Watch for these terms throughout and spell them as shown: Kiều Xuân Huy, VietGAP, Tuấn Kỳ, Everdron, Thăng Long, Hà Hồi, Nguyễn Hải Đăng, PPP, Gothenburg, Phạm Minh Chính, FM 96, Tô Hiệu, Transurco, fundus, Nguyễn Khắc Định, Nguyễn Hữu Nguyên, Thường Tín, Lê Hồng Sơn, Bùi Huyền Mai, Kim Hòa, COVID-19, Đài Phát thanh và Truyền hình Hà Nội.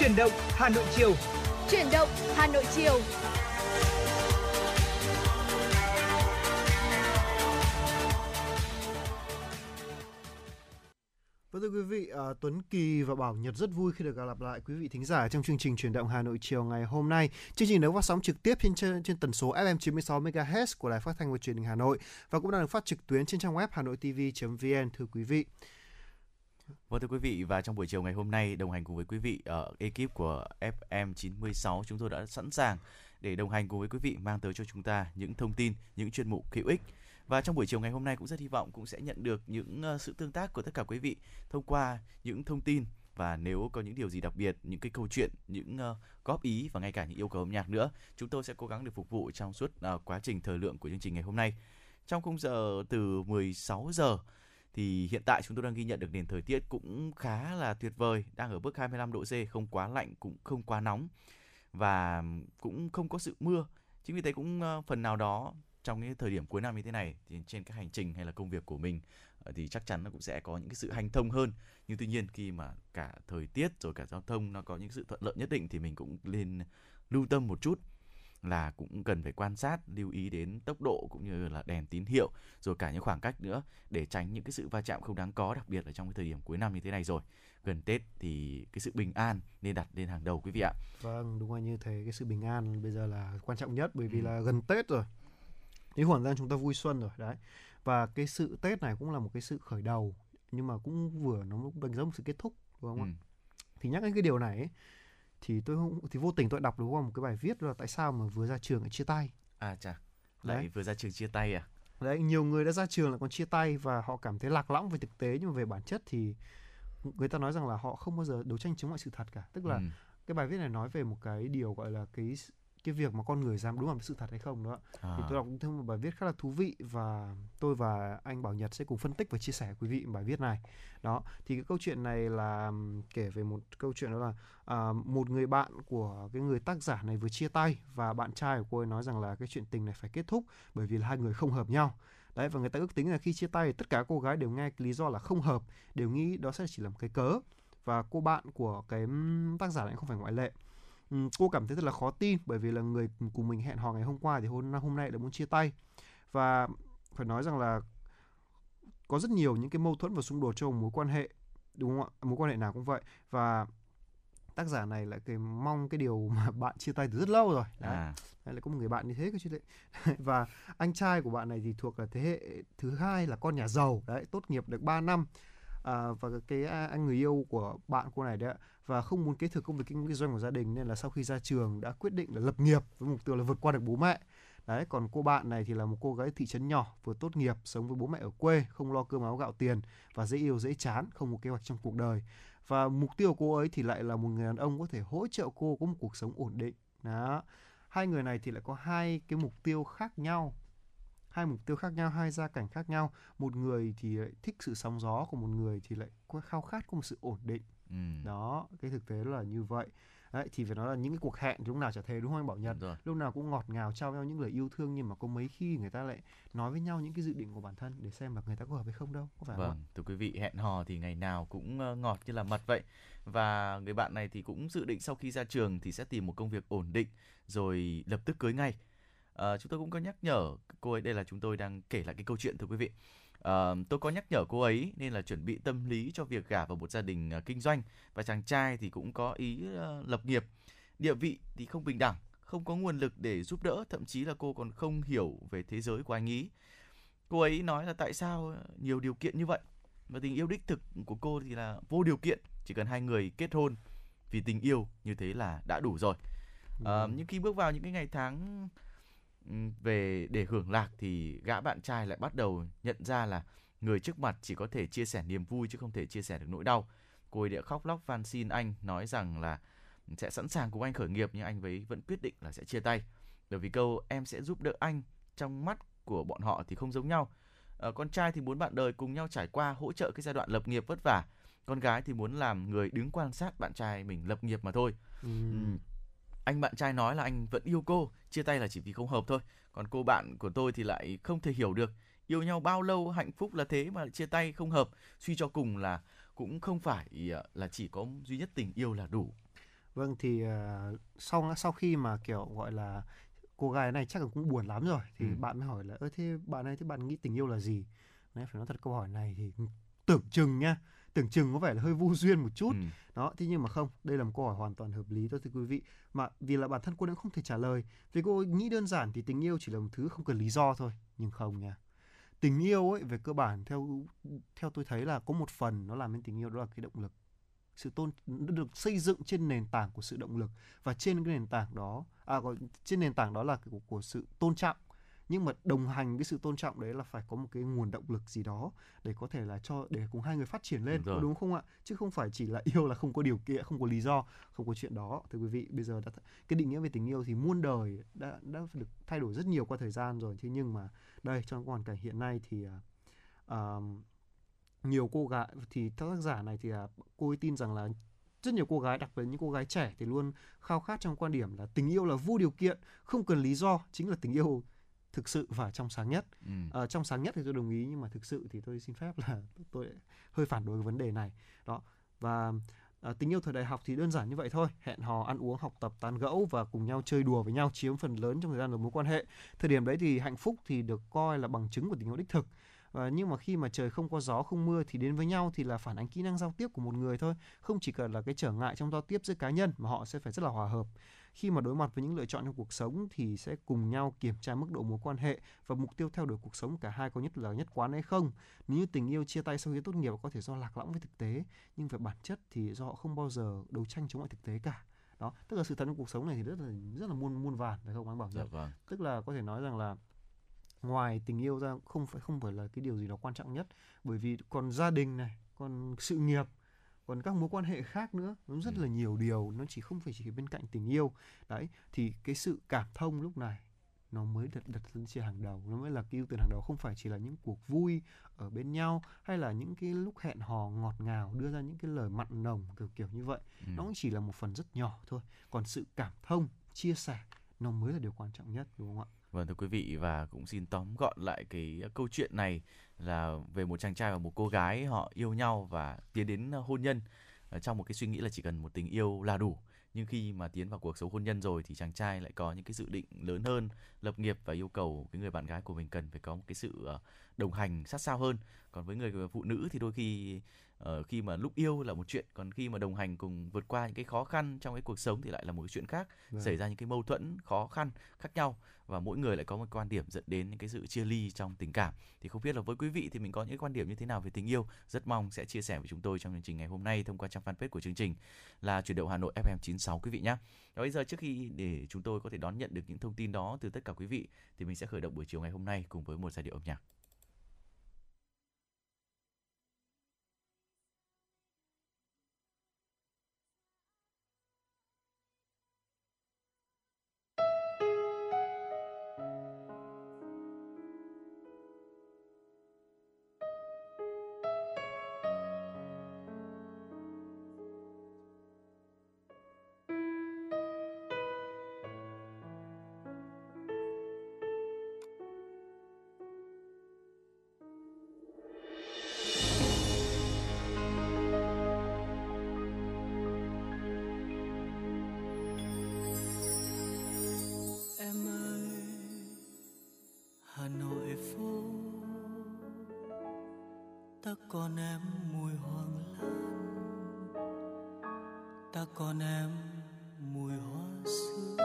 Chuyển động Hà Nội chiều. Chuyển động Hà Nội chiều. Vâng, thưa quý vị, Tuấn Kỳ và Bảo Nhật rất vui khi được gặp lại quý vị thính giả trong chương trình Chuyển động Hà Nội chiều ngày hôm nay. Chương trình được phát sóng trực tiếp trên tần số FM 96 MHz của Đài Phát thanh và Truyền hình Hà Nội và cũng đang được phát trực tuyến trên trang web hanoitv.vn thưa quý vị. Vâng, thưa quý vị, và trong buổi chiều ngày hôm nay đồng hành cùng với quý vị ekip của FM 96 chúng tôi đã sẵn sàng để đồng hành cùng với quý vị, mang tới cho chúng ta những thông tin, những chuyên mục hữu ích. Và trong buổi chiều ngày hôm nay cũng rất hy vọng cũng sẽ nhận được những sự tương tác của tất cả quý vị thông qua những thông tin, và nếu có những điều gì đặc biệt, những cái câu chuyện, những góp ý và ngay cả những yêu cầu âm nhạc nữa, chúng tôi sẽ cố gắng được phục vụ trong suốt quá trình thời lượng của chương trình ngày hôm nay. Trong khung giờ từ 16 giờ thì hiện tại chúng tôi đang ghi nhận được nền thời tiết cũng khá là tuyệt vời, đang ở mức 25 độ C, không quá lạnh cũng không quá nóng và cũng không có sự mưa. Chính vì thế cũng phần nào đó trong cái thời điểm cuối năm như thế này thì trên các hành trình hay là công việc của mình thì chắc chắn nó cũng sẽ có những cái sự hanh thông hơn. Nhưng tuy nhiên khi mà cả thời tiết rồi cả giao thông nó có những sự thuận lợi nhất định thì mình cũng nên lưu tâm một chút, là cũng cần phải quan sát, lưu ý đến tốc độ cũng như là đèn tín hiệu rồi cả những khoảng cách nữa, để tránh những cái sự va chạm không đáng có, đặc biệt là trong cái thời điểm cuối năm như thế này rồi. Gần Tết thì cái sự bình an nên đặt lên hàng đầu quý vị ạ. Vâng, đúng là như thế, cái sự bình an bây giờ là quan trọng nhất, bởi vì là gần Tết rồi. Đến khoảng gian chúng ta vui xuân rồi, đấy. Và cái sự Tết này cũng là một cái sự khởi đầu, nhưng mà cũng vừa nó đánh dấu một sự kết thúc, đúng không ạ? Thì nhắc đến cái điều này ấy, thì vô tình tôi đọc được qua một cái bài viết là tại sao mà vừa ra trường lại chia tay. À chà, lại vừa ra trường chia tay à? Đấy, nhiều người đã ra trường lại còn chia tay và họ cảm thấy lạc lõng về thực tế, nhưng mà về bản chất thì người ta nói rằng là họ không bao giờ đấu tranh chống lại sự thật cả. Tức là cái bài viết này nói về một cái điều gọi là cái việc mà con người dám đối mặt với sự thật hay không đó. Thì tôi đọc thêm một bài viết khá là thú vị, và tôi và anh Bảo Nhật sẽ cùng phân tích và chia sẻ với quý vị bài viết này. Đó, thì cái câu chuyện này là kể về một câu chuyện, đó là một người bạn của cái người tác giả này vừa chia tay, và bạn trai của cô ấy nói rằng là cái chuyện tình này phải kết thúc bởi vì là hai người không hợp nhau. Đấy, và người ta ước tính là khi chia tay tất cả cô gái đều nghe lý do là không hợp, đều nghĩ đó sẽ chỉ là một cái cớ, và cô bạn của cái tác giả này không phải ngoại lệ. Cô cảm thấy rất là khó tin, bởi vì là người cùng mình hẹn hò ngày hôm qua thì hôm nay lại muốn chia tay. Và phải nói rằng là có rất nhiều những cái mâu thuẫn và xung đột trong mối quan hệ, đúng không ạ? Mối quan hệ nào cũng vậy. Và tác giả này lại mong cái điều mà bạn chia tay từ rất lâu rồi. Đấy, đấy là có một người bạn như thế cơ chứ đấy. Và anh trai của bạn này thì thuộc là thế hệ thứ hai, là con nhà giàu, đấy, tốt nghiệp được 3 năm. Và cái anh người yêu của bạn cô này đấy, và không muốn kế thừa công việc kinh doanh của gia đình, nên là sau khi ra trường đã quyết định là lập nghiệp với mục tiêu là vượt qua được bố mẹ. Đấy, còn cô bạn này thì là một cô gái thị trấn nhỏ, vừa tốt nghiệp, sống với bố mẹ ở quê, không lo cơm áo gạo tiền và dễ yêu dễ chán, không có kế hoạch trong cuộc đời. Và mục tiêu của cô ấy thì lại là một người đàn ông có thể hỗ trợ cô có một cuộc sống ổn định. Đó. Hai người này thì lại có hai cái mục tiêu khác nhau, hai gia cảnh khác nhau. Một người thì lại thích sự sóng gió, còn một người thì lại khao khát có một sự ổn định. Đó, cái thực tế là như vậy. Đấy, thì phải nói là những cái cuộc hẹn lúc nào chả thế, đúng không anh Bảo Nhật? Lúc nào cũng ngọt ngào trao nhau những lời yêu thương, nhưng mà có mấy khi người ta lại nói với nhau những cái dự định của bản thân để xem là người ta có hợp hay không đâu, có phải không? Vâng, thưa quý vị, hẹn hò thì ngày nào cũng ngọt như là mật vậy. Và người bạn này thì cũng dự định sau khi ra trường thì sẽ tìm một công việc ổn định rồi lập tức cưới ngay. Chúng tôi cũng có nhắc nhở cô ấy, đây là chúng tôi đang kể lại cái câu chuyện thưa quý vị. Tôi có nhắc nhở cô ấy nên là chuẩn bị tâm lý cho việc gả vào một gia đình kinh doanh, và chàng trai thì cũng có ý lập nghiệp. Địa vị thì không bình đẳng, không có nguồn lực để giúp đỡ, thậm chí là cô còn không hiểu về thế giới của anh ấy. Cô ấy nói là tại sao nhiều điều kiện như vậy, và tình yêu đích thực của cô thì là vô điều kiện, chỉ cần hai người kết hôn vì tình yêu như thế là đã đủ rồi. Nhưng khi bước vào những cái ngày tháng về để hưởng lạc thì gã bạn trai lại bắt đầu nhận ra là người trước mặt chỉ có thể chia sẻ niềm vui chứ không thể chia sẻ được nỗi đau. Cô ấy đã khóc lóc van xin anh, nói rằng là sẽ sẵn sàng cùng anh khởi nghiệp, nhưng anh ấy vẫn quyết định là sẽ chia tay, bởi vì câu em sẽ giúp đỡ anh trong mắt của bọn họ thì không giống nhau. Con trai thì muốn bạn đời cùng nhau trải qua, hỗ trợ cái giai đoạn lập nghiệp vất vả, con gái thì muốn làm người đứng quan sát bạn trai mình lập nghiệp mà thôi. Anh bạn trai nói là anh vẫn yêu cô, chia tay là chỉ vì không hợp thôi. Còn cô bạn của tôi thì lại không thể hiểu được, yêu nhau bao lâu hạnh phúc là thế mà chia tay không hợp. Suy cho cùng là cũng không phải là chỉ có duy nhất tình yêu là đủ. Vâng, thì sau khi mà kiểu gọi là cô gái này chắc là cũng buồn lắm rồi thì bạn mới hỏi là thế bạn này, thế bạn nghĩ tình yêu là gì? Đấy, phải nói thật câu hỏi này thì tưởng chừng có vẻ là hơi vô duyên một chút. Đó, thế nhưng mà không, đây là một câu hỏi hoàn toàn hợp lý thôi thưa quý vị. Mà vì là bản thân cô đã không thể trả lời, vì cô nghĩ đơn giản thì tình yêu chỉ là một thứ không cần lý do thôi, nhưng không nha. Tình yêu ấy về cơ bản theo tôi thấy là có một phần nó làm nên tình yêu, đó là cái động lực. Được xây dựng trên nền tảng của sự động lực, và trên cái nền tảng đó trên nền tảng đó là của sự tôn trọng. Nhưng mà đồng hành với sự tôn trọng đấy là phải có một cái nguồn động lực gì đó để có thể là để cùng hai người phát triển lên, đúng không ạ? Chứ không phải chỉ là yêu là không có điều kiện, không có lý do, không có chuyện đó. Thưa quý vị, bây giờ cái định nghĩa về tình yêu thì muôn đời đã được thay đổi rất nhiều qua thời gian rồi. Thế nhưng mà đây, trong hoàn cảnh hiện nay thì nhiều cô gái, thì tác giả này thì cô ấy tin rằng là rất nhiều cô gái, đặc biệt những cô gái trẻ thì luôn khao khát trong quan điểm là tình yêu là vô điều kiện, không cần lý do, chính là tình yêu thực sự và trong sáng nhất. Trong sáng nhất thì tôi đồng ý, nhưng mà thực sự thì tôi xin phép là tôi hơi phản đối cái vấn đề này. Đó, và tình yêu thời đại học thì đơn giản như vậy thôi: hẹn hò, ăn uống, học tập, tán gẫu và cùng nhau chơi đùa với nhau chiếm phần lớn trong thời gian của mối quan hệ. Thời điểm đấy thì hạnh phúc thì được coi là bằng chứng của tình yêu đích thực. Nhưng mà khi mà trời không có gió không mưa thì đến với nhau thì là phản ánh kỹ năng giao tiếp của một người thôi, không chỉ cần là cái trở ngại trong giao tiếp giữa cá nhân mà họ sẽ phải rất là hòa hợp. Khi mà đối mặt với những lựa chọn trong cuộc sống thì sẽ cùng nhau kiểm tra mức độ mối quan hệ và mục tiêu theo đuổi cuộc sống cả hai có nhất quán hay không. Nếu như tình yêu chia tay sau khi tốt nghiệp có thể do lạc lõng với thực tế, nhưng về bản chất thì do họ không bao giờ đấu tranh chống lại thực tế cả. Đó, tức là sự thật trong cuộc sống này thì rất là muôn vàn, phải không anh Bảo Nhật? Vâng. Tức là có thể nói rằng là ngoài tình yêu ra không phải là cái điều gì đó quan trọng nhất, bởi vì còn gia đình này, còn sự nghiệp, còn các mối quan hệ khác nữa, nó rất là nhiều điều, nó không phải chỉ bên cạnh tình yêu. Đấy, thì cái sự cảm thông lúc này nó mới đặt lên trên hàng đầu, nó mới là cái ưu tiên hàng đầu, không phải chỉ là những cuộc vui ở bên nhau hay là những cái lúc hẹn hò ngọt ngào đưa ra những cái lời mặn nồng kiểu như vậy. Nó cũng chỉ là một phần rất nhỏ thôi, còn sự cảm thông, chia sẻ nó mới là điều quan trọng nhất, đúng không ạ? Vâng, thưa quý vị, và cũng xin tóm gọn lại cái câu chuyện này là về một chàng trai và một cô gái, họ yêu nhau và tiến đến hôn nhân trong một cái suy nghĩ là chỉ cần một tình yêu là đủ. Nhưng khi mà tiến vào cuộc sống hôn nhân rồi thì chàng trai lại có những cái dự định lớn hơn, lập nghiệp và yêu cầu cái người bạn gái của mình cần phải có một cái sự đồng hành sát sao hơn. Còn với người phụ nữ thì đôi khi khi mà lúc yêu là một chuyện, còn khi mà đồng hành cùng vượt qua những cái khó khăn trong cái cuộc sống thì lại là một cái chuyện khác. Xảy ra những cái mâu thuẫn, khó khăn khác nhau và mỗi người lại có một quan điểm dẫn đến những cái sự chia ly trong tình cảm. Thì không biết là với quý vị thì mình có những quan điểm như thế nào về tình yêu, rất mong sẽ chia sẻ với chúng tôi trong chương trình ngày hôm nay thông qua trang fanpage của chương trình là Chuyển động Hà Nội FM 96 quý vị nhé. Và bây giờ, trước khi để chúng tôi có thể đón nhận được những thông tin đó từ tất cả quý vị, thì mình sẽ khởi động buổi chiều ngày hôm nay cùng với một giai điệu âm nhạc. Ta còn em mùi hoàng lan, ta còn em mùi hoa xưa.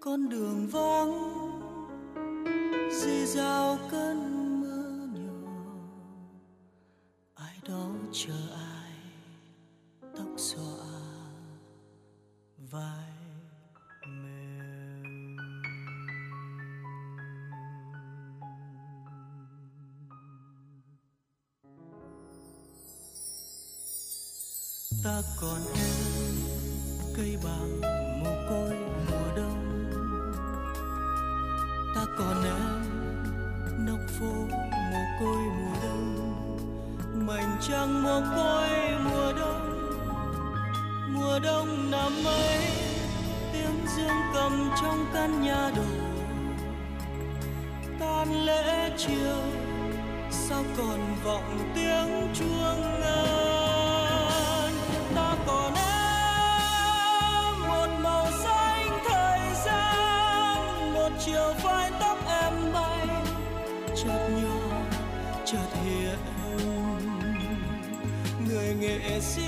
Con đường vắng rì rào cơn mưa nhỏ, ai đó chờ ai, tóc xõa vai. Ta còn em cây bàng mồ côi mùa đông, ta còn em nóc phố mồ côi mùa đông, mảnh trăng mồ côi mùa đông. Mùa đông năm ấy tiếng dương cầm trong căn nhà đổ, tan lễ chiều sao còn vọng tiếng chuông ngân. chợt nhỏ chợt hiện người nghệ sĩ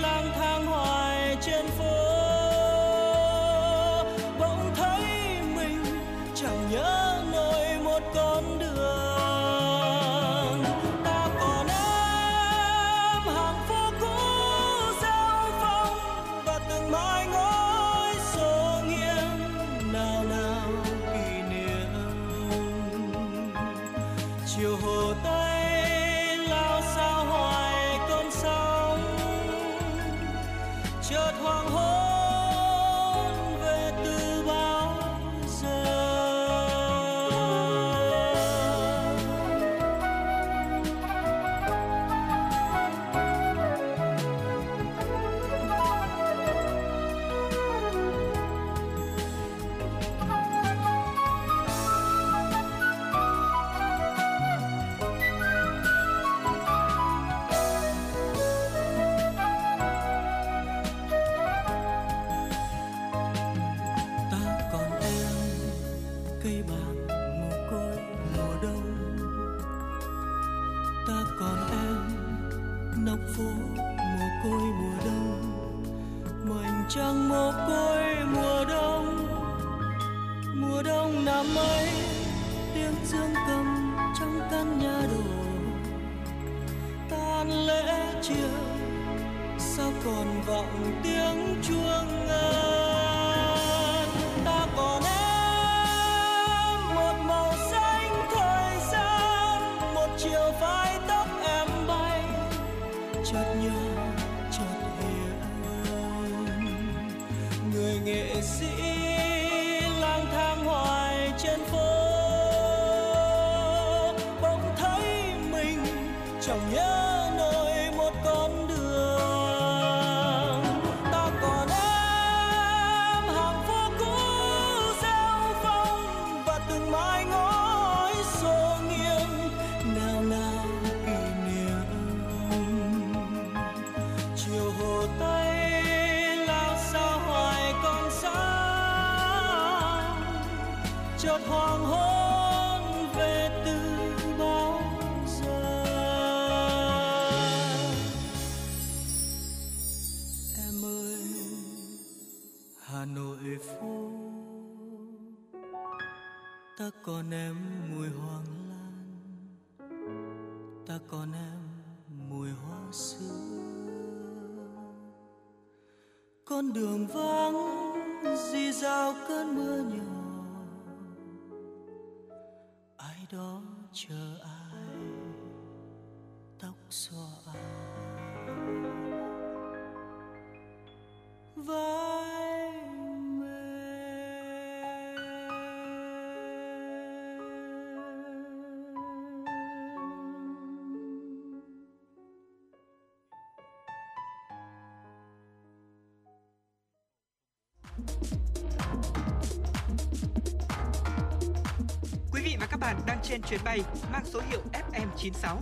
lang thang hoài trên phố, bỗng thấy mình chẳng nhớ nổi một con đường. Ta còn em hàng phố cũ giao phong và từng mái ngói xô nghiêng nào nào kỷ niệm. Chiều hồ Tây lao sao hoài cơn sóng, chợt hoàng hôn về từ bao giờ. Chẳng mồ côi mùa đông năm ấy, tiếng dương cầm trong căn nhà đổ tan lễ chiều, sao còn vọng tiếng chuông ngân. Ta còn em một màu xanh thời gian, một chiều phai tóc em bay chợt nhớ. Người nghệ sĩ lang thang hoài trên phố, bỗng thấy mình chẳng nhớ nổi một con đường. Ta còn em hàng phố cũ giao phong và từng mái ngói xô nghiêng nào nào kỷ niệm. Chiều hồ Tây chợt hoàng hôn về từ bao giờ. Em ơi Hà Nội phố, ta còn em mùi hoàng lan, ta còn em mùi hoa xưa. Con đường vắng rì rào cơn mưa nhỏ, ai đó chờ ai, tóc xõa vai mê. Quý vị và các bạn đang trên chuyến bay mang số hiệu FM 96.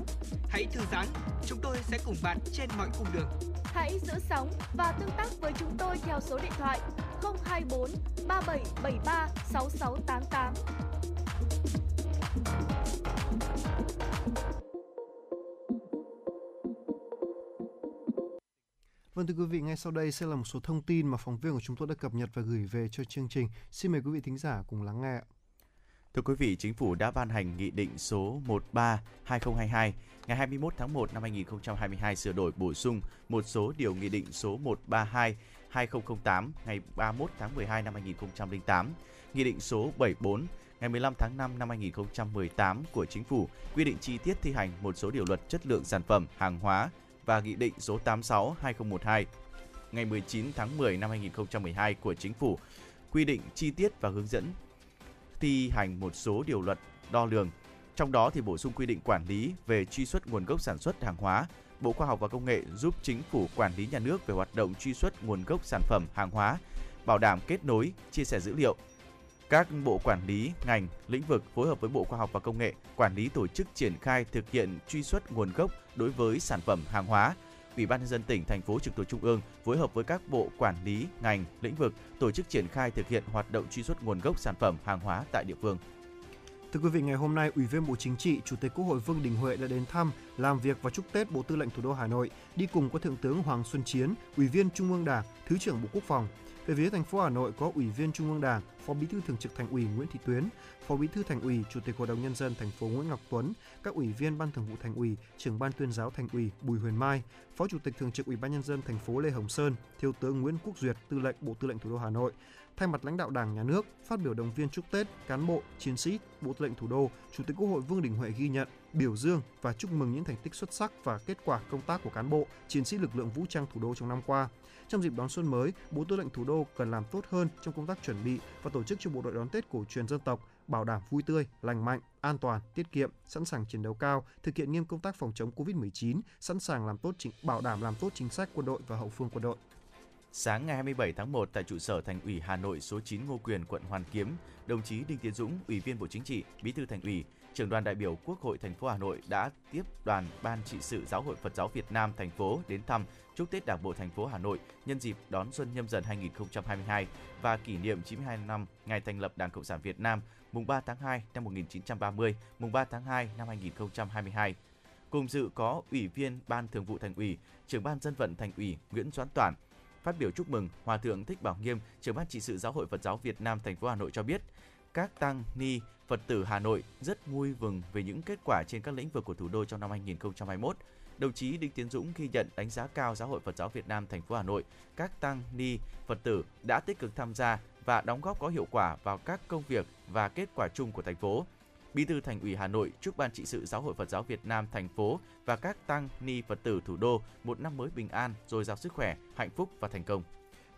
Hãy thư giãn, chúng tôi sẽ cùng bạn trên mọi cung đường. Hãy giữ sóng và tương tác với chúng tôi theo số điện thoại 024 3773 6688. Vâng thưa quý vị, ngay sau đây sẽ là một số thông tin mà phóng viên của chúng tôi đã cập nhật và gửi về cho chương trình. Xin mời quý vị thính giả cùng lắng nghe. Thưa quý vị, Chính phủ đã ban hành Nghị định số 13/2022 ngày 21 tháng 1 năm 2022 sửa đổi bổ sung một số điều Nghị định số 132/2008 ngày 31 tháng 12 năm 2008, Nghị định số 74 ngày 15 tháng 5 năm 2018 của Chính phủ quy định chi tiết thi hành một số điều luật chất lượng sản phẩm, hàng hóa và Nghị định số 86/2012 ngày 19 tháng 10 năm 2012 của Chính phủ quy định chi tiết và hướng dẫn thi hành một số điều luật đo lường. Trong đó thì bổ sung quy định quản lý về truy xuất nguồn gốc sản xuất hàng hóa. Bộ Khoa học và Công nghệ giúp Chính phủ quản lý nhà nước về hoạt động truy xuất nguồn gốc sản phẩm hàng hóa, bảo đảm kết nối, chia sẻ dữ liệu. Các bộ quản lý, ngành, lĩnh vực phối hợp với Bộ Khoa học và Công nghệ quản lý tổ chức triển khai thực hiện truy xuất nguồn gốc đối với sản phẩm hàng hóa. Ủy ban nhân dân tỉnh, thành phố trực thuộc trung ương phối hợp với các bộ quản lý, ngành, lĩnh vực tổ chức triển khai thực hiện hoạt động truy xuất nguồn gốc sản phẩm hàng hóa tại địa phương. Thưa quý vị, ngày hôm nay, Ủy viên Bộ Chính trị, Chủ tịch Quốc hội Vương Đình Huệ đã đến thăm, làm việc và chúc Tết Bộ Tư lệnh Thủ đô Hà Nội, đi cùng có Thượng tướng Hoàng Xuân Chiến, Ủy viên Trung ương Đảng, Thứ trưởng Bộ Quốc phòng. Về phía thành phố Hà Nội có Ủy viên Trung ương Đảng, Phó Bí thư Thường trực Thành ủy Nguyễn Thị Tuyến, Phó Bí thư Thành ủy, Chủ tịch Hội đồng Nhân dân thành phố Nguyễn Ngọc Tuấn, các ủy viên Ban Thường vụ Thành ủy, Trưởng Ban Tuyên giáo Thành ủy Bùi Huyền Mai, Phó Chủ tịch Thường trực Ủy ban Nhân dân thành phố Lê Hồng Sơn, Thiếu tướng Nguyễn Quốc Duyệt, Tư lệnh Bộ Tư lệnh Thủ đô Hà Nội. Thay mặt lãnh đạo Đảng, Nhà nước, phát biểu động viên chúc Tết cán bộ, chiến sĩ Bộ Tư lệnh Thủ đô, Chủ tịch Quốc hội Vương Đình Huệ ghi nhận, biểu dương và chúc mừng những thành tích xuất sắc và kết quả công tác của cán bộ, chiến sĩ lực lượng vũ trang thủ đô trong năm qua. Trong dịp đón xuân mới, Bộ Tư lệnh Thủ đô cần làm tốt hơn trong công tác chuẩn bị và tổ chức cho bộ đội đón Tết cổ truyền dân tộc, bảo đảm vui tươi, lành mạnh, an toàn, tiết kiệm, sẵn sàng chiến đấu cao, thực hiện nghiêm công tác phòng chống Covid-19, sẵn sàng bảo đảm làm tốt chính sách quân đội và hậu phương quân đội. Sáng ngày 27 tháng 1 tại trụ sở Thành ủy Hà Nội số 9 Ngô Quyền, quận Hoàn Kiếm, đồng chí Đinh Tiến Dũng, Ủy viên Bộ Chính trị, Bí thư Thành ủy, Trưởng đoàn đại biểu Quốc hội thành phố Hà Nội đã tiếp đoàn Ban trị sự Giáo hội Phật giáo Việt Nam thành phố đến thăm, chúc Tết Đảng bộ thành phố Hà Nội nhân dịp đón xuân Nhâm Dần 2022 và kỷ niệm 92 năm ngày thành lập Đảng Cộng sản Việt Nam, mùng 3 tháng 2 năm 1930, mùng 3 tháng 2 năm 2022. Cùng dự có Ủy viên Ban Thường vụ Thành ủy, Trưởng Ban Dân vận Thành ủy Nguyễn Doãn Toản. Phát biểu chúc mừng, Hòa thượng Thích Bảo Nghiêm, Trưởng Ban trị sự Giáo hội Phật giáo Việt Nam thành phố Hà Nội cho biết, các tăng ni Phật tử Hà Nội rất vui mừng về những kết quả trên các lĩnh vực của thủ đô trong năm 2021. Đồng chí Đinh Tiến Dũng ghi nhận, đánh giá cao Giáo hội Phật giáo Việt Nam thành phố Hà Nội, các tăng ni Phật tử đã tích cực tham gia và đóng góp có hiệu quả vào các công việc và kết quả chung của thành phố. Bí thư Thành ủy Hà Nội chúc Ban trị sự Giáo hội Phật giáo Việt Nam thành phố và các tăng ni Phật tử thủ đô một năm mới bình an, dồi dào sức khỏe, hạnh phúc và thành công.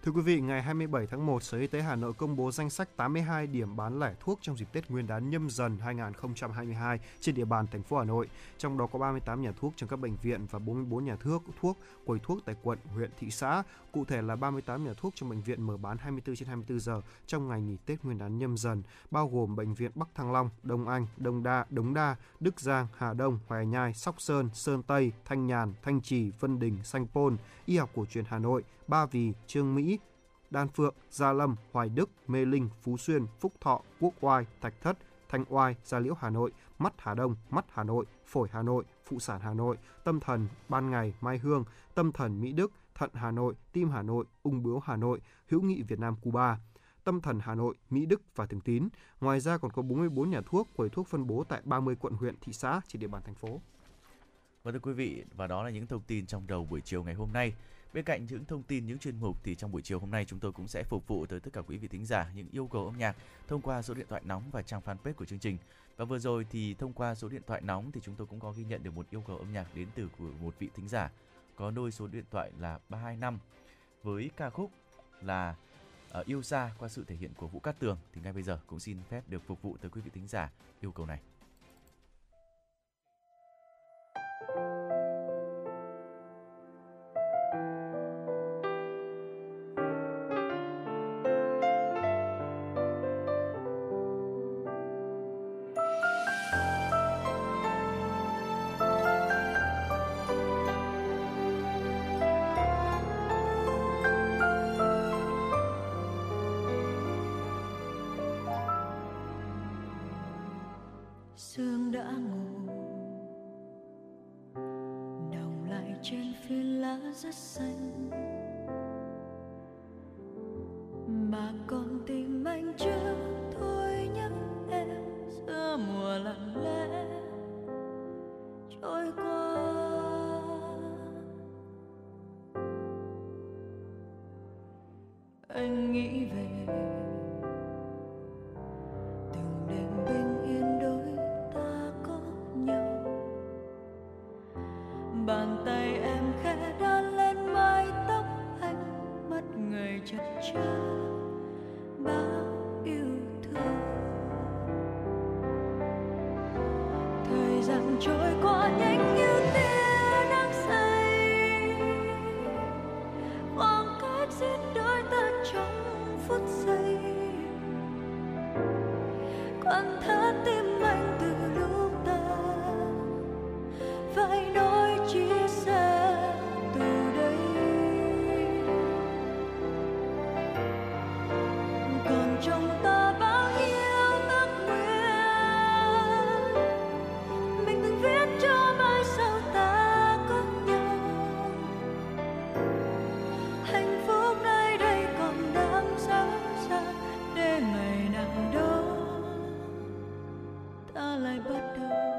Thưa quý vị, ngày 27 tháng 1, Sở Y tế Hà Nội công bố danh sách 82 điểm bán lẻ thuốc trong dịp Tết Nguyên đán Nhâm Dần 2022 trên địa bàn thành phố Hà Nội. Trong đó có 38 nhà thuốc trong các bệnh viện và 44 nhà thuốc, quầy thuốc tại quận, huyện, thị xã. Cụ thể là 38 nhà thuốc trong bệnh viện mở bán 24/24 giờ trong ngày nghỉ Tết Nguyên đán Nhâm Dần, bao gồm bệnh viện Bắc Thăng Long, Đông Anh, Đống Đa, Đức Giang, Hà Đông, Hoài Nhai, Sóc Sơn, Sơn Tây, Thanh Nhàn, Thanh Trì, Vân Đình, Sanh Pôn, Y học cổ truyền Hà Nội, Ba Vì, Chương Mỹ, Đan Phượng, Gia Lâm, Hoài Đức, Mê Linh, Phú Xuyên, Phúc Thọ, Quốc Oai, Thạch Thất, Thanh Oai, Gia Liễu Hà Nội, Mắt Hà Đông, Mắt Hà Nội, Phổi Hà Nội, Phụ sản Hà Nội, Tâm thần Ban Ngày, Mai Hương, Tâm thần Mỹ Đức, Thận Hà Nội, Tim Hà Nội, Ung bướu Hà Nội, Hữu nghị Việt Nam Cuba, Tâm thần Hà Nội, Mỹ Đức và Thường Tín. Ngoài ra còn có 44 nhà thuốc, quầy thuốc phân bố tại 30 quận, huyện, thị xã trên địa bàn thành phố. Và thưa quý vị, và đó là những thông tin trong đầu buổi chiều ngày hôm nay. Bên cạnh những thông tin, những chuyên mục thì trong buổi chiều hôm nay chúng tôi cũng sẽ phục vụ tới tất cả quý vị thính giả những yêu cầu âm nhạc thông qua số điện thoại nóng và trang fanpage của chương trình. Và vừa rồi thì thông qua số điện thoại nóng thì chúng tôi cũng có ghi nhận được một yêu cầu âm nhạc đến từ của một vị thính giả có đôi số điện thoại là 325 với ca khúc là Yêu Xa qua sự thể hiện của Vũ Cát Tường. Thì ngay bây giờ cũng xin phép được phục vụ tới quý vị thính giả yêu cầu này. Trong ta bao nhiêu ước nguyện lại bắt đầu.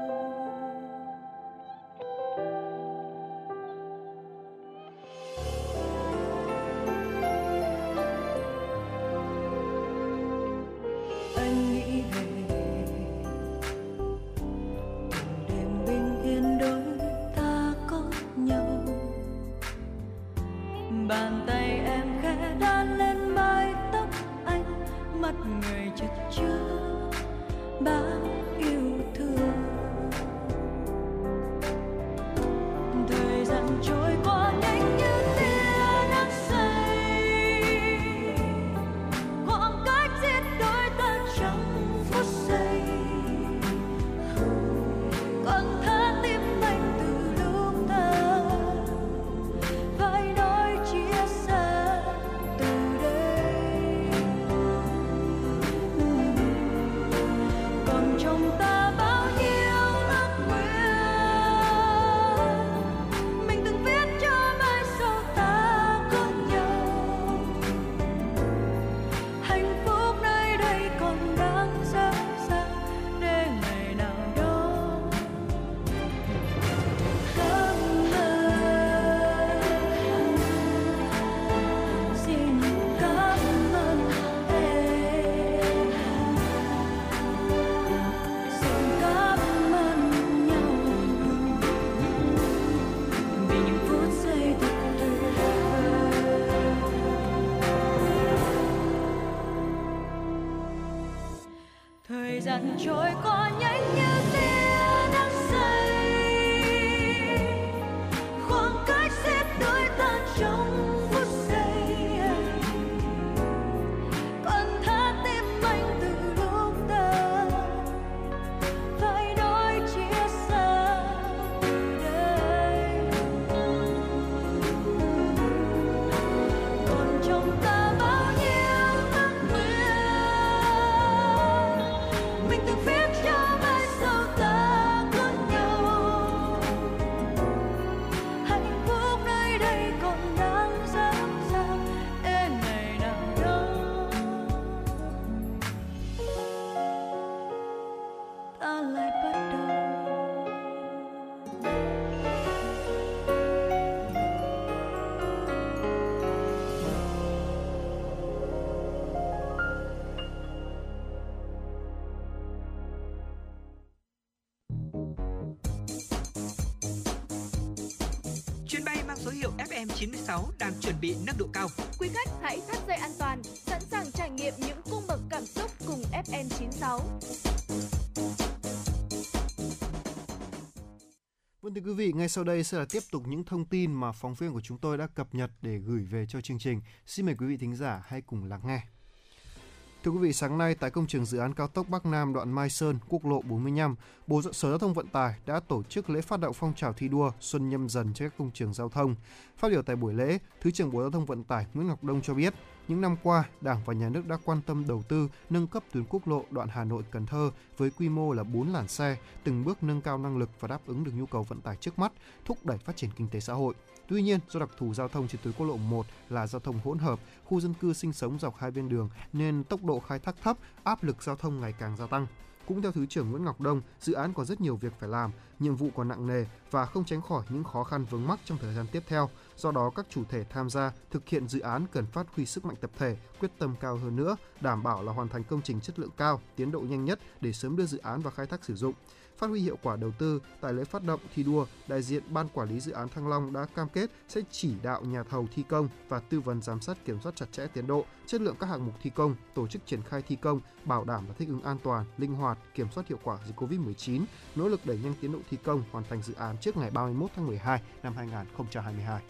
Anh nghĩ về từng đêm bình yên đôi ta có nhau, bàn tay em khẽ đan lên mái tóc anh, mắt người chật chứa bao yêu thương. Thời gian trôi qua nhanh như tia nắng say, khoảng cách giết đôi ta trong phút giây. Còn tha tim anh từ lúc ta phải nói chia xa từ đây. Trong ta bao nhiêu ước nguyện mình từng viết cho mai sau ta có nhau. Hạnh phúc nơi đây còn đang dở dang để ngày nào đó khắp nơi. Xin cảm ơn em, xin cảm ơn nhau vì những phút giây thật tuyệt vời. Thời gian trôi qua nhanh như tia nắng say, khoảng cách xếp đôi ta trong phút giây. Còn tha tim anh từ lúc ta phải nói chia xa từ đây. Còn trong ta bao nhiêu ước nguyện mình từng viết cho mai sau ta có nhau. Hạnh phúc nơi đây còn đang dang dang em ngày nào đó ta lại bắt đầu. Chuyến bay mang số hiệu FM 96 đang chuẩn bị nâng độ cao. Quý khách hãy thắt dây an toàn, sẵn sàng trải nghiệm những cung bậc cảm xúc cùng FM 96. Vâng, thưa quý vị, ngay sau đây sẽ là tiếp tục những thông tin mà phóng viên của chúng tôi đã cập nhật để gửi về cho chương trình. Xin mời quý vị thính giả hãy cùng lắng nghe. Thưa quý vị, sáng nay tại công trường dự án cao tốc Bắc Nam đoạn Mai Sơn, quốc lộ 45, Bộ Sở Giao thông Vận tải đã tổ chức lễ phát động phong trào thi đua Xuân Nhâm Dần cho các công trường giao thông. Phát biểu tại buổi lễ, Thứ trưởng Bộ Giao thông Vận tải Nguyễn Ngọc Đông cho biết, những năm qua, Đảng và Nhà nước đã quan tâm đầu tư nâng cấp tuyến quốc lộ đoạn Hà Nội-Cần Thơ với quy mô là 4 làn xe, từng bước nâng cao năng lực và đáp ứng được nhu cầu vận tải trước mắt, thúc đẩy phát triển kinh tế xã hội. Tuy nhiên, do đặc thù giao thông trên tuyến quốc lộ 1 là giao thông hỗn hợp, khu dân cư sinh sống dọc hai bên đường nên tốc độ khai thác thấp, áp lực giao thông ngày càng gia tăng. Cũng theo Thứ trưởng Nguyễn Ngọc Đông, dự án có rất nhiều việc phải làm, nhiệm vụ còn nặng nề và không tránh khỏi những khó khăn vướng mắc trong thời gian tiếp theo. Do đó, các chủ thể tham gia thực hiện dự án cần phát huy sức mạnh tập thể, quyết tâm cao hơn nữa, đảm bảo là hoàn thành công trình chất lượng cao, tiến độ nhanh nhất để sớm đưa dự án vào khai thác sử dụng. Phát huy hiệu quả đầu tư, tại lễ phát động thi đua, đại diện Ban Quản lý Dự án Thăng Long đã cam kết sẽ chỉ đạo nhà thầu thi công và tư vấn giám sát kiểm soát chặt chẽ tiến độ, chất lượng các hạng mục thi công, tổ chức triển khai thi công, bảo đảm là thích ứng an toàn, linh hoạt, kiểm soát hiệu quả dịch COVID-19, nỗ lực đẩy nhanh tiến độ thi công, hoàn thành dự án trước ngày 31 tháng 12 năm 2022.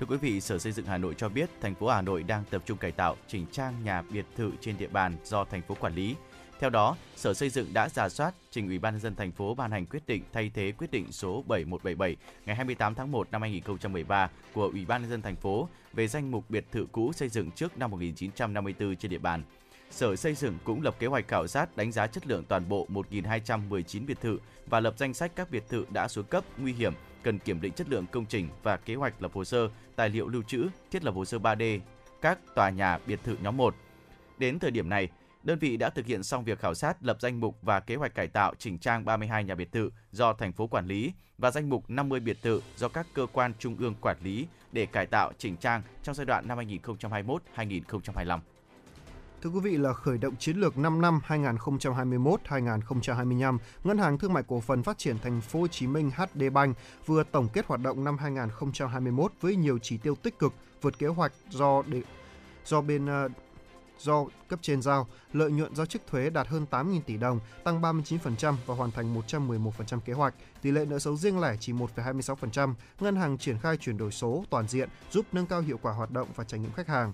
Thưa quý vị, Sở Xây dựng Hà Nội cho biết, thành phố Hà Nội đang tập trung cải tạo, chỉnh trang nhà biệt thự trên địa bàn do thành phố quản lý. Theo đó, Sở Xây dựng đã rà soát trình Ủy ban nhân dân thành phố ban hành quyết định thay thế quyết định số 7177 ngày 28 tháng 1 năm 2013 của Ủy ban nhân dân thành phố về danh mục biệt thự cũ xây dựng trước năm 1954 trên địa bàn. Sở Xây dựng cũng lập kế hoạch khảo sát đánh giá chất lượng toàn bộ 1.219 biệt thự và lập danh sách các biệt thự đã xuống cấp, nguy hiểm, cần kiểm định chất lượng công trình và kế hoạch lập hồ sơ, tài liệu lưu trữ, thiết lập hồ sơ 3D, các tòa nhà biệt thự nhóm 1. Đến thời điểm này, Đơn vị đã thực hiện xong việc khảo sát, lập danh mục và kế hoạch cải tạo chỉnh trang 32 nhà biệt thự do thành phố quản lý và danh mục 50 biệt thự do các cơ quan trung ương quản lý để cải tạo chỉnh trang trong giai đoạn năm 2021-2025. Thưa quý vị, là khởi động chiến lược 5 năm 2021-2025, Ngân hàng Thương mại Cổ phần Phát triển Thành phố Hồ Chí Minh HD Bank vừa tổng kết hoạt động năm 2021 với nhiều chỉ tiêu tích cực, vượt kế hoạch do cấp trên giao. Lợi nhuận do trích thuế đạt hơn 8.000 tỷ đồng, tăng 39% và hoàn thành 111% kế hoạch. Tỷ lệ nợ xấu riêng lẻ chỉ 1,26%. Ngân hàng triển khai chuyển đổi số toàn diện, giúp nâng cao hiệu quả hoạt động và trải nghiệm khách hàng.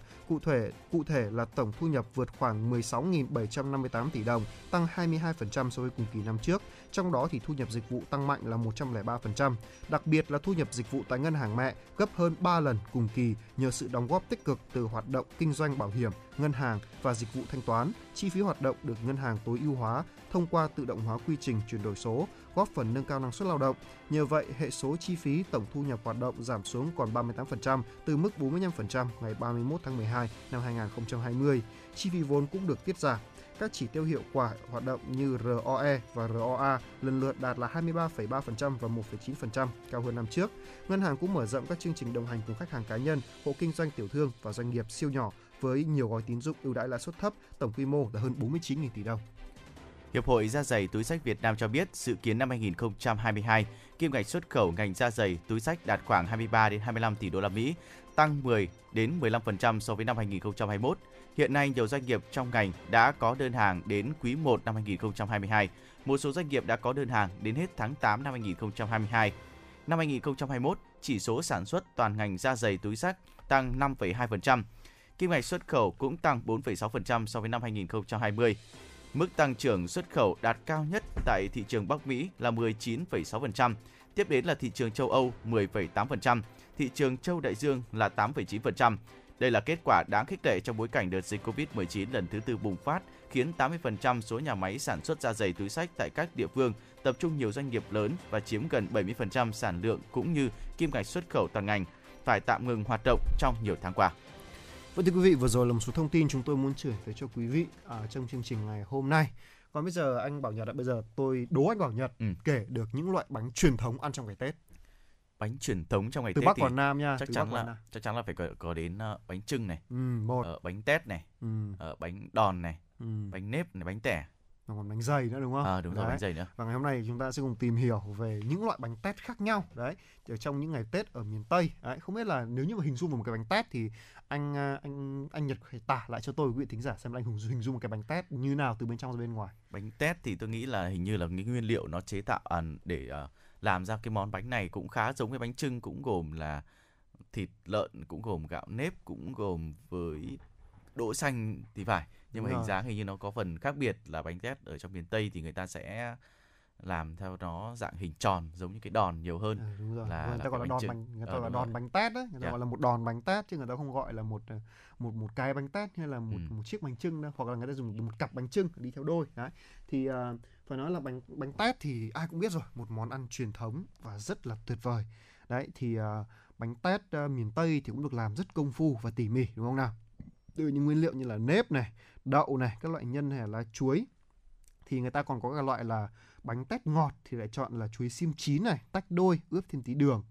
Cụ thể là tổng thu nhập vượt khoảng 16.758 tỷ đồng, tăng 22% so với cùng kỳ năm trước. Trong đó thì thu nhập dịch vụ tăng mạnh là 103%. Đặc biệt là thu nhập dịch vụ tại ngân hàng mẹ gấp hơn 3 lần cùng kỳ nhờ sự đóng góp tích cực từ hoạt động kinh doanh bảo hiểm, ngân hàng và dịch vụ thanh toán. Chi phí hoạt động được ngân hàng tối ưu hóa thông qua tự động hóa quy trình chuyển đổi số, góp phần nâng cao năng suất lao động. Nhờ vậy, hệ số chi phí tổng thu nhập hoạt động giảm xuống còn 38% từ mức 45% ngày 31 tháng 12 năm 2020. Chi phí vốn cũng được tiết giảm. Các chỉ tiêu hiệu quả hoạt động như ROE và ROA lần lượt đạt là 23,3% và 1,9%, cao hơn năm trước. Ngân hàng cũng mở rộng các chương trình đồng hành cùng khách hàng cá nhân, hộ kinh doanh tiểu thương và doanh nghiệp siêu nhỏ với nhiều gói tín dụng ưu đãi lãi suất thấp, tổng quy mô là hơn 49.000 tỷ đồng. Hiệp hội da giày túi xách Việt Nam cho biết, dự kiến năm 2022, kim ngạch xuất khẩu ngành da giày túi xách đạt khoảng 23 đến 25 tỷ đô la Mỹ, tăng 10 đến 15% so với năm 2021. Hiện nay, nhiều doanh nghiệp trong ngành đã có đơn hàng đến quý 1 năm 2022. Một số doanh nghiệp đã có đơn hàng đến hết tháng 8 năm 2022. Năm 2021, chỉ số sản xuất toàn ngành da giày túi xách tăng 5,2%. Kim ngạch xuất khẩu cũng tăng 4,6% so với năm 2020. Mức tăng trưởng xuất khẩu đạt cao nhất tại thị trường Bắc Mỹ là 19,6%, tiếp đến là thị trường châu Âu 10,8%, thị trường châu Đại Dương là 8,9%. Đây là kết quả đáng khích lệ trong bối cảnh đợt dịch Covid-19 lần thứ tư bùng phát, khiến 80% số nhà máy sản xuất da giày túi xách tại các địa phương tập trung nhiều doanh nghiệp lớn và chiếm gần 70% sản lượng cũng như kim ngạch xuất khẩu toàn ngành, phải tạm ngừng hoạt động trong nhiều tháng qua. Vâng, thưa quý vị, vừa rồi là một số thông tin chúng tôi muốn chuyển tới cho quý vị trong chương trình ngày hôm nay. Còn bây giờ anh Bảo Nhật, tôi đố anh Bảo Nhật kể được những loại bánh truyền thống ăn trong ngày Tết. Bánh truyền thống trong ngày Tết từ Bắc vào Nam nha, chắc chắn là phải có đến bánh chưng này, bánh tét này, bánh đòn này, bánh nếp này, bánh tẻ, còn bánh dày nữa đúng không? Đúng rồi, bánh dày nữa. Và ngày hôm nay chúng ta sẽ cùng tìm hiểu về những loại bánh tét khác nhau đấy trong những ngày Tết ở miền Tây. Đấy, không biết là nếu như mà hình dung một cái bánh tét thì anh Nhật có thể tả lại cho tôi, quý vị thính giả, xem là anh hình dung một cái bánh tét như nào từ bên trong ra bên ngoài. Bánh tét thì tôi nghĩ là hình như là những nguyên liệu nó chế tạo để làm ra cái món bánh này cũng khá giống với bánh chưng, cũng gồm là thịt lợn, cũng gồm gạo nếp, cũng gồm với đỗ xanh thì phải. Nhưng mà hình dáng hình như nó có phần khác biệt, là bánh tét ở trong miền Tây thì người ta sẽ làm theo nó dạng hình tròn giống như cái đòn nhiều hơn. Người ta gọi là đòn bánh tét đấy, người ta gọi là một đòn bánh tét chứ người ta không gọi là một cái bánh tét hay là một chiếc bánh chưng đâu, hoặc là người ta dùng một cặp bánh chưng đi theo đôi. Đấy. Thì phải nói là bánh tét thì ai cũng biết rồi, một món ăn truyền thống và rất là tuyệt vời. Đấy thì bánh tét miền Tây thì cũng được làm rất công phu và tỉ mỉ đúng không nào? Từ những nguyên liệu như là nếp này, đậu này, các loại nhân hay là lá chuối. Thì người ta còn có các loại là bánh tét ngọt thì lại chọn là chuối xiêm chín này, tách đôi, ướp thêm tí đường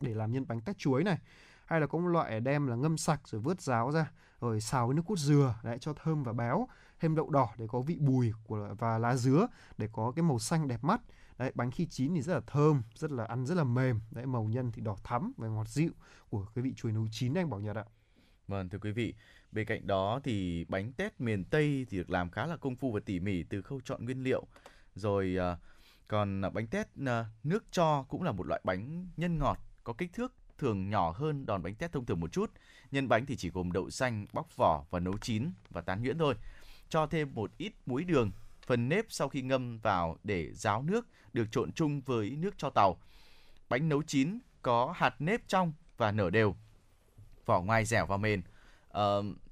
để làm nhân bánh tét chuối này. Hay là có một loại đem là ngâm sặc rồi vớt ráo ra, rồi xào với nước cốt dừa để cho thơm và béo, thêm đậu đỏ để có vị bùi và lá dứa để có cái màu xanh đẹp mắt. Đấy, bánh khi chín thì rất là thơm, rất là ăn rất là mềm. Đấy, màu nhân thì đỏ thắm và ngọt dịu của cái vị chuối nấu chín anh Bảo Nhật ạ. Vâng, thưa quý vị, bên cạnh đó thì bánh tét miền Tây thì được làm khá là công phu và tỉ mỉ từ khâu chọn nguyên liệu. Rồi còn bánh tét nước cho cũng là một loại bánh nhân ngọt có kích thước thường nhỏ hơn đòn bánh tét thông thường một chút. Nhân bánh thì chỉ gồm đậu xanh, bóc vỏ và nấu chín và tán nhuyễn thôi. Cho thêm một ít muối đường, phần nếp sau khi ngâm vào để ráo nước được trộn chung với nước cho tàu. Bánh nấu chín có hạt nếp trong và nở đều, vỏ ngoài dẻo và mềm,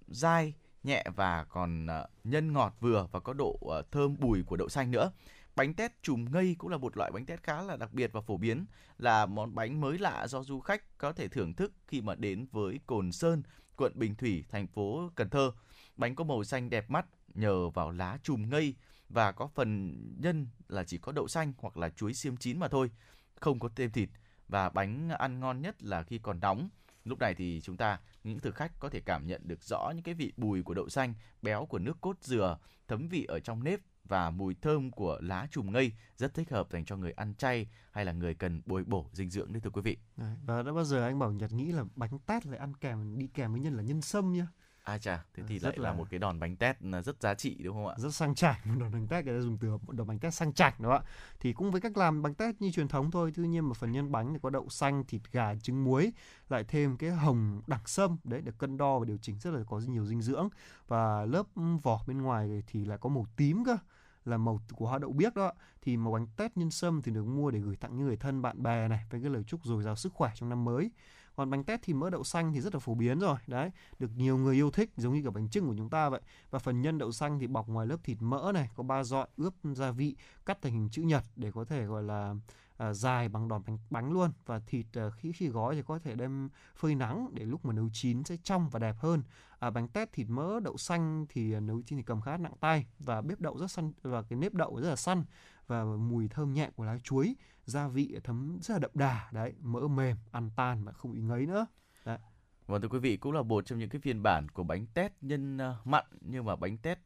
dai, nhẹ và còn nhân ngọt vừa và có độ thơm bùi của đậu xanh nữa. Bánh tét chùm ngây cũng là một loại bánh tét khá là đặc biệt và phổ biến, là món bánh mới lạ do du khách có thể thưởng thức khi mà đến với Cồn Sơn, quận Bình Thủy, thành phố Cần Thơ. Bánh có màu xanh đẹp mắt, nhờ vào lá chùm ngây và có phần nhân là chỉ có đậu xanh hoặc là chuối xiêm chín mà thôi, không có thêm thịt, và bánh ăn ngon nhất là khi còn nóng. Lúc này thì chúng ta, những thực khách có thể cảm nhận được rõ những cái vị bùi của đậu xanh, béo của nước cốt dừa, thấm vị ở trong nếp và mùi thơm của lá chùm ngây, rất thích hợp dành cho người ăn chay hay là người cần bồi bổ dinh dưỡng đấy thưa quý vị. Và đã bao giờ anh Bảo Nhật nghĩ là bánh tét lại ăn kèm, đi kèm với nhân là nhân sâm nhá. À chà, thế thì rất lại là một cái đòn bánh tét rất giá trị đúng không ạ? Rất sang chảnh, đòn bánh tét người ta dùng từ đòn bánh tét sang chảnh đúng không ạ? Thì cũng với cách làm bánh tét như truyền thống thôi, tuy nhiên một phần nhân bánh thì có đậu xanh, thịt gà, trứng muối, lại thêm cái hồng đẳng sâm đấy để cân đo và điều chỉnh, rất là có nhiều dinh dưỡng. Và lớp vỏ bên ngoài thì lại có màu tím cơ, là màu của hoa đậu biếc đó. Thì màu bánh tét nhân sâm thì được mua để gửi tặng những người thân, bạn bè này, với cái lời chúc dồi dào sức khỏe trong năm mới. Còn bánh tét thì mỡ đậu xanh thì rất là phổ biến rồi đấy, được nhiều người yêu thích, giống như cả bánh chưng của chúng ta vậy. Và phần nhân đậu xanh thì bọc ngoài lớp thịt mỡ này, có ba dọi, ướp gia vị, cắt thành hình chữ nhật để có thể gọi là dài bằng đòn bánh luôn. Và thịt khi gói thì có thể đem phơi nắng để lúc mà nấu chín sẽ trong và đẹp hơn. Bánh tét thịt mỡ đậu xanh thì nấu chín thì cầm khá nặng tay, và bếp đậu rất săn, và cái nếp đậu rất là săn, và mùi thơm nhẹ của lá chuối, gia vị thấm rất là đậm đà đấy, mỡ mềm, ăn tan mà không bị ngấy nữa đấy. Và thưa quý vị, cũng là một trong những cái phiên bản của bánh tét nhân mặn, nhưng mà bánh tét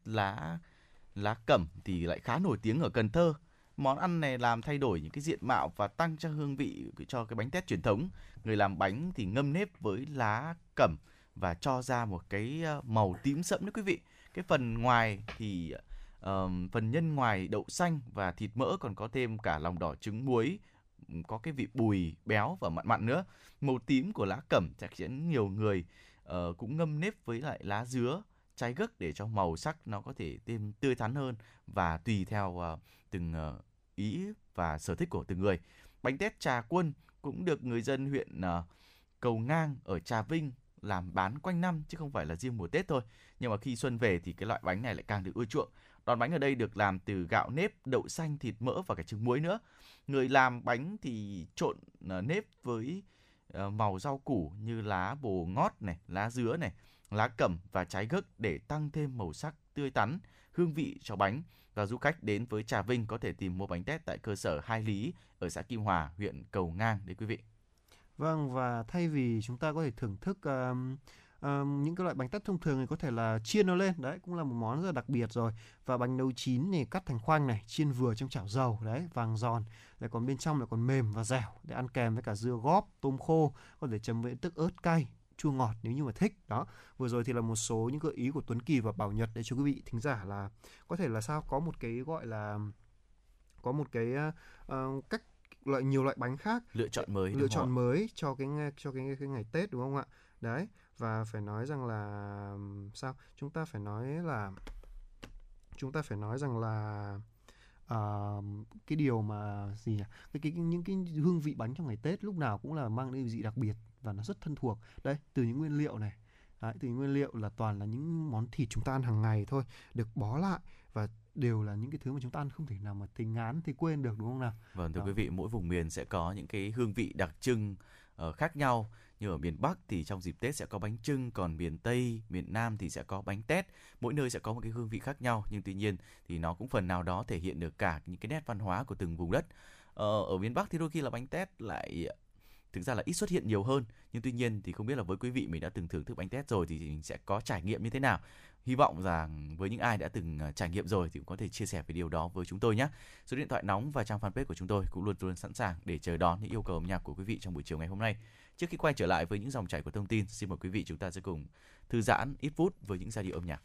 lá cẩm thì lại khá nổi tiếng ở Cần Thơ. Món ăn này làm thay đổi những cái diện mạo và tăng cho hương vị cho cái bánh tét truyền thống. Người làm bánh thì ngâm nếp với lá cẩm và cho ra một cái màu tím sẫm đấy quý vị. Cái phần ngoài thì phần nhân ngoài đậu xanh và thịt mỡ còn có thêm cả lòng đỏ trứng muối, có cái vị bùi, béo và mặn mặn nữa. Màu tím của lá cẩm chắc chắn nhiều người cũng ngâm nếp với lại lá dứa, trái gấc để cho màu sắc nó có thể thêm tươi thắn hơn, và tùy theo từng ý và sở thích của từng người. Bánh tét trà quân cũng được người dân huyện Cầu Ngang ở Trà Vinh làm bán quanh năm chứ không phải là riêng mùa Tết thôi. Nhưng mà khi xuân về thì cái loại bánh này lại càng được ưa chuộng. Đòn bánh ở đây được làm từ gạo nếp, đậu xanh, thịt mỡ và cả trứng muối nữa. Người làm bánh thì trộn nếp với màu rau củ như lá bồ ngót này, lá dứa này, lá cẩm và trái gấc để tăng thêm màu sắc tươi tắn, hương vị cho bánh. Và du khách đến với Trà Vinh có thể tìm mua bánh tét tại cơ sở Hai Lý ở xã Kim Hòa, huyện Cầu Ngang đấy quý vị. Vâng, và thay vì chúng ta có thể thưởng thức những cái loại bánh tét thông thường thì có thể là chiên nó lên đấy, cũng là một món rất là đặc biệt rồi. Và bánh nấu chín này cắt thành khoanh này, chiên vừa trong chảo dầu đấy, vàng giòn, lại còn bên trong lại còn mềm và dẻo, để ăn kèm với cả dưa góp, tôm khô, có thể chấm với tức ớt cay, chua ngọt nếu như mà thích đó. Vừa rồi thì là một số những gợi ý của Tuấn Kỳ và Bảo Nhật để cho quý vị thính giả là có thể là sao có một cái gọi là có một cái cách loại nhiều loại bánh khác, lựa chọn mới cho cái ngày Tết đúng không ạ? Đấy, và phải nói rằng là sao? Chúng ta phải nói rằng là cái điều mà gì nhỉ? Những cái hương vị bánh trong ngày Tết lúc nào cũng là mang đến vị đặc biệt và nó rất thân thuộc. Đấy, từ những nguyên liệu này. Đấy, từ những nguyên liệu là toàn là những món thịt chúng ta ăn hàng ngày thôi, được bó lại và đều là những cái thứ mà chúng ta ăn không thể nào mà thấy ngán thì quên được đúng không nào? Vâng, thưa quý vị, mỗi vùng miền sẽ có những cái hương vị đặc trưng khác nhau. Như ở miền Bắc thì trong dịp Tết sẽ có bánh chưng, còn miền Tây, miền Nam thì sẽ có bánh tét. Mỗi nơi sẽ có một cái hương vị khác nhau, nhưng tuy nhiên thì nó cũng phần nào đó thể hiện được cả những cái nét văn hóa của từng vùng đất. Ở miền Bắc thì đôi khi là bánh tét lại thực ra là ít xuất hiện nhiều hơn, nhưng tuy nhiên thì không biết là với quý vị mình đã từng thưởng thức bánh tét rồi thì mình sẽ có trải nghiệm như thế nào. Hy vọng rằng với những ai đã từng trải nghiệm rồi thì cũng có thể chia sẻ về điều đó với chúng tôi nhé. Số điện thoại nóng và trang fanpage của chúng tôi cũng luôn luôn sẵn sàng để chờ đón những yêu cầu âm nhạc của quý vị trong buổi chiều ngày hôm nay. Trước khi quay trở lại với những dòng chảy của thông tin, xin mời quý vị chúng ta sẽ cùng thư giãn ít phút với những giai điệu âm nhạc.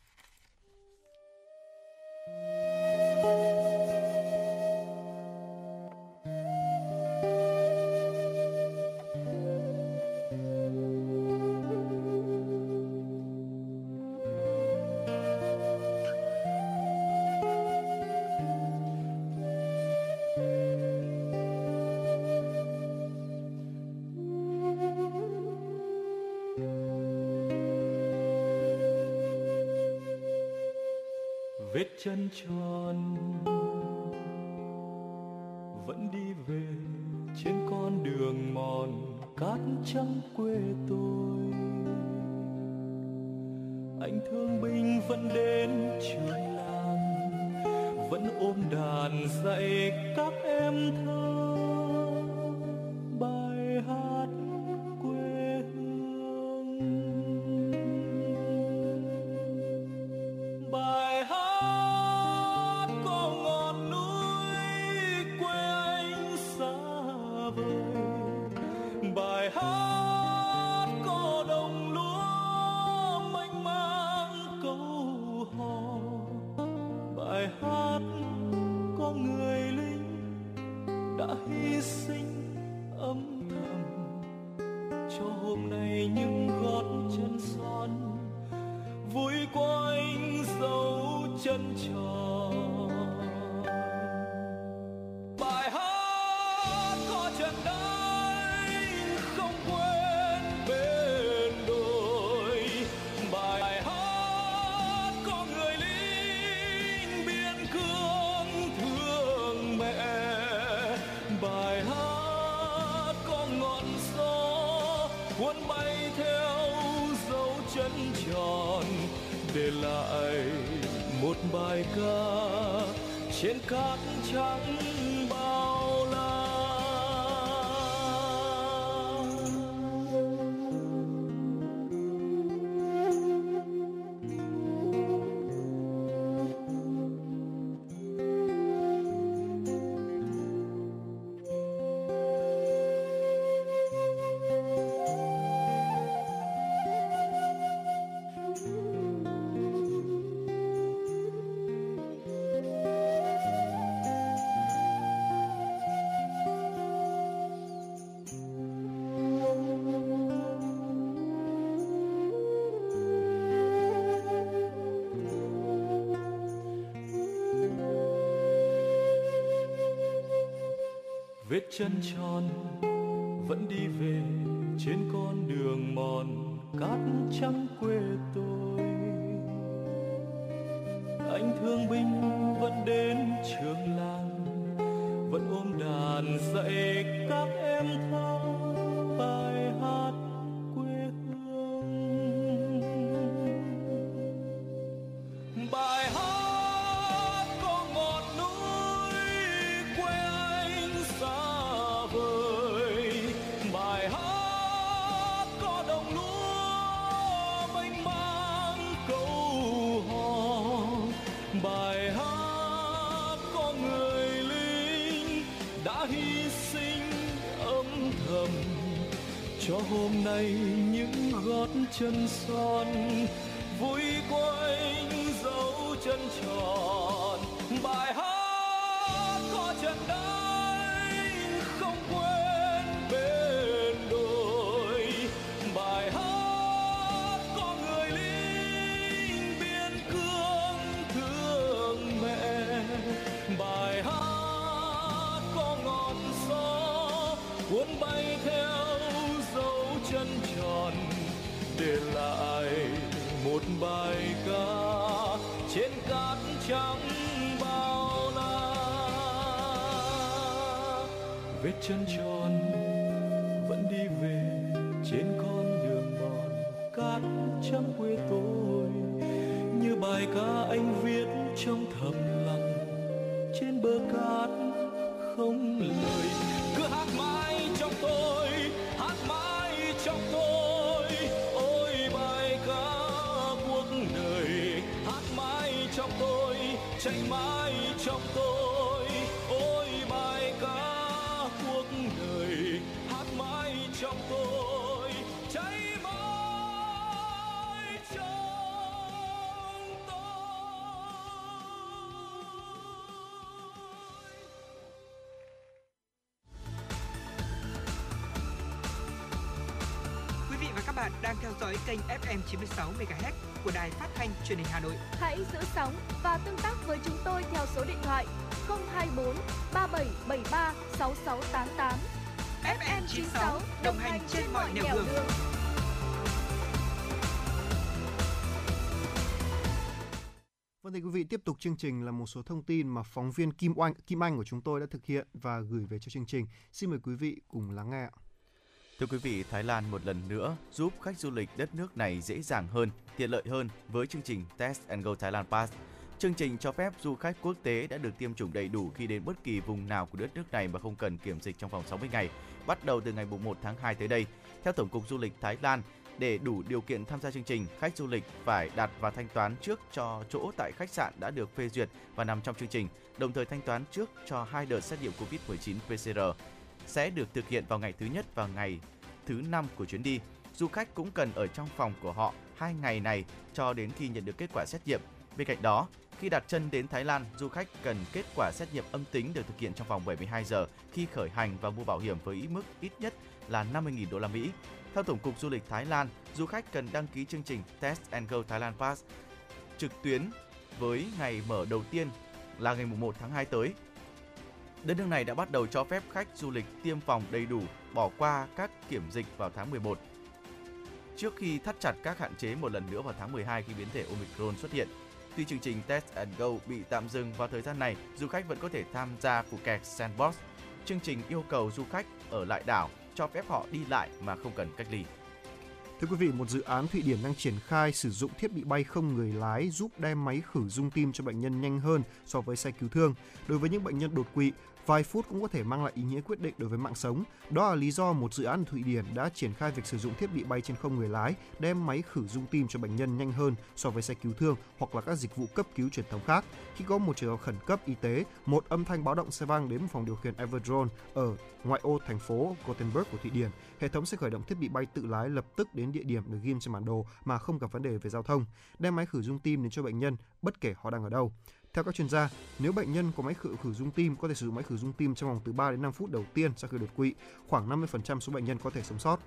Chân tròn vẫn đi về trên con đường mòn cát trắng quê tôi. Anh thương binh vẫn đến trường. vẫn ôm đàn dạy các em thơ bài hát quê hương, bài hát có ngọn núi quê anh xa vời, bài hát hát có người lính đã hy sinh âm thầm cho hôm nay những gót chân son vui quanh dấu chân tròn. Bài hát có trận đánh không quên bên đồi, bài hát để lại một bài ca trên cát trắng bao la. Vết chân tròn vẫn đi về trên con đường mòn cát trắng quê tôi. Anh thương binh vẫn đến trường làng, vẫn ôm đàn dạy các em thơ bài hát quê hương. Bài hát cho hôm nay những gót chân son vui quanh dấu chân tròn. Bài hát có trận đánh không quên bên đồi, bài hát có người lính biên cương thương mẹ, bài hát có ngọn gió cuốn bay theo chân tròn để lại một bài ca trên cát trắng bao la. Vết chân tròn vẫn đi về trên con đường mòn cát trắng quê tôi, như bài ca anh viết trong thầm lặng trên bờ cát không lời. Cứ hát mãi trong tôi, hát mãi trong tôi, ôi bài ca cuộc đời, hát mãi trong tôi, cháy mãi trong tôi, ôi bài ca cuộc đời, hát mãi trong tôi, cháy mãi trong tôi. Quý vị và các bạn đang theo dõi kênh FM 96 MHz của Đài Phát thanh Truyền hình Hà Nội. Hãy giữ sóng và tương tác với chúng tôi theo số điện thoại 024 3773 6688. FM 96 đồng hành trên mọi nẻo đường. Vâng, thưa quý vị, tiếp tục chương trình là một số thông tin mà phóng viên Kim Anh của chúng tôi đã thực hiện và gửi về cho chương trình. Xin mời quý vị cùng lắng nghe. Thưa quý vị, Thái Lan một lần nữa giúp khách du lịch đất nước này dễ dàng hơn, tiện lợi hơn với chương trình Test and Go Thailand Pass. Chương trình cho phép du khách quốc tế đã được tiêm chủng đầy đủ khi đến bất kỳ vùng nào của đất nước này mà không cần kiểm dịch trong vòng 60 ngày, bắt đầu từ ngày 1 tháng 2 tới đây. Theo Tổng cục Du lịch Thái Lan, để đủ điều kiện tham gia chương trình, khách du lịch phải đặt và thanh toán trước cho chỗ tại khách sạn đã được phê duyệt và nằm trong chương trình, đồng thời thanh toán trước cho 2 đợt xét nghiệm COVID-19 PCR sẽ được thực hiện vào ngày thứ nhất và ngày thứ 5 của chuyến đi. Du khách cũng cần ở trong phòng của họ 2 ngày này cho đến khi nhận được kết quả xét nghiệm. Bên cạnh đó, khi đặt chân đến Thái Lan, du khách cần kết quả xét nghiệm âm tính được thực hiện trong vòng 72 giờ khi khởi hành và mua bảo hiểm với mức ít nhất là 50.000 đô la Mỹ. Theo Tổng cục Du lịch Thái Lan, du khách cần đăng ký chương trình Test & Go Thailand Pass trực tuyến với ngày mở đầu tiên là ngày 1 tháng 2 tới. Đất nước này đã bắt đầu cho phép khách du lịch tiêm phòng đầy đủ, bỏ qua các kiểm dịch vào tháng 11. Trước khi thắt chặt các hạn chế một lần nữa vào tháng 12 khi biến thể Omicron xuất hiện. Tuy chương trình Test & Go bị tạm dừng vào thời gian này, du khách vẫn có thể tham gia phụ kẹt Sandbox. Chương trình yêu cầu du khách ở lại đảo, cho phép họ đi lại mà không cần cách ly. Thưa quý vị, một dự án Thụy Điển đang triển khai sử dụng thiết bị bay không người lái giúp đem máy khử rung tim cho bệnh nhân nhanh hơn so với xe cứu thương. Đối với những bệnh nhân đột quỵ, vài phút cũng có thể mang lại ý nghĩa quyết định đối với mạng sống. Đó là lý do một dự án Thụy Điển đã triển khai việc sử dụng thiết bị bay trên không người lái đem máy khử rung tim cho bệnh nhân nhanh hơn so với xe cứu thương hoặc là các dịch vụ cấp cứu truyền thống khác. Khi có một trường hợp khẩn cấp y tế, một âm thanh báo động sẽ vang đến một phòng điều khiển Everdron ở ngoại ô thành phố Gothenburg của Thụy Điển. Hệ thống sẽ khởi động thiết bị bay tự lái lập tức đến địa điểm được ghi trên bản đồ mà không gặp vấn đề về giao thông, đem máy khử rung tim đến cho bệnh nhân bất kể họ đang ở đâu. Theo các chuyên gia, nếu bệnh nhân có máy khử rung tim có thể sử dụng máy khử rung tim trong vòng từ 3 đến 5 phút đầu tiên sau khi đột quỵ, khoảng 50% số bệnh nhân có thể sống sót.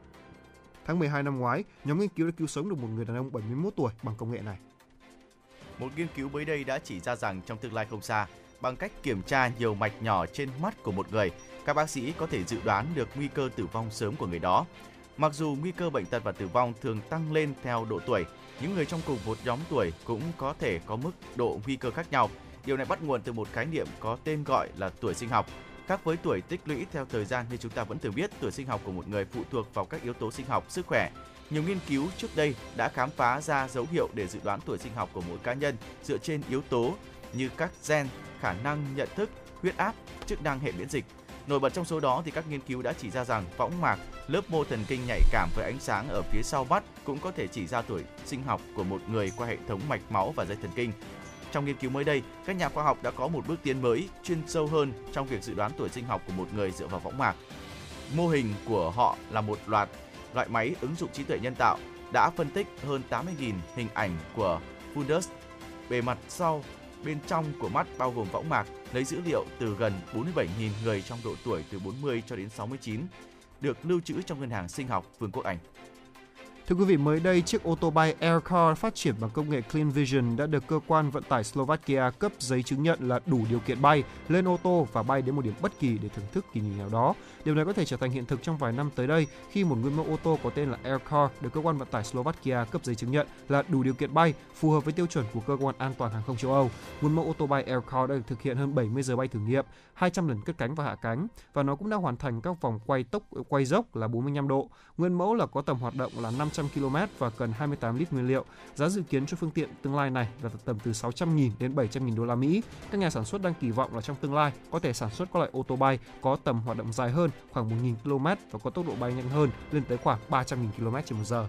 Tháng 12 năm ngoái, nhóm nghiên cứu đã cứu sống được một người đàn ông 71 tuổi bằng công nghệ này. Một nghiên cứu mới đây đã chỉ ra rằng trong tương lai không xa, bằng cách kiểm tra nhiều mạch nhỏ trên mắt của một người, các bác sĩ có thể dự đoán được nguy cơ tử vong sớm của người đó. Mặc dù nguy cơ bệnh tật và tử vong thường tăng lên theo độ tuổi, những người trong cùng một nhóm tuổi cũng có thể có mức độ nguy cơ khác nhau. Điều này bắt nguồn từ một khái niệm có tên gọi là tuổi sinh học. Khác với tuổi tích lũy theo thời gian như chúng ta vẫn thường biết, tuổi sinh học của một người phụ thuộc vào các yếu tố sinh học, sức khỏe. Nhiều nghiên cứu trước đây đã khám phá ra dấu hiệu để dự đoán tuổi sinh học của mỗi cá nhân dựa trên yếu tố như các gen, khả năng nhận thức, huyết áp, chức năng hệ miễn dịch. Nổi bật trong số đó thì các nghiên cứu đã chỉ ra rằng võng mạc, lớp mô thần kinh nhạy cảm với ánh sáng ở phía sau mắt cũng có thể chỉ ra tuổi sinh học của một người qua hệ thống mạch máu và dây thần kinh. Trong nghiên cứu mới đây, các nhà khoa học đã có một bước tiến mới chuyên sâu hơn trong việc dự đoán tuổi sinh học của một người dựa vào võng mạc. Mô hình của họ là một loạt loại máy ứng dụng trí tuệ nhân tạo đã phân tích hơn 80.000 hình ảnh của fundus, bề mặt sau bên trong của mắt bao gồm võng mạc, lấy dữ liệu từ gần 47.000 người trong độ tuổi từ 40 cho đến 69 được lưu trữ trong ngân hàng sinh học Vương quốc Anh. Thưa quý vị, mới đây, chiếc ô tô bay Aircar phát triển bằng công nghệ Clean Vision đã được cơ quan vận tải Slovakia cấp giấy chứng nhận là đủ điều kiện bay, lên ô tô và bay đến một điểm bất kỳ để thưởng thức kỳ nghỉ nào đó. Điều này có thể trở thành hiện thực trong vài năm tới đây khi một nguyên mẫu ô tô có tên là Aircar được cơ quan vận tải Slovakia cấp giấy chứng nhận là đủ điều kiện bay, phù hợp với tiêu chuẩn của cơ quan an toàn hàng không châu Âu. Nguyên mẫu ô tô bay Aircar đã được thực hiện hơn 70 giờ bay thử nghiệm, 200 lần cất cánh và hạ cánh, và nó cũng đã hoàn thành các vòng quay dốc là 45 độ. Nguyên mẫu là có tầm hoạt động là 500 km và cần 28 lít nguyên liệu. Giá dự kiến cho phương tiện tương lai này là tầm từ 600.000 đến 700.000 đô la Mỹ. Các nhà sản xuất đang kỳ vọng là trong tương lai có thể sản xuất các loại ô tô bay có tầm hoạt động dài hơn khoảng 1.000 km và có tốc độ bay nhanh hơn lên tới khoảng 300.000 km/h.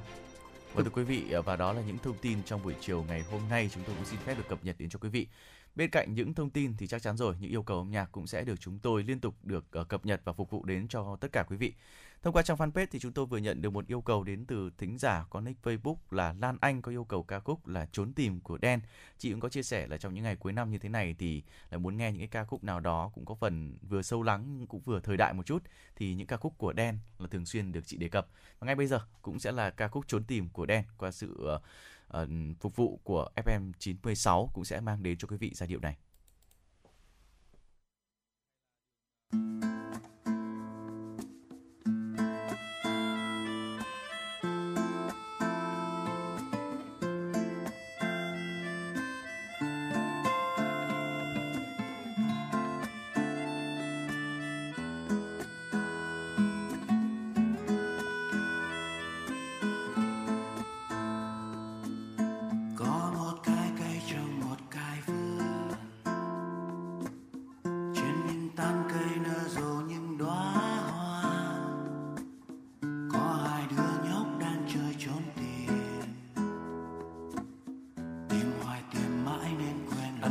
Vâng thưa quý vị, và đó là những thông tin trong buổi chiều ngày hôm nay chúng tôi cũng xin phép được cập nhật đến cho quý vị. Bên cạnh những thông tin thì chắc chắn rồi, những yêu cầu âm nhạc cũng sẽ được chúng tôi liên tục được cập nhật và phục vụ đến cho tất cả quý vị. Thông qua trang fanpage thì chúng tôi vừa nhận được một yêu cầu đến từ thính giả có nick Facebook là Lan Anh, có yêu cầu ca khúc là Trốn Tìm của Đen. Chị cũng có chia sẻ là trong những ngày cuối năm như thế này thì là muốn nghe những cái ca khúc nào đó cũng có phần vừa sâu lắng nhưng cũng vừa thời đại một chút, thì những ca khúc của Đen là thường xuyên được chị đề cập. Và ngay bây giờ cũng sẽ là ca khúc Trốn Tìm của Đen qua sự phục vụ của FM 96 cũng sẽ mang đến cho quý vị giai điệu này. Có một cái cây trồng một cái vườn.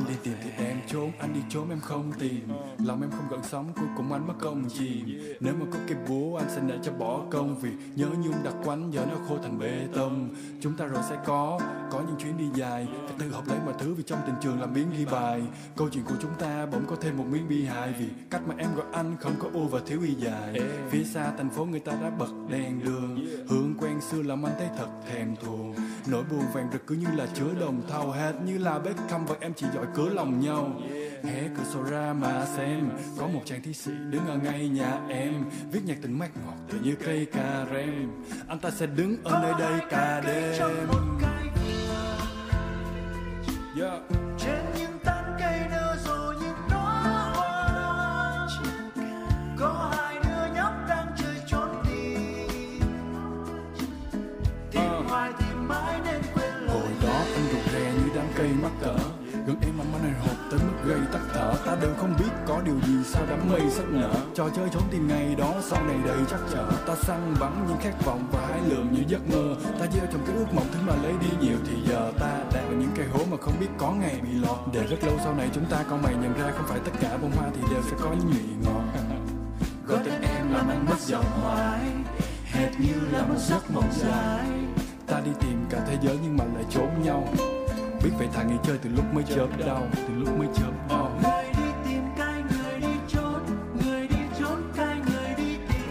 đi tìm thì em trốn, anh đi trốn em không tìm. Lòng em không gần sống, cuối cùng anh mất công chìm. Nếu mà có cái búa anh sẽ để cho bỏ công việc. Nhớ nhung đặc quánh giờ nó khô thành bê tông. Chúng ta rồi sẽ có những chuyến đi dài. Phải tự học lấy mọi thứ vì trong tình trường làm miếng ghi bài. Câu chuyện của chúng ta bỗng có thêm một miếng bi hài. Vì cách mà em gọi anh không có u và thiếu y dài. Phía xa thành phố người ta đã bật đèn đường. Hương quen xưa làm anh thấy thật thèm thuồng. Nỗi buồn vàng rực cứ như là chứa đồng thau. Hệt như là Beckham và em chỉ giỏi cửa lòng nhau. Hé cửa sổ ra mà xem, có một chàng thi sĩ đứng ở ngay nhà em. Viết nhạc tình mát ngọt tựa như cây cà rem. Anh ta sẽ đứng ở nơi đây cả đêm. Trên những tán cây nở rộ những đóa hoa. Có hai đứa nhóc đang chơi trốn tìm hoài tìm mãi nên quên lời. Hồi đó anh rụt rè như đám cây mắc cỡ. Gần em mà anh hộp tới mức gây tắc thở. Ta đều không biết có điều gì sao đám mây sắp nở. Trò chơi trốn tìm ngày đó sau này đầy trắc trở. Ta săn bắn những khát vọng và hái lượm như giấc mơ. Ta gieo trong cái ước mộng thứ mà lấy đi nhiều thì giờ ta đang ở những cây hố mà không biết có ngày bị lọt. Để rất lâu sau này chúng ta con mày nhận ra không phải tất cả bông hoa thì đều sẽ có những nhụy ngọt. Gọi tên em làm anh mất giọng hoài, hệt như là một giấc mộng dài. Ta đi tìm cả thế giới nhưng mà lại trốn nhau. Biết vậy thà nghỉ chơi từ lúc mới chớp đau, từ lúc mới chớp đau. Người đi tìm cái người đi trốn cái người đi tìm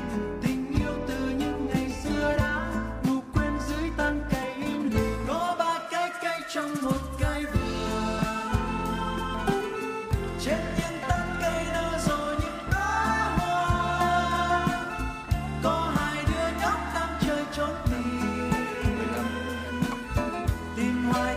tình yêu từ những ngày xưa đã ngủ quên dưới tán cây im lìm. Có ba cái cây trong một cái vườn. Trên những tán cây nở rộ những đóa hoa. Có hai đứa nhóc đang chơi trốn tìm hoài.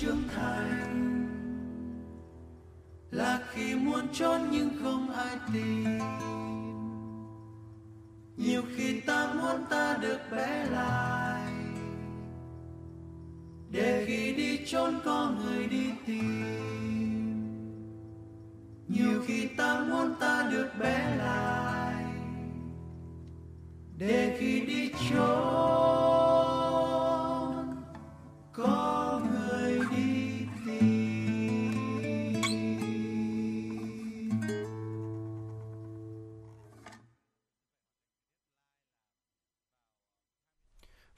Trưởng thành là khi muốn trốn nhưng không ai tìm. Nhiều khi ta muốn ta được bé lại, để khi đi trốn có người đi tìm. Nhiều khi ta muốn ta được bé lại, để khi đi trốn có.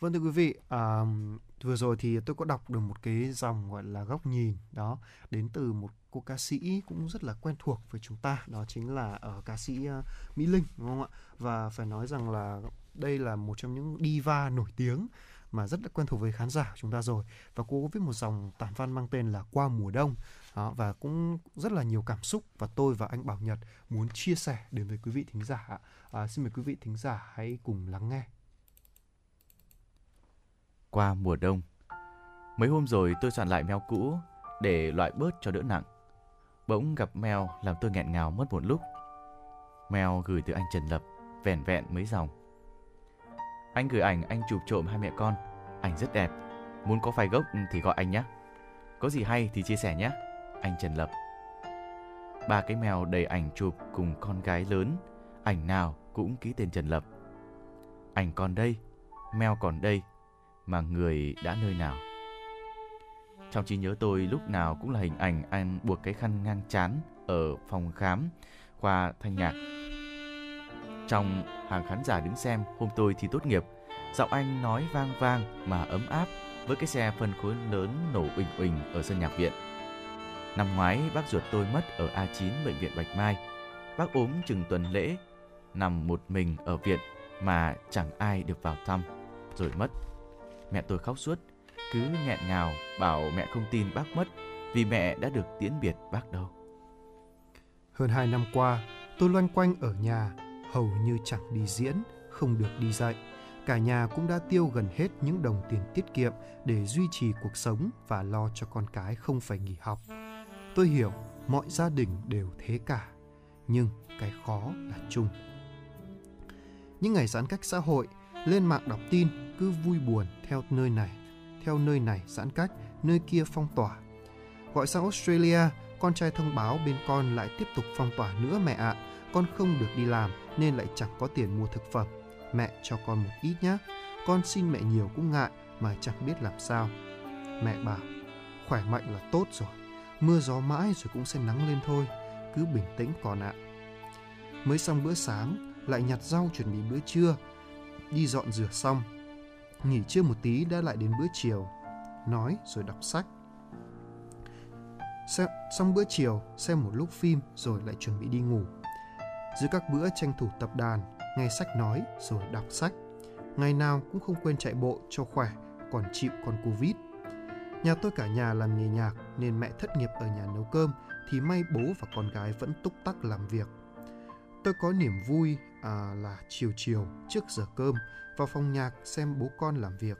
Vâng thưa quý vị, vừa rồi thì tôi có đọc được một cái dòng gọi là góc nhìn đó đến từ một cô ca sĩ cũng rất là quen thuộc với chúng ta, đó chính là ca sĩ Mỹ Linh, đúng không ạ? Và phải nói rằng là đây là một trong những diva nổi tiếng mà rất là quen thuộc với khán giả của chúng ta rồi. Và cô có viết một dòng tản văn mang tên là Qua mùa đông. Đó, và cũng rất là nhiều cảm xúc và tôi và anh Bảo Nhật muốn chia sẻ đến với quý vị thính giả. Xin mời quý vị thính giả hãy cùng lắng nghe. Qua mùa đông. Mấy hôm rồi tôi soạn lại mail cũ để loại bớt cho đỡ nặng. Bỗng gặp mail làm tôi nghẹn ngào mất một lúc. Mail gửi từ anh Trần Lập, vẻn vẹn mấy dòng. Anh gửi ảnh anh chụp trộm hai mẹ con, ảnh rất đẹp. Muốn có file gốc thì gọi anh nhé. Có gì hay thì chia sẻ nhé, anh Trần Lập. Ba cái mail đầy ảnh chụp cùng con gái lớn, ảnh nào cũng ký tên Trần Lập. Ảnh còn đây, mail còn đây, mà người đã nơi nào. Trong trí nhớ tôi lúc nào cũng là hình ảnh anh buộc cái khăn ngang trán ở phòng khám khoa thanh nhạc. Trong hàng khán giả đứng xem hôm tôi thi tốt nghiệp, giọng anh nói vang vang mà ấm áp với cái xe phân khối lớn nổ uỳnh uỳnh ở sân nhạc viện. Năm ngoái bác ruột tôi mất ở A9 bệnh viện Bạch Mai. Bác ốm chừng tuần lễ, nằm một mình ở viện mà chẳng ai được vào thăm, rồi mất. Mẹ tôi khóc suốt, cứ nghẹn ngào bảo mẹ không tin bác mất vì mẹ đã được tiễn biệt bác đâu. Hơn 2 năm qua, tôi loanh quanh ở nhà, hầu như chẳng đi diễn, không được đi dạy. Cả nhà cũng đã tiêu gần hết những đồng tiền tiết kiệm để duy trì cuộc sống và lo cho con cái không phải nghỉ học. Tôi hiểu mọi gia đình đều thế cả, nhưng cái khó là chung. Những ngày giãn cách xã hội, lên mạng đọc tin cứ vui buồn theo nơi này giãn cách, nơi kia phong tỏa. Gọi sang Australia, con trai thông báo bên con lại tiếp tục phong tỏa nữa mẹ ạ. Con không được đi làm nên lại chẳng có tiền mua thực phẩm. Mẹ cho con một ít nhé. Con xin mẹ nhiều cũng ngại mà chẳng biết làm sao. Mẹ bảo, khỏe mạnh là tốt rồi. Mưa gió mãi rồi cũng sẽ nắng lên thôi. Cứ bình tĩnh con ạ. Mới xong bữa sáng, lại nhặt rau chuẩn bị bữa trưa. Đi dọn rửa xong, nghỉ trưa một tí đã lại đến bữa chiều. Nói rồi đọc sách. Xong bữa chiều, xem một lúc phim rồi lại chuẩn bị đi ngủ. Giữa các bữa tranh thủ tập đàn, nghe sách nói rồi đọc sách. Ngày nào cũng không quên chạy bộ cho khỏe, còn chịu con Covid. Nhà tôi cả nhà làm nghề nhạc nên mẹ thất nghiệp ở nhà nấu cơm thì may bố và con gái vẫn túc tắc làm việc. Tôi có niềm vui là chiều trước giờ cơm vào phòng nhạc xem bố con làm việc.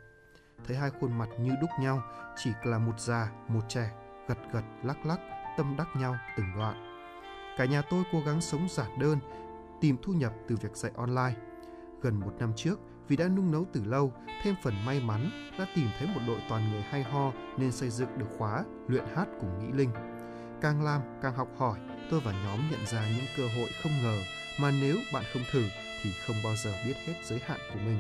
Thấy hai khuôn mặt như đúc nhau, chỉ là một già, một trẻ, gật gật lắc lắc, tâm đắc nhau từng đoạn. Cả nhà tôi cố gắng sống giản đơn, tìm thu nhập từ việc dạy online. Gần một năm trước, vì đã nung nấu từ lâu, thêm phần may mắn đã tìm thấy một đội toàn người hay ho nên xây dựng được khóa luyện hát cùng Mỹ Linh. Càng làm, càng học hỏi, tôi và nhóm nhận ra những cơ hội không ngờ mà nếu bạn không thử thì không bao giờ biết hết giới hạn của mình.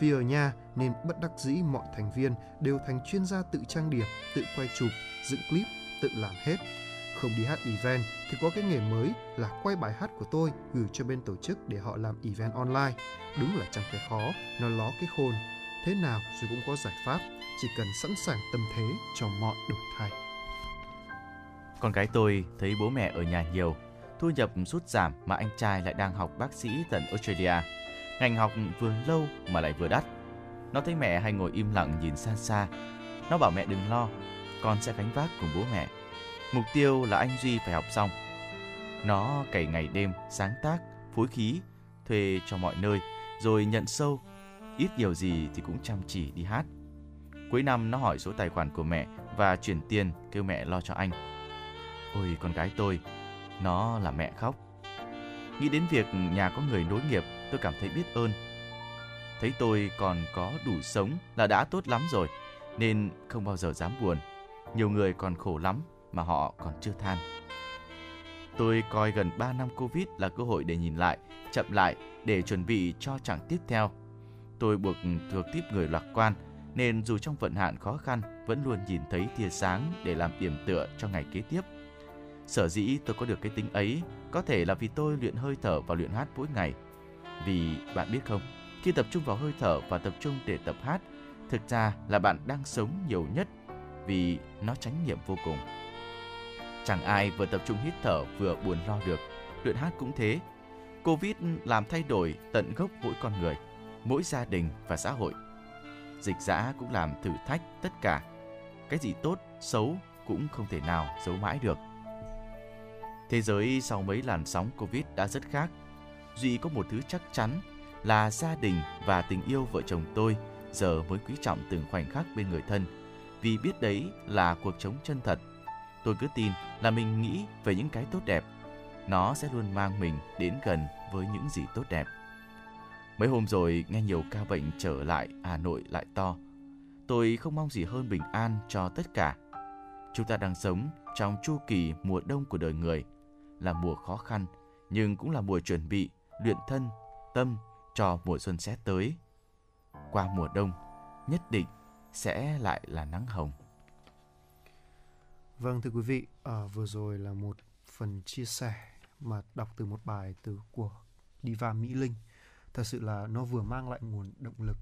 Vì ở nhà nên bất đắc dĩ mọi thành viên đều thành chuyên gia tự trang điểm, tự quay chụp, dựng clip, tự làm hết. Không đi hát event thì có cái nghề mới là quay bài hát của tôi gửi cho bên tổ chức để họ làm event online. Đúng là chẳng cái khó, nó ló cái khôn. Thế nào rồi cũng có giải pháp, chỉ cần sẵn sàng tâm thế cho mọi đổi thay. Con gái tôi thấy bố mẹ ở nhà nhiều, thu nhập sút giảm mà anh trai lại đang học bác sĩ tận Australia. Ngành học vừa lâu mà lại vừa đắt. Nó thấy mẹ hay ngồi im lặng nhìn xa xa. Nó bảo mẹ đừng lo, con sẽ gánh vác cùng bố mẹ. Mục tiêu là anh Duy phải học xong. Nó cày ngày đêm, sáng tác, phối khí, thuê cho mọi nơi, rồi nhận sâu. Ít nhiều gì thì cũng chăm chỉ đi hát. Cuối năm nó hỏi số tài khoản của mẹ và chuyển tiền kêu mẹ lo cho anh. Ôi con gái tôi, nó làm mẹ khóc. Nghĩ đến việc nhà có người nối nghiệp, tôi cảm thấy biết ơn. Thấy tôi còn có đủ sống là đã tốt lắm rồi, nên không bao giờ dám buồn. Nhiều người còn khổ lắm mà họ còn chưa than. Tôi coi gần 3 năm Covid là cơ hội để nhìn lại, chậm lại để chuẩn bị cho chặng tiếp theo. Tôi buộc thuộc tiếp người lạc quan, nên dù trong vận hạn khó khăn vẫn luôn nhìn thấy tia sáng để làm điểm tựa cho ngày kế tiếp. Sở dĩ tôi có được cái tính ấy có thể là vì tôi luyện hơi thở và luyện hát mỗi ngày. Vì bạn biết không, khi tập trung vào hơi thở và tập trung để tập hát, thực ra là bạn đang sống nhiều nhất vì nó chánh niệm vô cùng. Chẳng ai vừa tập trung hít thở vừa buồn lo được. Luyện hát cũng thế. Covid làm thay đổi tận gốc mỗi con người, mỗi gia đình và xã hội. Dịch dã cũng làm thử thách tất cả. Cái gì tốt, xấu cũng không thể nào giấu mãi được. Thế giới sau mấy làn sóng Covid đã rất khác. Duy có một thứ chắc chắn là gia đình và tình yêu vợ chồng tôi giờ mới quý trọng từng khoảnh khắc bên người thân. Vì biết đấy là cuộc sống chân thật. Tôi cứ tin là mình nghĩ về những cái tốt đẹp, nó sẽ luôn mang mình đến gần với những gì tốt đẹp. Mấy hôm rồi nghe nhiều ca bệnh trở lại, Hà Nội lại to. Tôi không mong gì hơn bình an cho tất cả. Chúng ta đang sống trong chu kỳ mùa đông của đời người, là mùa khó khăn, nhưng cũng là mùa chuẩn bị, luyện thân, tâm cho mùa xuân sẽ tới. Qua mùa đông, nhất định sẽ lại là nắng hồng. Vâng thưa quý vị, vừa rồi là một phần chia sẻ mà đọc từ một bài từ của diva Mỹ Linh. Thật sự là nó vừa mang lại nguồn động lực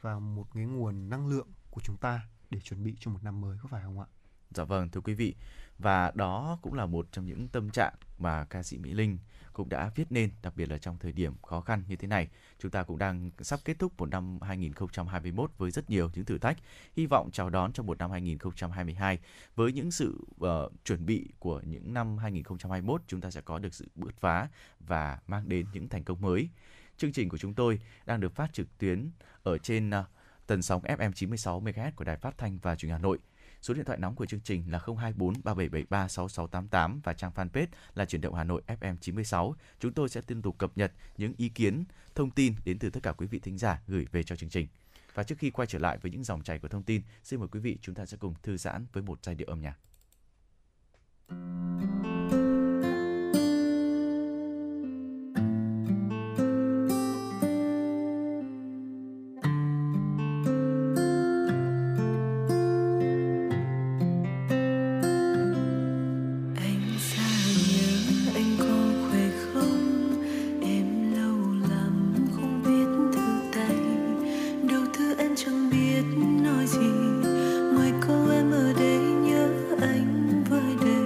và một cái nguồn năng lượng của chúng ta để chuẩn bị cho một năm mới, có phải không ạ? Dạ vâng thưa quý vị, và đó cũng là một trong những tâm trạng mà ca sĩ Mỹ Linh cũng đã viết nên, đặc biệt là trong thời điểm khó khăn như thế này. Chúng ta cũng đang sắp kết thúc một năm 2021 với rất nhiều những thử thách, hy vọng chào đón trong một năm 2022 với những sự chuẩn bị của những năm 2021, chúng ta sẽ có được sự bứt phá và mang đến những thành công mới. Chương trình của chúng tôi đang được phát trực tuyến ở trên tần sóng FM 96 MHz của Đài Phát thanh và Truyền hình Hà Nội. Số điện thoại nóng của chương trình là 024 3773 6688 và trang fanpage là Chuyển động Hà Nội FM 96. Chúng tôi sẽ tiếp tục cập nhật những ý kiến, thông tin đến từ tất cả quý vị thính giả gửi về cho chương trình. Và trước khi quay trở lại với những dòng chảy của thông tin, xin mời quý vị chúng ta sẽ cùng thư giãn với một giai điệu âm nhạc. Gì mời cô em ở đây nhớ anh với đây.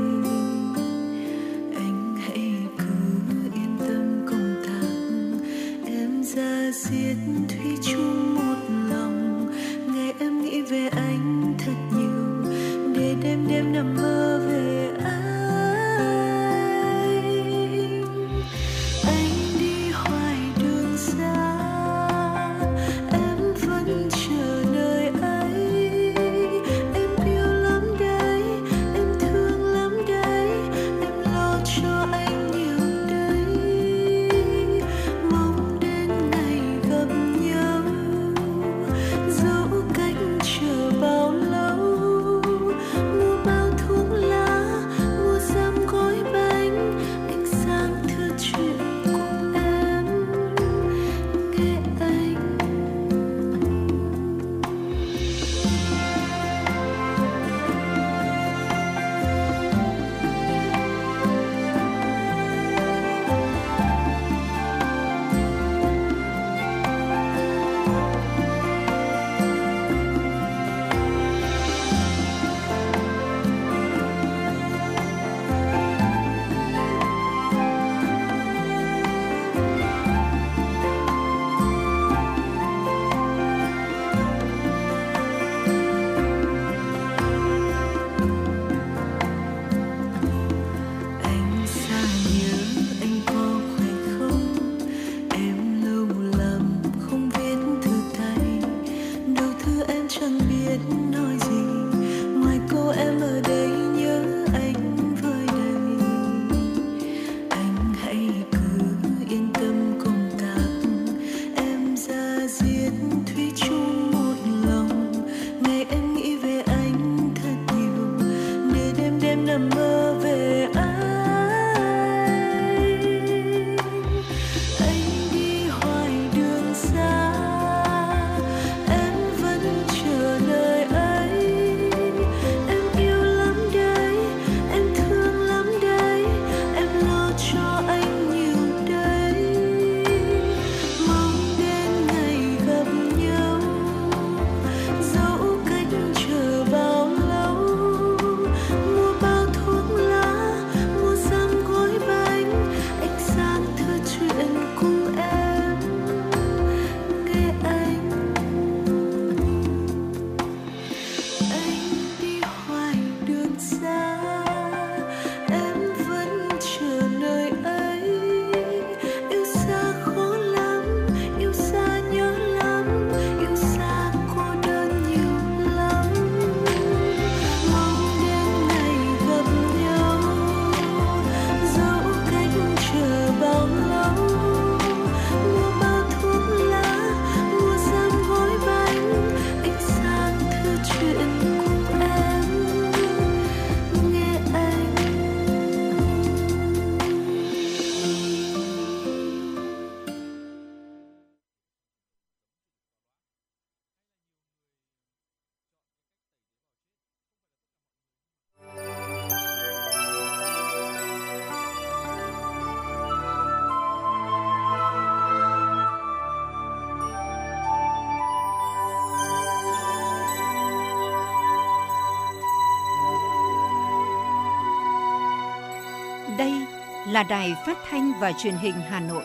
là Đài Phát thanh và Truyền hình Hà Nội.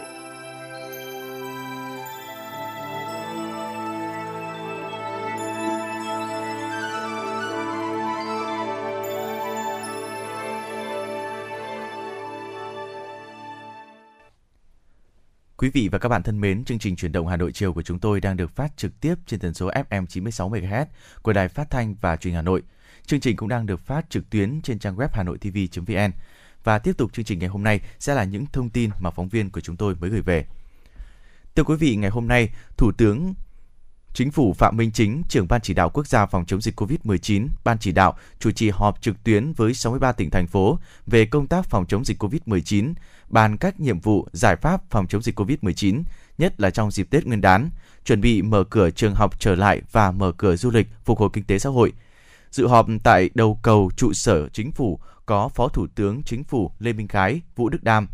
Quý vị và các bạn thân mến, chương trình Chuyển động Hà Nội chiều của chúng tôi đang được phát trực tiếp trên tần số FM 96 MHz của Đài Phát thanh và Truyền hình Hà Nội. Chương trình cũng đang được phát trực tuyến trên trang web hanoitv.vn. Và tiếp tục chương trình ngày hôm nay sẽ là những thông tin mà phóng viên của chúng tôi mới gửi về. Thưa quý vị, ngày hôm nay, Thủ tướng Chính phủ Phạm Minh Chính, trưởng Ban Chỉ đạo Quốc gia phòng chống dịch COVID-19, Ban Chỉ đạo chủ trì họp trực tuyến với 63 tỉnh, thành phố về công tác phòng chống dịch COVID-19, bàn các nhiệm vụ, giải pháp phòng chống dịch COVID-19, nhất là trong dịp Tết Nguyên đán, chuẩn bị mở cửa trường học trở lại và mở cửa du lịch, phục hồi kinh tế xã hội. Dự họp tại đầu cầu trụ sở Chính phủ có Phó Thủ tướng Chính phủ Lê Minh Khái, Vũ Đức Đam,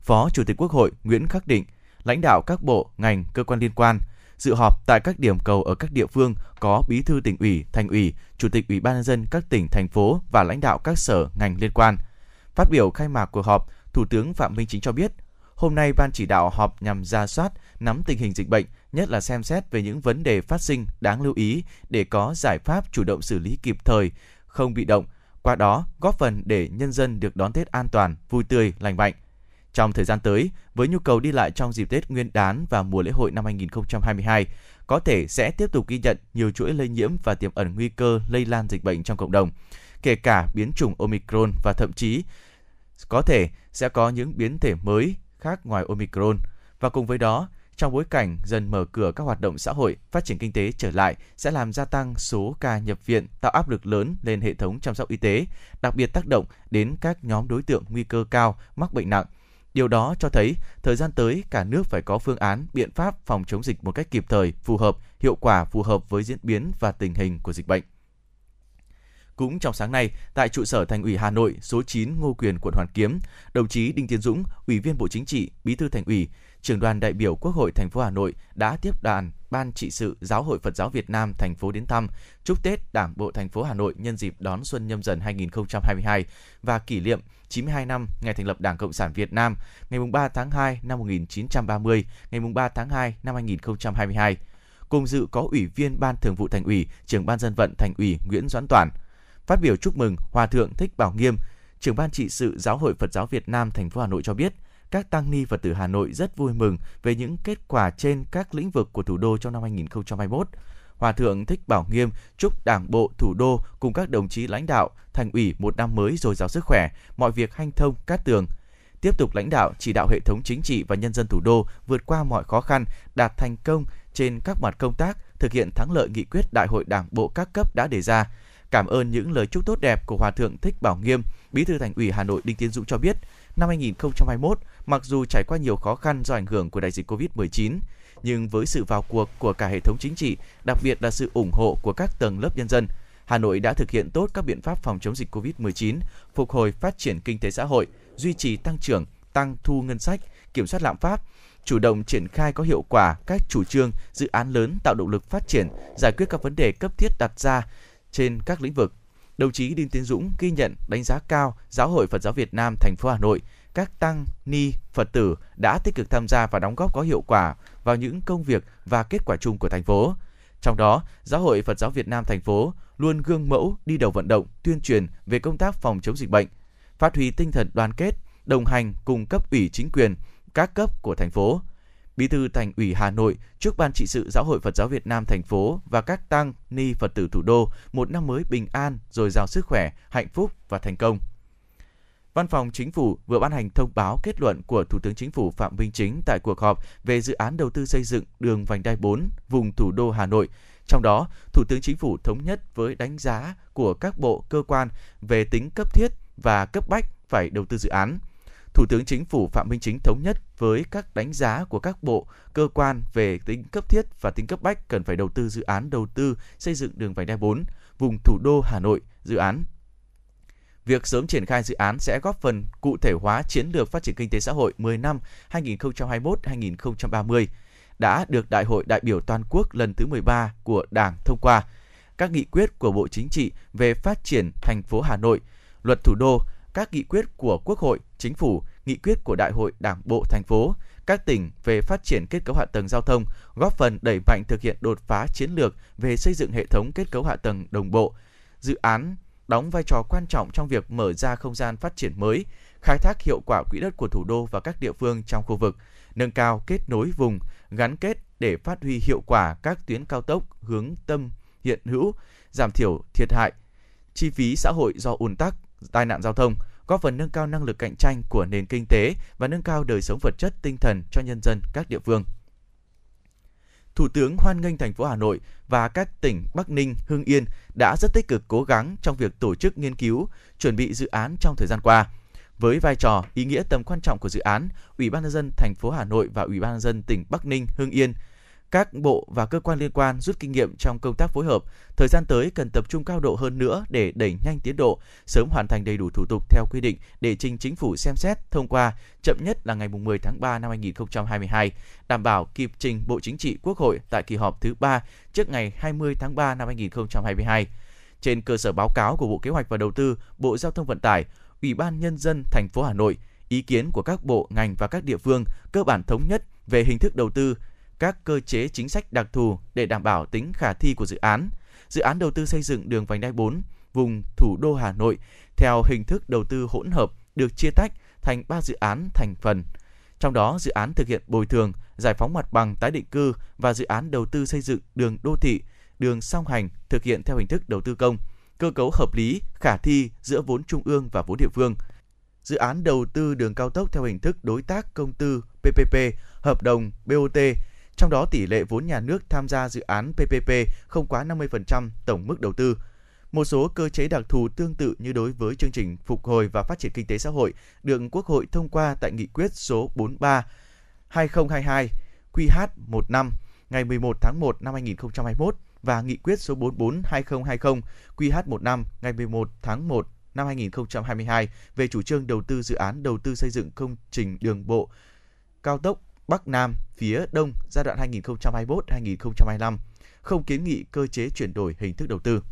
Phó Chủ tịch Quốc hội Nguyễn Khắc Định, lãnh đạo các bộ, ngành, cơ quan liên quan. Dự họp tại các điểm cầu ở các địa phương có Bí thư Tỉnh ủy, Thành ủy, Chủ tịch Ủy ban nhân dân các tỉnh, thành phố và lãnh đạo các sở, ngành liên quan. Phát biểu khai mạc cuộc họp, Thủ tướng Phạm Minh Chính cho biết, hôm nay Ban Chỉ đạo họp nhằm ra soát, nắm tình hình dịch bệnh, nhất là xem xét về những vấn đề phát sinh đáng lưu ý để có giải pháp chủ động xử lý kịp thời, không bị động, qua đó góp phần để nhân dân được đón Tết an toàn, vui tươi, lành mạnh. Trong thời gian tới, với nhu cầu đi lại trong dịp Tết Nguyên đán và mùa lễ hội năm 2022, có thể sẽ tiếp tục ghi nhận nhiều chuỗi lây nhiễm và tiềm ẩn nguy cơ lây lan dịch bệnh trong cộng đồng, kể cả biến chủng Omicron và thậm chí có thể sẽ có những biến thể mới khác ngoài Omicron. Và cùng với đó, trong bối cảnh dần mở cửa các hoạt động xã hội, phát triển kinh tế trở lại sẽ làm gia tăng số ca nhập viện, tạo áp lực lớn lên hệ thống chăm sóc y tế, đặc biệt tác động đến các nhóm đối tượng nguy cơ cao mắc bệnh nặng. Điều đó cho thấy, thời gian tới, cả nước phải có phương án, biện pháp phòng chống dịch một cách kịp thời, phù hợp, hiệu quả, phù hợp với diễn biến và tình hình của dịch bệnh. Cũng trong sáng nay, tại trụ sở Thành ủy Hà Nội số 9 Ngô Quyền, quận Hoàn Kiếm, đồng chí Đinh Tiến Dũng, Ủy viên Bộ Chính trị, Bí thư Thành ủy, Trưởng đoàn đại biểu Quốc hội thành phố Hà Nội đã tiếp đoàn Ban trị sự Giáo hội Phật giáo Việt Nam thành phố đến thăm, chúc Tết Đảng bộ thành phố Hà Nội nhân dịp đón Xuân Nhâm Dần 2022 và kỷ niệm 92 năm ngày thành lập Đảng Cộng sản Việt Nam, ngày 3 tháng 2 năm 1930, ngày 3 tháng 2 năm 2022. Cùng dự có Ủy viên Ban Thường vụ Thành ủy, Trưởng Ban Dân vận Thành ủy Nguyễn Doãn Toản. Phát biểu chúc mừng, Hòa thượng Thích Bảo Nghiêm, Trưởng Ban trị sự Giáo hội Phật giáo Việt Nam thành phố Hà Nội cho biết, các tăng ni Phật tử Hà Nội rất vui mừng về những kết quả trên các lĩnh vực của thủ đô trong năm 2021. Hòa thượng Thích Bảo Nghiêm chúc Đảng bộ thủ đô cùng các đồng chí lãnh đạo Thành ủy một năm mới dồi dào sức khỏe, mọi việc hanh thông cát tường. Tiếp tục lãnh đạo chỉ đạo hệ thống chính trị và nhân dân thủ đô vượt qua mọi khó khăn, đạt thành công trên các mặt công tác, thực hiện thắng lợi nghị quyết Đại hội Đảng bộ các cấp đã đề ra. Cảm ơn những lời chúc tốt đẹp của Hòa thượng Thích Bảo Nghiêm, Bí thư Thành ủy Hà Nội Đinh Tiến Dũng cho biết, năm 2021, mặc dù trải qua nhiều khó khăn do ảnh hưởng của đại dịch COVID-19, nhưng với sự vào cuộc của cả hệ thống chính trị, đặc biệt là sự ủng hộ của các tầng lớp nhân dân, Hà Nội đã thực hiện tốt các biện pháp phòng chống dịch COVID-19, phục hồi phát triển kinh tế xã hội, duy trì tăng trưởng, tăng thu ngân sách, kiểm soát lạm phát, chủ động triển khai có hiệu quả các chủ trương, dự án lớn tạo động lực phát triển, giải quyết các vấn đề cấp thiết đặt ra trên các lĩnh vực. Đồng chí Đinh Tiến Dũng ghi nhận, đánh giá cao Giáo hội Phật giáo Việt Nam thành phố Hà Nội, các tăng ni Phật tử đã tích cực tham gia và đóng góp có hiệu quả vào những công việc và kết quả chung của thành phố. Trong đó, Giáo hội Phật giáo Việt Nam thành phố luôn gương mẫu đi đầu vận động, tuyên truyền về công tác phòng chống dịch bệnh, phát huy tinh thần đoàn kết, đồng hành cùng cấp ủy chính quyền, các cấp của thành phố. Bí thư Thành ủy Hà Nội chúc Ban trị sự Giáo hội Phật giáo Việt Nam thành phố và các tăng ni Phật tử thủ đô một năm mới bình an, dồi dào sức khỏe, hạnh phúc và thành công. Văn phòng Chính phủ vừa ban hành thông báo kết luận của Thủ tướng Chính phủ Phạm Minh Chính tại cuộc họp về dự án đầu tư xây dựng đường vành đai 4 vùng thủ đô Hà Nội. Trong đó, Thủ tướng Chính phủ thống nhất với đánh giá của các bộ, cơ quan về tính cấp thiết và cấp bách phải đầu tư dự án. Thủ tướng Chính phủ Phạm Minh Chính thống nhất với các đánh giá của các bộ, cơ quan về tính cấp thiết và tính cấp bách cần phải đầu tư dự án đầu tư xây dựng đường vành đai 4 vùng thủ đô Hà Nội dự án. Việc sớm triển khai dự án sẽ góp phần cụ thể hóa chiến lược phát triển kinh tế xã hội 10 năm 2021-2030 đã được Đại hội đại biểu toàn quốc lần thứ 13 của Đảng thông qua, các nghị quyết của Bộ Chính trị về phát triển thành phố Hà Nội, Luật Thủ đô, các nghị quyết của Quốc hội, Chính phủ, nghị quyết của Đại hội Đảng bộ thành phố, các tỉnh về phát triển kết cấu hạ tầng giao thông, góp phần đẩy mạnh thực hiện đột phá chiến lược về xây dựng hệ thống kết cấu hạ tầng đồng bộ. Dự án đóng vai trò quan trọng trong việc mở ra không gian phát triển mới, khai thác hiệu quả quỹ đất của thủ đô và các địa phương trong khu vực, nâng cao kết nối vùng, gắn kết để phát huy hiệu quả các tuyến cao tốc hướng tâm hiện hữu, giảm thiểu thiệt hại, chi phí xã hội do ùn tắc, tai nạn giao thông, góp phần nâng cao năng lực cạnh tranh của nền kinh tế và nâng cao đời sống vật chất tinh thần cho nhân dân các địa phương. Thủ tướng hoan nghênh thành phố Hà Nội và các tỉnh Bắc Ninh, Hưng Yên đã rất tích cực cố gắng trong việc tổ chức nghiên cứu, chuẩn bị dự án trong thời gian qua. Với vai trò, ý nghĩa tầm quan trọng của dự án, Ủy ban nhân dân thành phố Hà Nội và Ủy ban nhân dân tỉnh Bắc Ninh, Hưng Yên, các bộ và cơ quan liên quan rút kinh nghiệm trong công tác phối hợp, thời gian tới cần tập trung cao độ hơn nữa để đẩy nhanh tiến độ, sớm hoàn thành đầy đủ thủ tục theo quy định để trình Chính phủ xem xét thông qua, chậm nhất là ngày 10 tháng 3 năm 2022, đảm bảo kịp trình Bộ Chính trị Quốc hội tại kỳ họp thứ 3 trước ngày 20 tháng 3 năm 2022. Trên cơ sở báo cáo của Bộ Kế hoạch và Đầu tư, Bộ Giao thông Vận tải, Ủy ban nhân dân thành phố Hà Nội, ý kiến của các bộ, ngành và các địa phương cơ bản thống nhất về hình thức đầu tư, các cơ chế chính sách đặc thù để đảm bảo tính khả thi của dự án. Dự án đầu tư xây dựng đường vành đai 4 vùng thủ đô Hà Nội theo hình thức đầu tư hỗn hợp được chia tách thành 3 dự án thành phần. Trong đó, dự án thực hiện bồi thường, giải phóng mặt bằng tái định cư và dự án đầu tư xây dựng đường đô thị, đường song hành thực hiện theo hình thức đầu tư công, cơ cấu hợp lý, khả thi giữa vốn trung ương và vốn địa phương. Dự án đầu tư đường cao tốc theo hình thức đối tác công tư PPP, hợp đồng BOT, trong đó tỷ lệ vốn nhà nước tham gia dự án PPP không quá 50% tổng mức đầu tư. Một số cơ chế đặc thù tương tự như đối với chương trình Phục hồi và Phát triển Kinh tế Xã hội được Quốc hội thông qua tại Nghị quyết số 43/2022 QH15 ngày 11 tháng 1 năm 2021 và Nghị quyết số 44/2020 QH15 ngày 11 tháng 1 năm 2022 về chủ trương đầu tư dự án đầu tư xây dựng công trình đường bộ cao tốc Bắc Nam phía Đông giai đoạn 2021-2025, không kiến nghị cơ chế chuyển đổi hình thức đầu tư.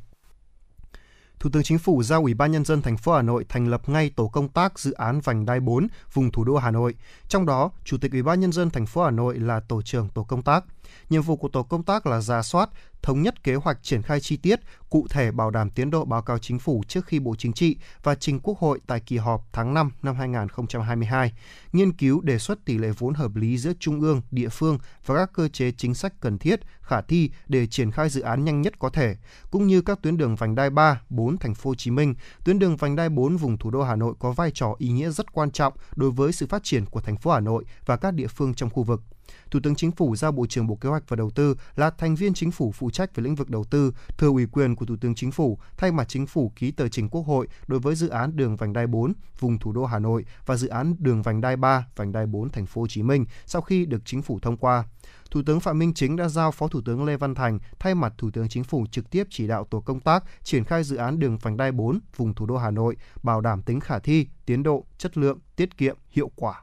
Thủ tướng Chính phủ giao Ủy ban nhân dân thành phố Hà Nội thành lập ngay tổ công tác dự án vành đai 4 vùng thủ đô Hà Nội, trong đó Chủ tịch Ủy ban nhân dân thành phố Hà Nội là tổ trưởng tổ công tác. Nhiệm vụ của tổ công tác là rà soát, thống nhất kế hoạch triển khai chi tiết, cụ thể bảo đảm tiến độ báo cáo Chính phủ trước khi Bộ Chính trị và trình Quốc hội tại kỳ họp tháng 5 năm 2022, nghiên cứu đề xuất tỷ lệ vốn hợp lý giữa trung ương, địa phương và các cơ chế chính sách cần thiết, khả thi để triển khai dự án nhanh nhất có thể, cũng như các tuyến đường vành đai 3, 4 thành phố Hồ Chí Minh, tuyến đường vành đai 4 vùng thủ đô Hà Nội có vai trò ý nghĩa rất quan trọng đối với sự phát triển của thành phố Hà Nội và các địa phương trong khu vực. Thủ tướng Chính phủ giao Bộ trưởng Bộ Kế hoạch và Đầu tư là thành viên Chính phủ phụ trách về lĩnh vực đầu tư, thừa ủy quyền của Thủ tướng Chính phủ thay mặt Chính phủ ký tờ trình Quốc hội đối với dự án đường vành đai 4 vùng thủ đô Hà Nội và dự án đường vành đai 3, vành đai 4 thành phố Hồ Chí Minh sau khi được Chính phủ thông qua. Thủ tướng Phạm Minh Chính đã giao Phó Thủ tướng Lê Văn Thành thay mặt Thủ tướng Chính phủ trực tiếp chỉ đạo tổ công tác triển khai dự án đường vành đai 4 vùng thủ đô Hà Nội, bảo đảm tính khả thi, tiến độ, chất lượng, tiết kiệm, hiệu quả.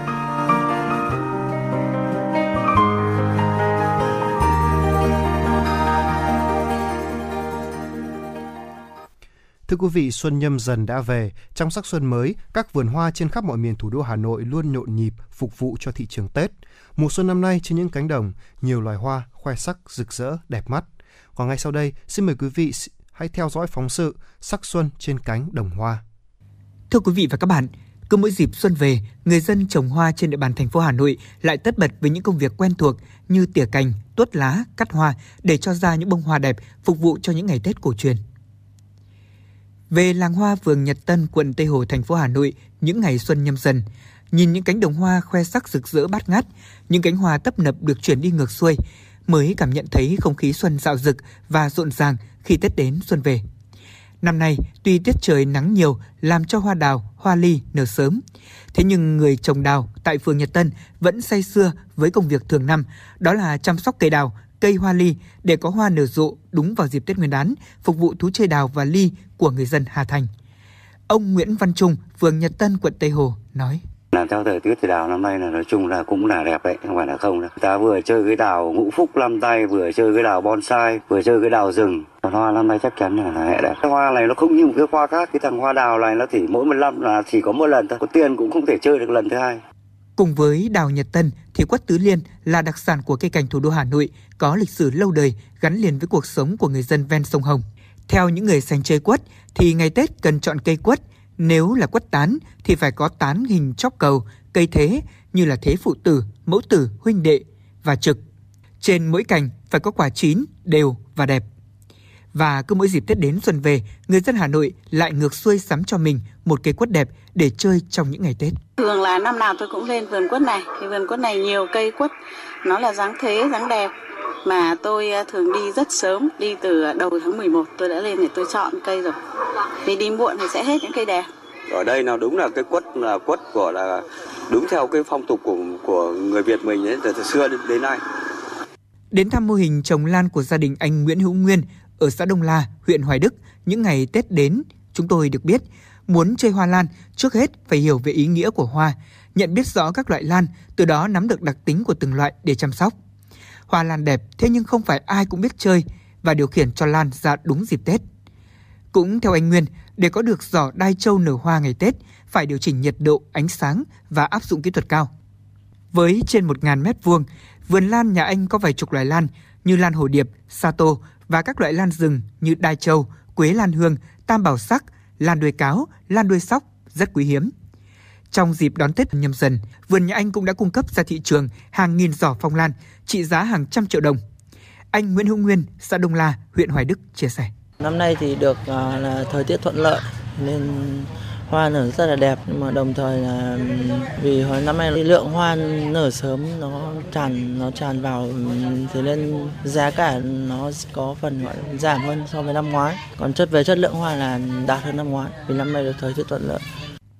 Thưa quý vị, xuân Nhâm Dần đã về. Trong sắc xuân mới, các vườn hoa trên khắp mọi miền thủ đô Hà Nội luôn nhộn nhịp phục vụ cho thị trường Tết. Mùa xuân năm nay trên những cánh đồng, nhiều loài hoa khoe sắc rực rỡ, đẹp mắt. Còn ngay sau đây, xin mời quý vị hãy theo dõi phóng sự Sắc xuân trên cánh đồng hoa. Thưa quý vị và các bạn, cứ mỗi dịp xuân về, người dân trồng hoa trên địa bàn thành phố Hà Nội lại tất bật với những công việc quen thuộc như tỉa cành, tuốt lá, cắt hoa để cho ra những bông hoa đẹp phục vụ cho những ngày Tết cổ truyền. Về làng hoa phường Nhật Tân, quận Tây Hồ, thành phố Hà Nội những ngày xuân Nhâm Dần, nhìn những cánh đồng hoa khoe sắc rực rỡ bát ngát, những cánh hoa tấp nập được chuyển đi ngược xuôi, mới cảm nhận thấy không khí xuân dạo dực và rộn ràng khi Tết đến xuân về. Năm nay, tuy tiết trời nắng nhiều làm cho hoa đào, hoa ly nở sớm, thế nhưng người trồng đào tại phường Nhật Tân vẫn say sưa với công việc thường năm, đó là chăm sóc cây đào, cây hoa ly để có hoa nở rộ đúng vào dịp Tết Nguyên đán, phục vụ thú chơi đào và ly của người dân Hà Thành. Ông Nguyễn Văn Trung, phường Nhật Tân, quận Tây Hồ nói: Làm theo thời tiết thì đào năm nay là nói chung là cũng là đẹp đấy, không phải là không đâu. Ta vừa chơi cái đào ngũ phúc năm tay, vừa chơi cái đào bonsai, vừa chơi cái đào rừng. Còn hoa năm nay chắc chắn là hệ đẹp. Cái hoa này nó không như một cái hoa khác, cái thằng hoa đào này nó chỉ mỗi một năm là chỉ có một lần thôi, có tiền cũng không thể chơi được lần thứ hai. Cùng với đào Nhật Tân thì quất tứ liên là đặc sản của cây cảnh thủ đô Hà Nội, có lịch sử lâu đời gắn liền với cuộc sống của người dân ven sông Hồng. Theo những người sành chơi quất thì ngày Tết cần chọn cây quất. Nếu là quất tán thì phải có tán hình chóp cầu, cây thế như là thế phụ tử, mẫu tử, huynh đệ và trực. Trên mỗi cành phải có quả chín, đều và đẹp. Và cứ mỗi dịp Tết đến xuân về, người dân Hà Nội lại ngược xuôi sắm cho mình một cây quất đẹp để chơi trong những ngày Tết. Thường là năm nào tôi cũng lên vườn quất này, thì vườn quất này nhiều cây quất, nó là dáng thế, dáng đẹp. Mà tôi thường đi rất sớm, đi từ đầu tháng 11 tôi đã lên để tôi chọn cây rồi. Vì đi muộn thì sẽ hết những cây đẹp. Ở đây nào đúng là cái quất là quất đúng theo cái phong tục của người Việt mình ấy, từ xưa đến nay. Đến thăm mô hình trồng lan của gia đình anh Nguyễn Hữu Nguyên ở xã Đông La, huyện Hoài Đức những ngày Tết đến, chúng tôi được biết muốn chơi hoa lan trước hết phải hiểu về ý nghĩa của hoa, nhận biết rõ các loại lan, từ đó nắm được đặc tính của từng loại để chăm sóc. Hoa lan đẹp thế nhưng không phải ai cũng biết chơi và điều khiển cho lan ra đúng dịp Tết. Cũng theo anh Nguyên, để có được giỏ đai trâu nở hoa ngày Tết, phải điều chỉnh nhiệt độ, ánh sáng và áp dụng kỹ thuật cao. Với trên 1.000 m2, vườn lan nhà anh có vài chục loài lan như lan hồ điệp, sa tô và các loại lan rừng như đai trâu, quế lan hương, tam bảo sắc, lan đuôi cáo, lan đuôi sóc rất quý hiếm. Trong dịp đón Tết Nhâm Dần, vườn nhà anh cũng đã cung cấp ra thị trường hàng nghìn giỏ phong lan trị giá hàng trăm triệu đồng. Anh Nguyễn Hữu Nguyên, xã Đông La, huyện Hoài Đức chia sẻ. Năm nay thì được là thời tiết thuận lợi nên hoa nở rất là đẹp, nhưng mà đồng thời là vì hồi năm nay lượng hoa nở sớm nó tràn vào thì nên giá cả nó có phần gọi giảm hơn so với năm ngoái. Còn chất lượng hoa là đạt hơn năm ngoái vì năm nay được thời tiết thuận lợi.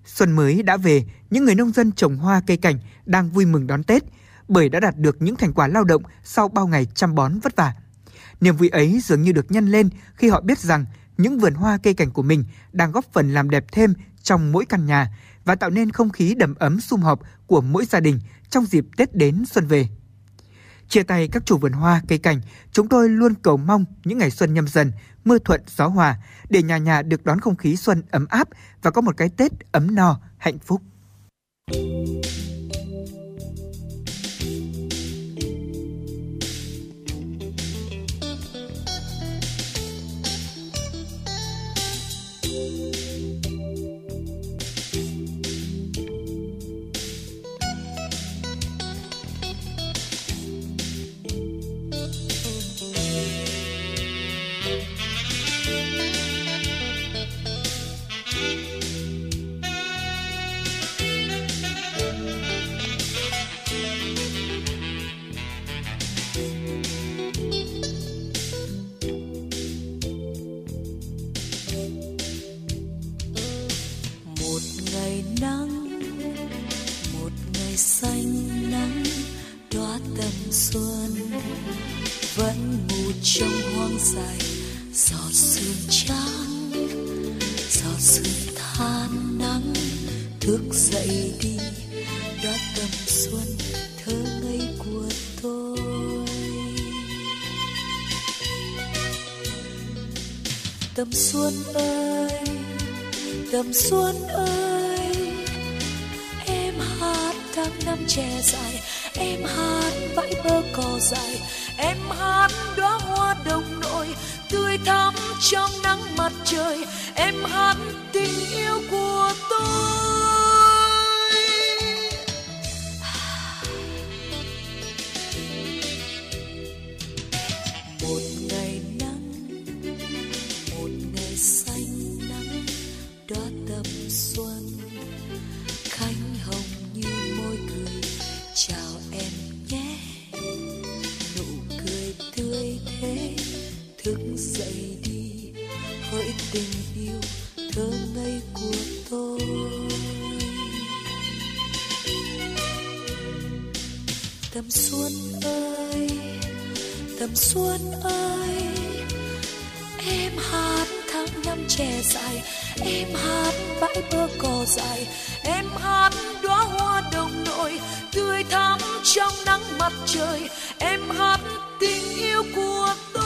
Xuân mới đã về, những người nông dân trồng hoa cây cảnh đang vui mừng đón Tết bởi đã đạt được những thành quả lao động sau bao ngày chăm bón vất vả. Niềm vui ấy dường như được nhân lên khi họ biết rằng những vườn hoa cây cảnh của mình đang góp phần làm đẹp thêm trong mỗi căn nhà và tạo nên không khí đầm ấm sum họp của mỗi gia đình trong dịp Tết đến xuân về. Chia tay các chủ vườn hoa cây cảnh, chúng tôi luôn cầu mong những ngày xuân Nhâm Dần mưa thuận gió hòa để nhà nhà được đón không khí xuân ấm áp và có một cái Tết ấm no hạnh phúc. Xuân ơi, em hát tháng năm tre dài, em hát bãi bờ cỏ dài, em hát đóa hoa đồng nội tươi thắm trong nắng mặt trời, em hát tình yêu của tôi. Một ngày nắng, một ngày xanh nắng đóa tầm xuân, cánh hồng như môi cười chào em nhé, nụ cười tươi thế thức dậy đi, hỡi tình yêu thơ ngây của tôi. Tầm xuân ơi, tầm xuân ơi, em hát tháng năm trẻ dài, em hát bãi bờ cỏ dài, em hát đóa hoa đồng nội tươi thắm trong nắng mặt trời, em hát tình yêu của tôi.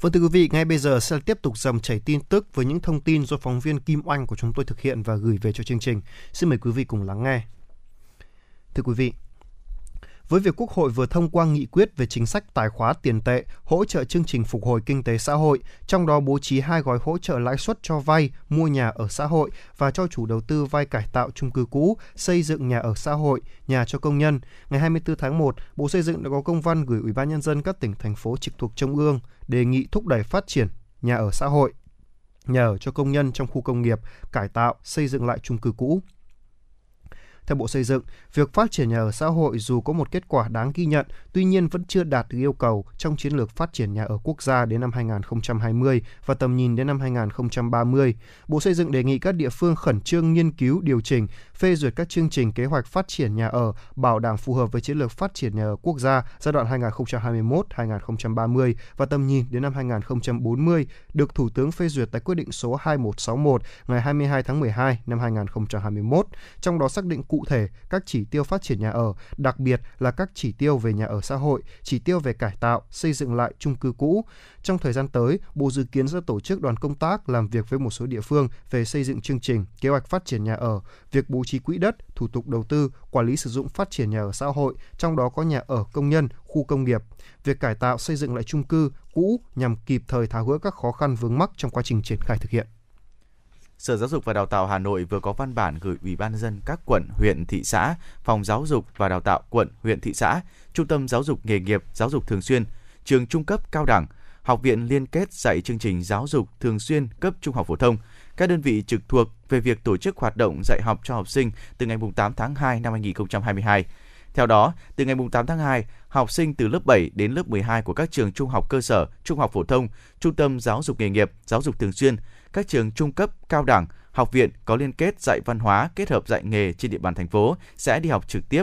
Vâng, thưa quý vị, ngay bây giờ sẽ tiếp tục dòng chảy tin tức với những thông tin do phóng viên Kim Oanh của chúng tôi thực hiện và gửi về cho chương trình. Xin mời quý vị cùng lắng nghe. Thưa quý vị, với việc Quốc hội vừa thông qua nghị quyết về chính sách tài khóa tiền tệ, hỗ trợ chương trình phục hồi kinh tế xã hội, trong đó bố trí 2 gói hỗ trợ lãi suất cho vay, mua nhà ở xã hội và cho chủ đầu tư vay cải tạo chung cư cũ, xây dựng nhà ở xã hội, nhà cho công nhân. Ngày 24 tháng 1, Bộ Xây dựng đã có công văn gửi Ủy ban Nhân dân các tỉnh, thành phố trực thuộc Trung ương đề nghị thúc đẩy phát triển nhà ở xã hội, nhà ở cho công nhân trong khu công nghiệp, cải tạo, xây dựng lại chung cư cũ. Theo Bộ Xây dựng, việc phát triển nhà ở xã hội dù có một kết quả đáng ghi nhận, tuy nhiên vẫn chưa đạt được yêu cầu trong chiến lược phát triển nhà ở quốc gia đến năm 2020 và tầm nhìn đến năm 2030. Bộ Xây dựng đề nghị các địa phương khẩn trương nghiên cứu, điều chỉnh, phê duyệt các chương trình kế hoạch phát triển nhà ở, bảo đảm phù hợp với chiến lược phát triển nhà ở quốc gia giai đoạn 2021-2030 và tầm nhìn đến năm 2040 được Thủ tướng phê duyệt tại quyết định số 2161 ngày 22 tháng 12 năm 2021, trong đó xác định cụ thể các chỉ tiêu phát triển nhà ở, đặc biệt là các chỉ tiêu về nhà ở xã hội, chỉ tiêu về cải tạo, xây dựng lại chung cư cũ. Trong thời gian tới, Bộ dự kiến sẽ tổ chức đoàn công tác làm việc với một số địa phương về xây dựng chương trình, kế hoạch phát triển nhà ở, việc bố trí quỹ đất, thủ tục đầu tư, quản lý sử dụng phát triển nhà ở xã hội, trong đó có nhà ở công nhân, khu công nghiệp, việc cải tạo xây dựng lại chung cư cũ nhằm kịp thời tháo gỡ các khó khăn vướng mắc trong quá trình triển khai thực hiện. Sở Giáo dục và Đào tạo Hà Nội vừa có văn bản gửi Ủy ban nhân dân các quận, huyện, thị xã, Phòng Giáo dục và Đào tạo quận, huyện, thị xã, Trung tâm Giáo dục nghề nghiệp, Giáo dục thường xuyên, trường trung cấp cao đẳng, học viện liên kết dạy chương trình giáo dục thường xuyên cấp trung học phổ thông, các đơn vị trực thuộc về việc tổ chức hoạt động dạy học cho học sinh từ ngày 8 tháng 2 năm 2022. Theo đó, từ ngày 8 tháng 2, học sinh từ lớp 7 đến lớp 12 của các trường trung học cơ sở, trung học phổ thông, trung tâm giáo dục nghề nghiệp, giáo dục thường xuyên, các trường trung cấp, cao đẳng, học viện có liên kết dạy văn hóa kết hợp dạy nghề trên địa bàn thành phố sẽ đi học trực tiếp.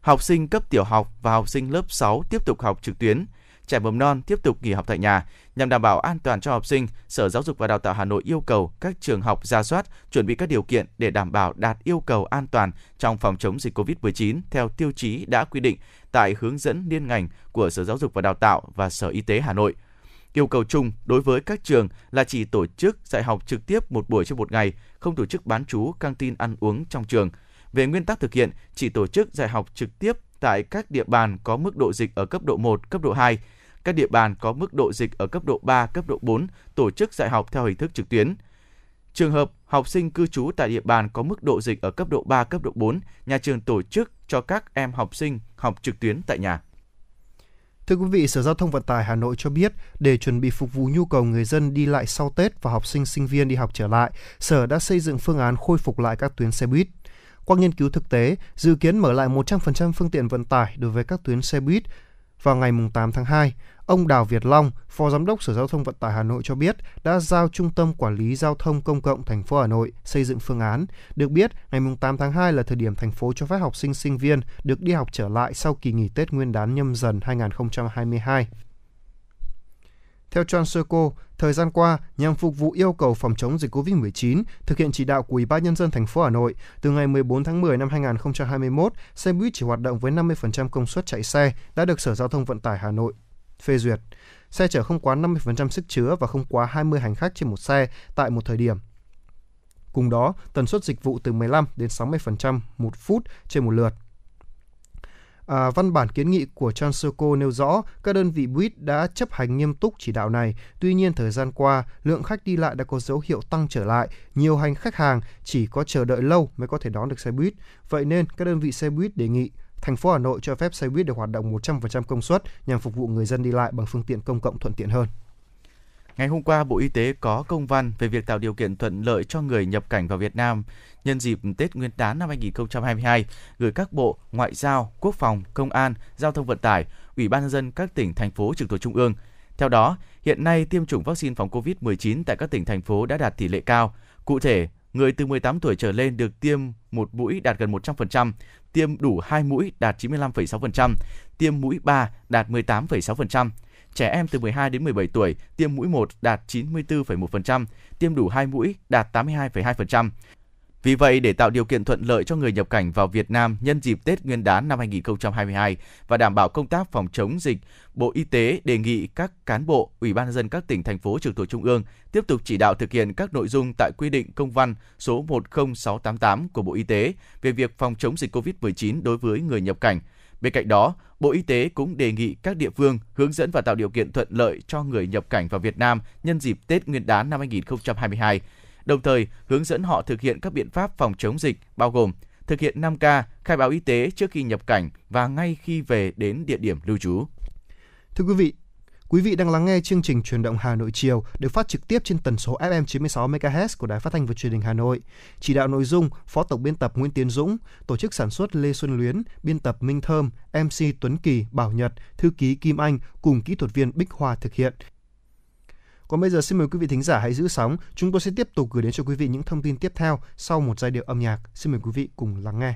Học sinh cấp tiểu học và học sinh lớp 6 tiếp tục học trực tuyến. trẻ mầm non tiếp tục nghỉ học tại nhà. Nhằm đảm bảo an toàn cho học sinh, Sở Giáo dục và Đào tạo Hà Nội yêu cầu các trường học ra soát, chuẩn bị các điều kiện để đảm bảo đạt yêu cầu an toàn trong phòng chống dịch COVID-19 theo tiêu chí đã quy định tại hướng dẫn liên ngành của Sở Giáo dục và Đào tạo và Sở Y tế Hà Nội. Yêu cầu chung đối với các trường là chỉ tổ chức dạy học trực tiếp một buổi trên một ngày, không tổ chức bán trú, căng tin ăn uống trong trường. Về nguyên tắc thực hiện, chỉ tổ chức dạy học trực tiếp tại các địa bàn có mức độ dịch ở cấp độ 1, cấp độ 2. Các địa bàn có mức độ dịch ở cấp độ 3, cấp độ 4 tổ chức dạy học theo hình thức trực tuyến. Trường hợp học sinh cư trú tại địa bàn có mức độ dịch ở cấp độ 3, cấp độ 4, nhà trường tổ chức cho các em học sinh học trực tuyến tại nhà. Thưa quý vị, Sở Giao thông Vận tải Hà Nội cho biết, để chuẩn bị phục vụ nhu cầu người dân đi lại sau Tết và học sinh sinh viên đi học trở lại, Sở đã xây dựng phương án khôi phục lại các tuyến xe buýt. Qua nghiên cứu thực tế, dự kiến mở lại 100% phương tiện vận tải đối với các tuyến xe buýt vào ngày 8 tháng 2. Ông Đào Việt Long, Phó Giám đốc Sở Giao thông Vận tải Hà Nội cho biết đã giao Trung tâm Quản lý Giao thông Công cộng thành phố Hà Nội xây dựng phương án. Được biết, ngày 8 tháng 2 là thời điểm thành phố cho phép học sinh sinh viên được đi học trở lại sau kỳ nghỉ Tết Nguyên đán Nhâm Dần 2022. Theo Transurco, thời gian qua, nhằm phục vụ yêu cầu phòng chống dịch COVID-19, thực hiện chỉ đạo của Ủy ban Nhân dân thành phố Hà Nội, từ ngày 14 tháng 10 năm 2021, xe buýt chỉ hoạt động với 50% công suất chạy xe đã được Sở Giao thông Vận tải Hà Nội phê duyệt. Xe chở không quá 50% sức chứa và không quá 20 hành khách trên một xe tại một thời điểm. Cùng đó, tần suất dịch vụ từ 15 đến 60% một phút trên một lượt. Văn bản kiến nghị của Transurco nêu rõ các đơn vị buýt đã chấp hành nghiêm túc chỉ đạo này. Tuy nhiên, thời gian qua, lượng khách đi lại đã có dấu hiệu tăng trở lại. Nhiều khách hàng chỉ có chờ đợi lâu mới có thể đón được xe buýt. Vậy nên, các đơn vị xe buýt đề nghị thành phố Hà Nội cho phép xe buýt được hoạt động 100% công suất nhằm phục vụ người dân đi lại bằng phương tiện công cộng thuận tiện hơn. Ngày hôm qua, Bộ Y tế có công văn về việc tạo điều kiện thuận lợi cho người nhập cảnh vào Việt Nam nhân dịp Tết Nguyên đán năm 2022, gửi các bộ Ngoại giao, Quốc phòng, Công an, Giao thông Vận tải, Ủy ban nhân dân các tỉnh, thành phố trực thuộc Trung ương. Theo đó, hiện nay tiêm chủng vaccine phòng COVID-19 tại các tỉnh, thành phố đã đạt tỷ lệ cao. Cụ thể, người từ 18 tuổi trở lên được tiêm một mũi đạt gần 100%, tiêm đủ 2 mũi đạt 95,6%, tiêm mũi 3 đạt 18,6%. Trẻ em từ 12 đến 17 tuổi tiêm mũi 1 đạt 94,1%, tiêm đủ 2 mũi đạt 82,2%. Vì vậy, để tạo điều kiện thuận lợi cho người nhập cảnh vào Việt Nam nhân dịp Tết Nguyên đán năm 2022 và đảm bảo công tác phòng chống dịch, Bộ Y tế đề nghị các cán bộ, Ủy ban nhân dân các tỉnh, thành phố trực thuộc Trung ương tiếp tục chỉ đạo thực hiện các nội dung tại quy định công văn số 10688 của Bộ Y tế về việc phòng chống dịch COVID-19 đối với người nhập cảnh. Bên cạnh đó, Bộ Y tế cũng đề nghị các địa phương hướng dẫn và tạo điều kiện thuận lợi cho người nhập cảnh vào Việt Nam nhân dịp Tết Nguyên đán năm 2022, đồng thời hướng dẫn họ thực hiện các biện pháp phòng chống dịch, bao gồm thực hiện 5K, khai báo y tế trước khi nhập cảnh và ngay khi về đến địa điểm lưu trú. Thưa quý vị đang lắng nghe chương trình Chuyển động Hà Nội chiều được phát trực tiếp trên tần số FM 96 MHz của Đài Phát thanh và Truyền hình Hà Nội. Chỉ đạo nội dung Phó tổng biên tập Nguyễn Tiến Dũng, tổ chức sản xuất Lê Xuân Luyến, biên tập Minh Thơm, MC Tuấn Kỳ, Bảo Nhật, thư ký Kim Anh cùng kỹ thuật viên Bích Hòa thực hiện. Còn bây giờ xin mời quý vị thính giả hãy giữ sóng, chúng tôi sẽ tiếp tục gửi đến cho quý vị những thông tin tiếp theo sau một giai điệu âm nhạc. Xin mời quý vị cùng lắng nghe.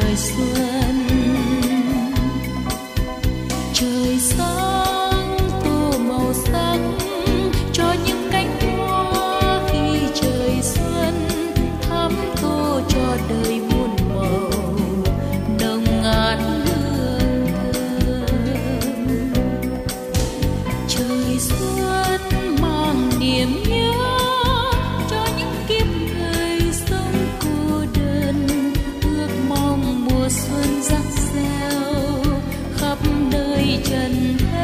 trời xuân, trời sáng tô màu sắc cho những cánh hoa khi trời xuân thắm tô cho đời muôn màu nồng ngát hương thơm. Trời xuân mang niềm nhớ cho những kiếp người sống cô đơn, ước mong mùa xuân rạng rỡ khắp nơi trần thế.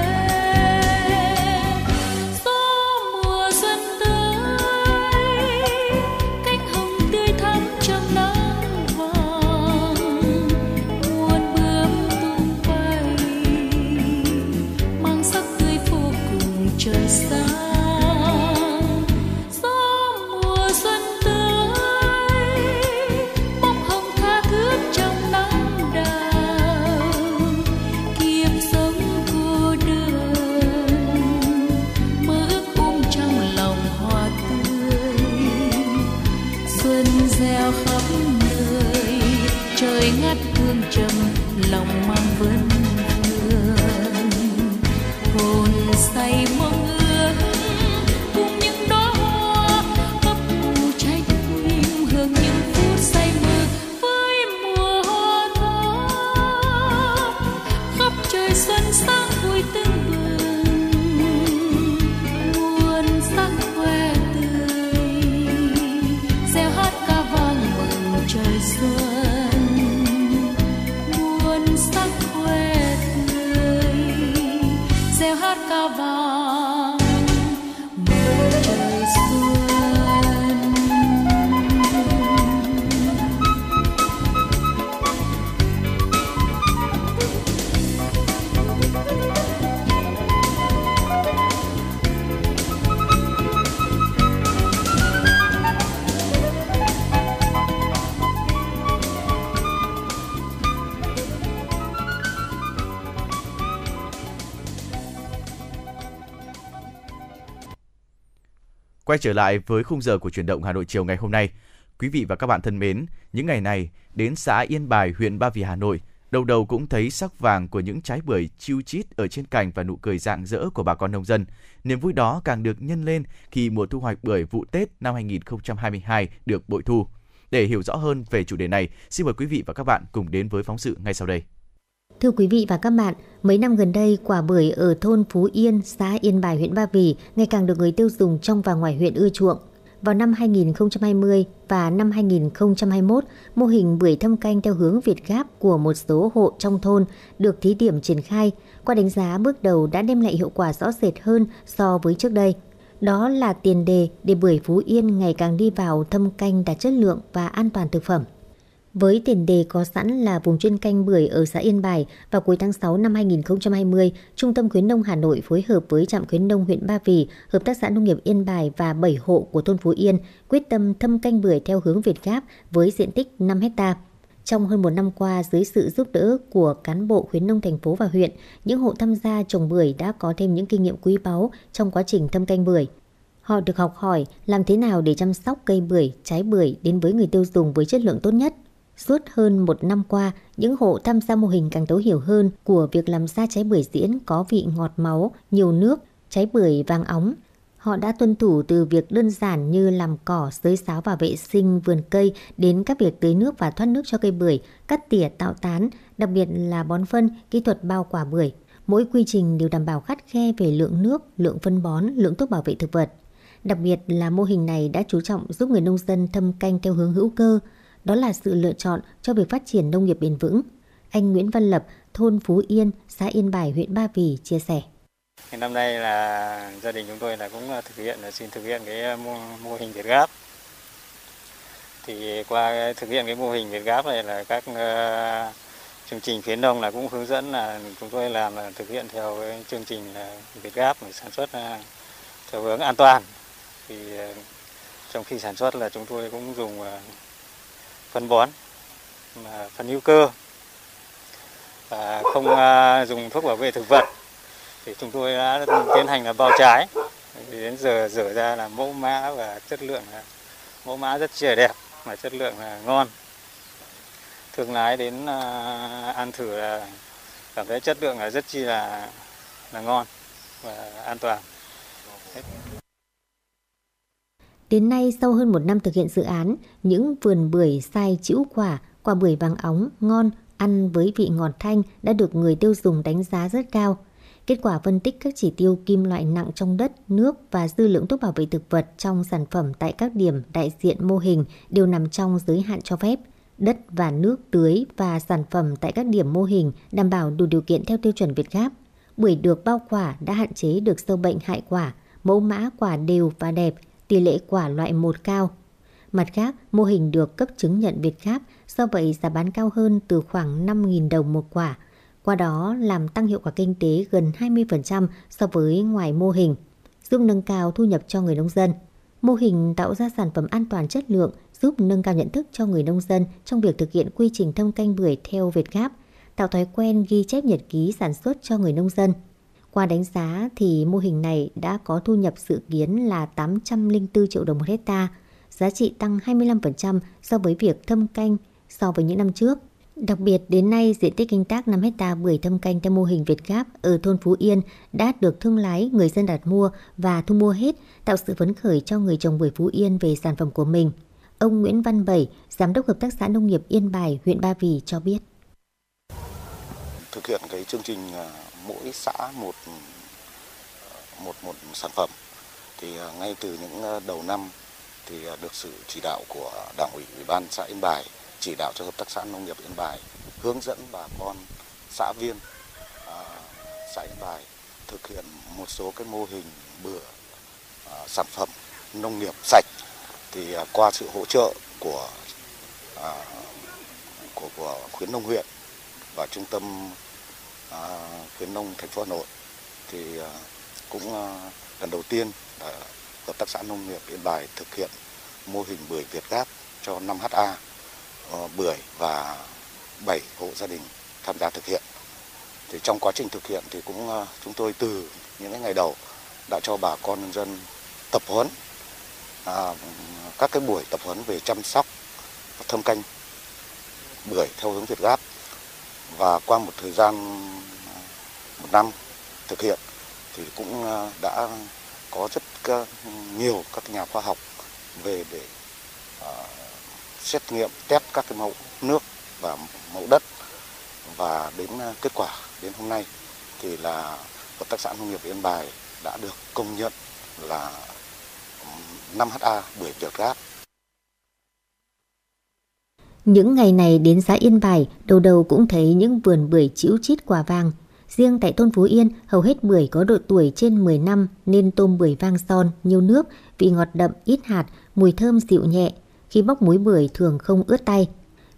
Quay trở lại với khung giờ của Chuyển động Hà Nội chiều ngày hôm nay. Quý vị và các bạn thân mến, những ngày này đến xã Yên Bài, huyện Ba Vì, Hà Nội, đầu cũng thấy sắc vàng của những trái bưởi chiu chít ở trên cành và nụ cười rạng rỡ của bà con nông dân. Niềm vui đó càng được nhân lên khi mùa thu hoạch bưởi vụ Tết năm 2022 được bội thu. Để hiểu rõ hơn về chủ đề này, xin mời quý vị và các bạn cùng đến với phóng sự ngay sau đây. Thưa quý vị và các bạn, mấy năm gần đây, quả bưởi ở thôn Phú Yên, xã Yên Bài, huyện Ba Vì ngày càng được người tiêu dùng trong và ngoài huyện ưa chuộng. Vào năm 2020 và năm 2021, mô hình bưởi thâm canh theo hướng VietGAP của một số hộ trong thôn được thí điểm triển khai. Qua đánh giá bước đầu đã đem lại hiệu quả rõ rệt hơn so với trước đây. Đó là tiền đề để bưởi Phú Yên ngày càng đi vào thâm canh đạt chất lượng và an toàn thực phẩm. Với tiền đề có sẵn là vùng chuyên canh bưởi ở xã Yên Bài, vào cuối tháng 6 năm 2020, Trung tâm Khuyến nông Hà Nội phối hợp với Trạm Khuyến nông huyện Ba Vì, Hợp tác xã Nông nghiệp Yên Bài và 7 hộ của thôn Phú Yên quyết tâm thâm canh bưởi theo hướng VietGAP với diện tích 5 hectare. Trong hơn một năm qua, dưới sự giúp đỡ của cán bộ khuyến nông thành phố và huyện, những hộ tham gia trồng bưởi đã có thêm những kinh nghiệm quý báu trong quá trình thâm canh bưởi. Họ được học hỏi làm thế nào để chăm sóc cây bưởi, trái bưởi đến với người tiêu dùng với chất lượng tốt nhất. Suốt hơn một năm qua, những hộ tham gia mô hình càng thấu hiểu hơn của việc làm ra trái bưởi diễn có vị ngọt máu, nhiều nước, trái bưởi vàng óng. Họ đã tuân thủ từ việc đơn giản như làm cỏ, xới sáo và vệ sinh vườn cây đến các việc tưới nước và thoát nước cho cây bưởi, cắt tỉa tạo tán, đặc biệt là bón phân, kỹ thuật bao quả bưởi. Mỗi quy trình đều đảm bảo khắt khe về lượng nước, lượng phân bón, lượng thuốc bảo vệ thực vật. Đặc biệt là mô hình này đã chú trọng giúp người nông dân thâm canh theo hướng hữu cơ. Đó là sự lựa chọn cho việc phát triển nông nghiệp bền vững. Anh Nguyễn Văn Lập, thôn Phú Yên, xã Yên Bài, huyện Ba Vì chia sẻ. Năm nay là gia đình chúng tôi là cũng xin thực hiện cái mô hình VietGAP. Thì qua thực hiện cái mô hình VietGAP này là các chương trình khuyến nông là cũng hướng dẫn là chúng tôi làm là thực hiện theo cái chương trình VietGAP để sản xuất theo hướng an toàn. Thì trong khi sản xuất là chúng tôi cũng dùng phân bón, phân hữu cơ và không dùng thuốc bảo vệ thực vật. Thì chúng tôi đã tiến hành là bao trái, thì đến giờ rửa ra là mẫu mã và chất lượng, mẫu mã rất đẹp mà chất lượng là ngon. thương lái đến ăn thử là cảm thấy chất lượng là rất chi là ngon và an toàn. Đến nay, sau hơn một năm thực hiện dự án, những vườn bưởi sai trĩu quả bưởi vàng óng ngon, ăn với vị ngọt thanh đã được người tiêu dùng đánh giá rất cao. Kết quả phân tích các chỉ tiêu kim loại nặng trong đất, nước và dư lượng thuốc bảo vệ thực vật trong sản phẩm tại các điểm đại diện mô hình đều nằm trong giới hạn cho phép. Đất và nước tưới và sản phẩm tại các điểm mô hình đảm bảo đủ điều kiện theo tiêu chuẩn VietGAP. Bưởi được bao quả đã hạn chế được sâu bệnh hại quả, mẫu mã quả đều và đẹp, tỷ lệ quả loại 1 cao. Mặt khác, mô hình được cấp chứng nhận VietGAP, do vậy giá bán cao hơn từ khoảng 5.000 đồng một quả, qua đó làm tăng hiệu quả kinh tế gần 20% so với ngoài mô hình, giúp nâng cao thu nhập cho người nông dân. Mô hình tạo ra sản phẩm an toàn chất lượng, giúp nâng cao nhận thức cho người nông dân trong việc thực hiện quy trình thâm canh bưởi theo VietGAP, tạo thói quen ghi chép nhật ký sản xuất cho người nông dân. Qua đánh giá thì mô hình này đã có thu nhập dự kiến là 804 triệu đồng một hectare, giá trị tăng 25% so với việc thâm canh so với những năm trước. Đặc biệt, đến nay, diện tích canh tác 5 hectare bưởi thâm canh theo mô hình VietGAP ở thôn Phú Yên đã được thương lái, người dân đặt mua và thu mua hết, tạo sự phấn khởi cho người trồng bưởi Phú Yên về sản phẩm của mình. Ông Nguyễn Văn Bảy, Giám đốc Hợp tác xã Nông nghiệp Yên Bài, huyện Ba Vì cho biết. Thực hiện cái chương trình mỗi xã một sản phẩm, thì ngay từ những đầu năm thì được sự chỉ đạo của Đảng ủy, Ủy ban xã Yên Bài, chỉ đạo cho Hợp tác xã Nông nghiệp Yên Bài hướng dẫn bà con xã viên xã Yên Bài thực hiện một số cái mô hình bưởi sản phẩm nông nghiệp sạch, thì qua sự hỗ trợ của khuyến nông huyện và trung tâm khuyến nông thành phố Hà Nội, thì cũng lần đầu tiên là Hợp tác xã Nông nghiệp Yên Bài thực hiện mô hình bưởi VietGAP cho 5 ha bưởi và 7 hộ gia đình tham gia thực hiện. Thì trong quá trình thực hiện thì cũng chúng tôi từ những ngày đầu đã cho bà con nhân dân tập huấn các cái buổi tập huấn về chăm sóc và thâm canh bưởi theo hướng VietGAP, và qua một thời gian một năm thực hiện thì cũng đã có rất nhiều các nhà khoa học về để xét nghiệm test các cái mẫu nước và mẫu đất, và đến kết quả đến hôm nay thì là Hợp tác xã Nông nghiệp Yên Bài đã được công nhận là 5 ha bưởi VietGAP. Những ngày này đến xã Yên Bài, đầu cũng thấy những vườn bưởi trĩu chít quả vàng. Riêng tại thôn Phú Yên, hầu hết bưởi có độ tuổi trên 10 năm nên tôm bưởi vàng son, nhiều nước, vị ngọt đậm, ít hạt, mùi thơm dịu nhẹ. Khi bóc múi bưởi thường không ướt tay.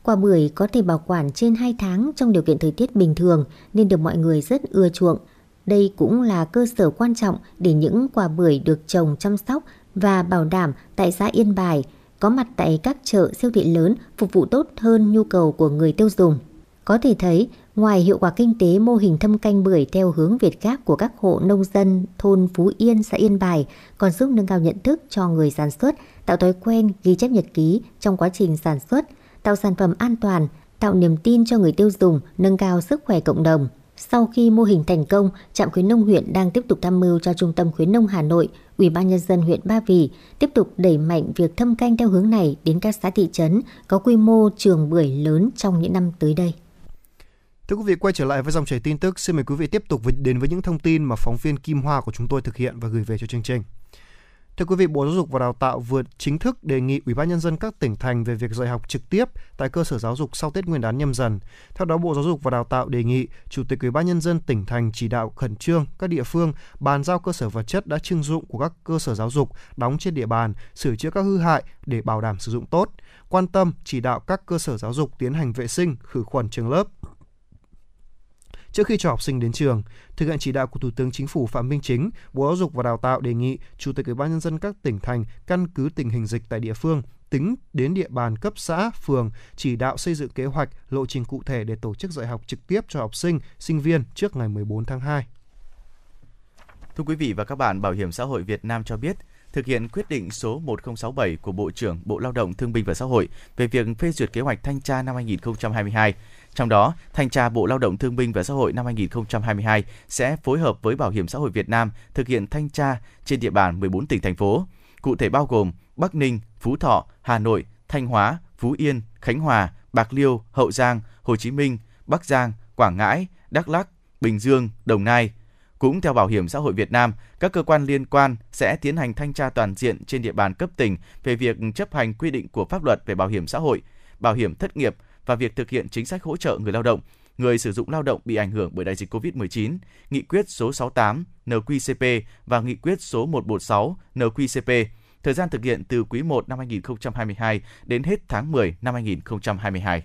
Quả bưởi có thể bảo quản trên 2 tháng trong điều kiện thời tiết bình thường nên được mọi người rất ưa chuộng. Đây cũng là cơ sở quan trọng để những quả bưởi được trồng, chăm sóc và bảo đảm tại xã Yên Bài có mặt tại các chợ, siêu thị lớn phục vụ tốt hơn nhu cầu của người tiêu dùng. Có thể thấy, ngoài hiệu quả kinh tế mô hình thâm canh bưởi theo hướng VietGAP của các hộ nông dân thôn Phú Yên, xã Yên Bài còn giúp nâng cao nhận thức cho người sản xuất, tạo thói quen ghi chép nhật ký trong quá trình sản xuất, tạo sản phẩm an toàn, tạo niềm tin cho người tiêu dùng, nâng cao sức khỏe cộng đồng. Sau khi mô hình thành công, Trạm khuyến nông huyện đang tiếp tục tham mưu cho Trung tâm khuyến nông Hà Nội, Ủy ban nhân dân huyện Ba Vì tiếp tục đẩy mạnh việc thâm canh theo hướng này đến các xã thị trấn có quy mô trồng bưởi lớn trong những năm tới đây. Thưa quý vị, quay trở lại với dòng chảy tin tức, xin mời quý vị tiếp tục đến với những thông tin mà phóng viên Kim Hoa của chúng tôi thực hiện và gửi về cho chương trình. Thưa quý vị, Bộ Giáo dục và Đào tạo vừa chính thức đề nghị Ủy ban nhân dân các tỉnh thành về việc dạy học trực tiếp tại cơ sở giáo dục sau Tết Nguyên đán nhâm dần. Theo đó, Bộ Giáo dục và Đào tạo đề nghị Chủ tịch Ủy ban nhân dân tỉnh thành chỉ đạo khẩn trương các địa phương bàn giao cơ sở vật chất đã trưng dụng của các cơ sở giáo dục đóng trên địa bàn, sửa chữa các hư hại để bảo đảm sử dụng tốt, quan tâm chỉ đạo các cơ sở giáo dục tiến hành vệ sinh, khử khuẩn trường lớp trước khi cho học sinh đến trường. Thực hiện chỉ đạo của Thủ tướng Chính phủ Phạm Minh Chính, Bộ Giáo dục và Đào tạo đề nghị Chủ tịch Ủy ban nhân dân các tỉnh thành căn cứ tình hình dịch tại địa phương, tính đến địa bàn cấp xã, phường, chỉ đạo xây dựng kế hoạch, lộ trình cụ thể để tổ chức dạy học trực tiếp cho học sinh, sinh viên trước ngày 14 tháng 2. Thưa quý vị và các bạn, Bảo hiểm xã hội Việt Nam cho biết, thực hiện quyết định số 1067 của Bộ trưởng Bộ Lao động Thương binh và Xã hội về việc phê duyệt kế hoạch thanh tra năm 2022. Trong đó, Thanh tra Bộ Lao động Thương binh và Xã hội năm 2022 sẽ phối hợp với Bảo hiểm xã hội Việt Nam thực hiện thanh tra trên địa bàn 14 tỉnh, thành phố. Cụ thể bao gồm Bắc Ninh, Phú Thọ, Hà Nội, Thanh Hóa, Phú Yên, Khánh Hòa, Bạc Liêu, Hậu Giang, Hồ Chí Minh, Bắc Giang, Quảng Ngãi, Đắk Lắk, Bình Dương, Đồng Nai. Cũng theo Bảo hiểm xã hội Việt Nam, các cơ quan liên quan sẽ tiến hành thanh tra toàn diện trên địa bàn cấp tỉnh về việc chấp hành quy định của pháp luật về bảo hiểm xã hội, bảo hiểm thất nghiệp và việc thực hiện chính sách hỗ trợ người lao động, người sử dụng lao động bị ảnh hưởng bởi đại dịch COVID-19, nghị quyết số 68 NQCP và nghị quyết số 146 NQCP. Thời gian thực hiện từ quý 1 năm 2022 đến hết tháng 10 năm 2022.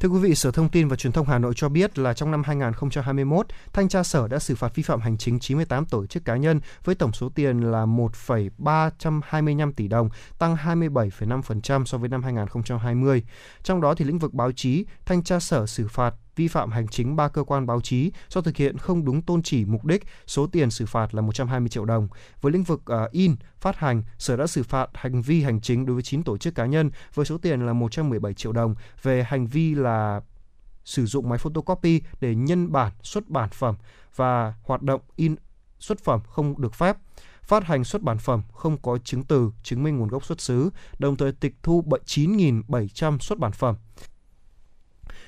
Thưa quý vị, Sở Thông tin và Truyền thông Hà Nội cho biết là trong năm 2021, Thanh tra Sở đã xử phạt vi phạm hành chính 98 tổ chức cá nhân với tổng số tiền là 1,325 tỷ đồng, tăng 27,5% so với năm 2020. Trong đó, thì lĩnh vực báo chí, Thanh tra Sở xử phạt vi phạm hành chính 3 cơ quan báo chí do thực hiện không đúng tôn chỉ mục đích, số tiền xử phạt là 120 triệu đồng. Với lĩnh vực in, phát hành, Sở đã xử phạt hành vi hành chính đối với 9 tổ chức cá nhân với số tiền là 117 triệu đồng về hành vi là sử dụng máy photocopy để nhân bản xuất bản phẩm và hoạt động in xuất phẩm không được phép, phát hành xuất bản phẩm không có chứng từ chứng minh nguồn gốc xuất xứ, đồng thời tịch thu 9.700 xuất bản phẩm.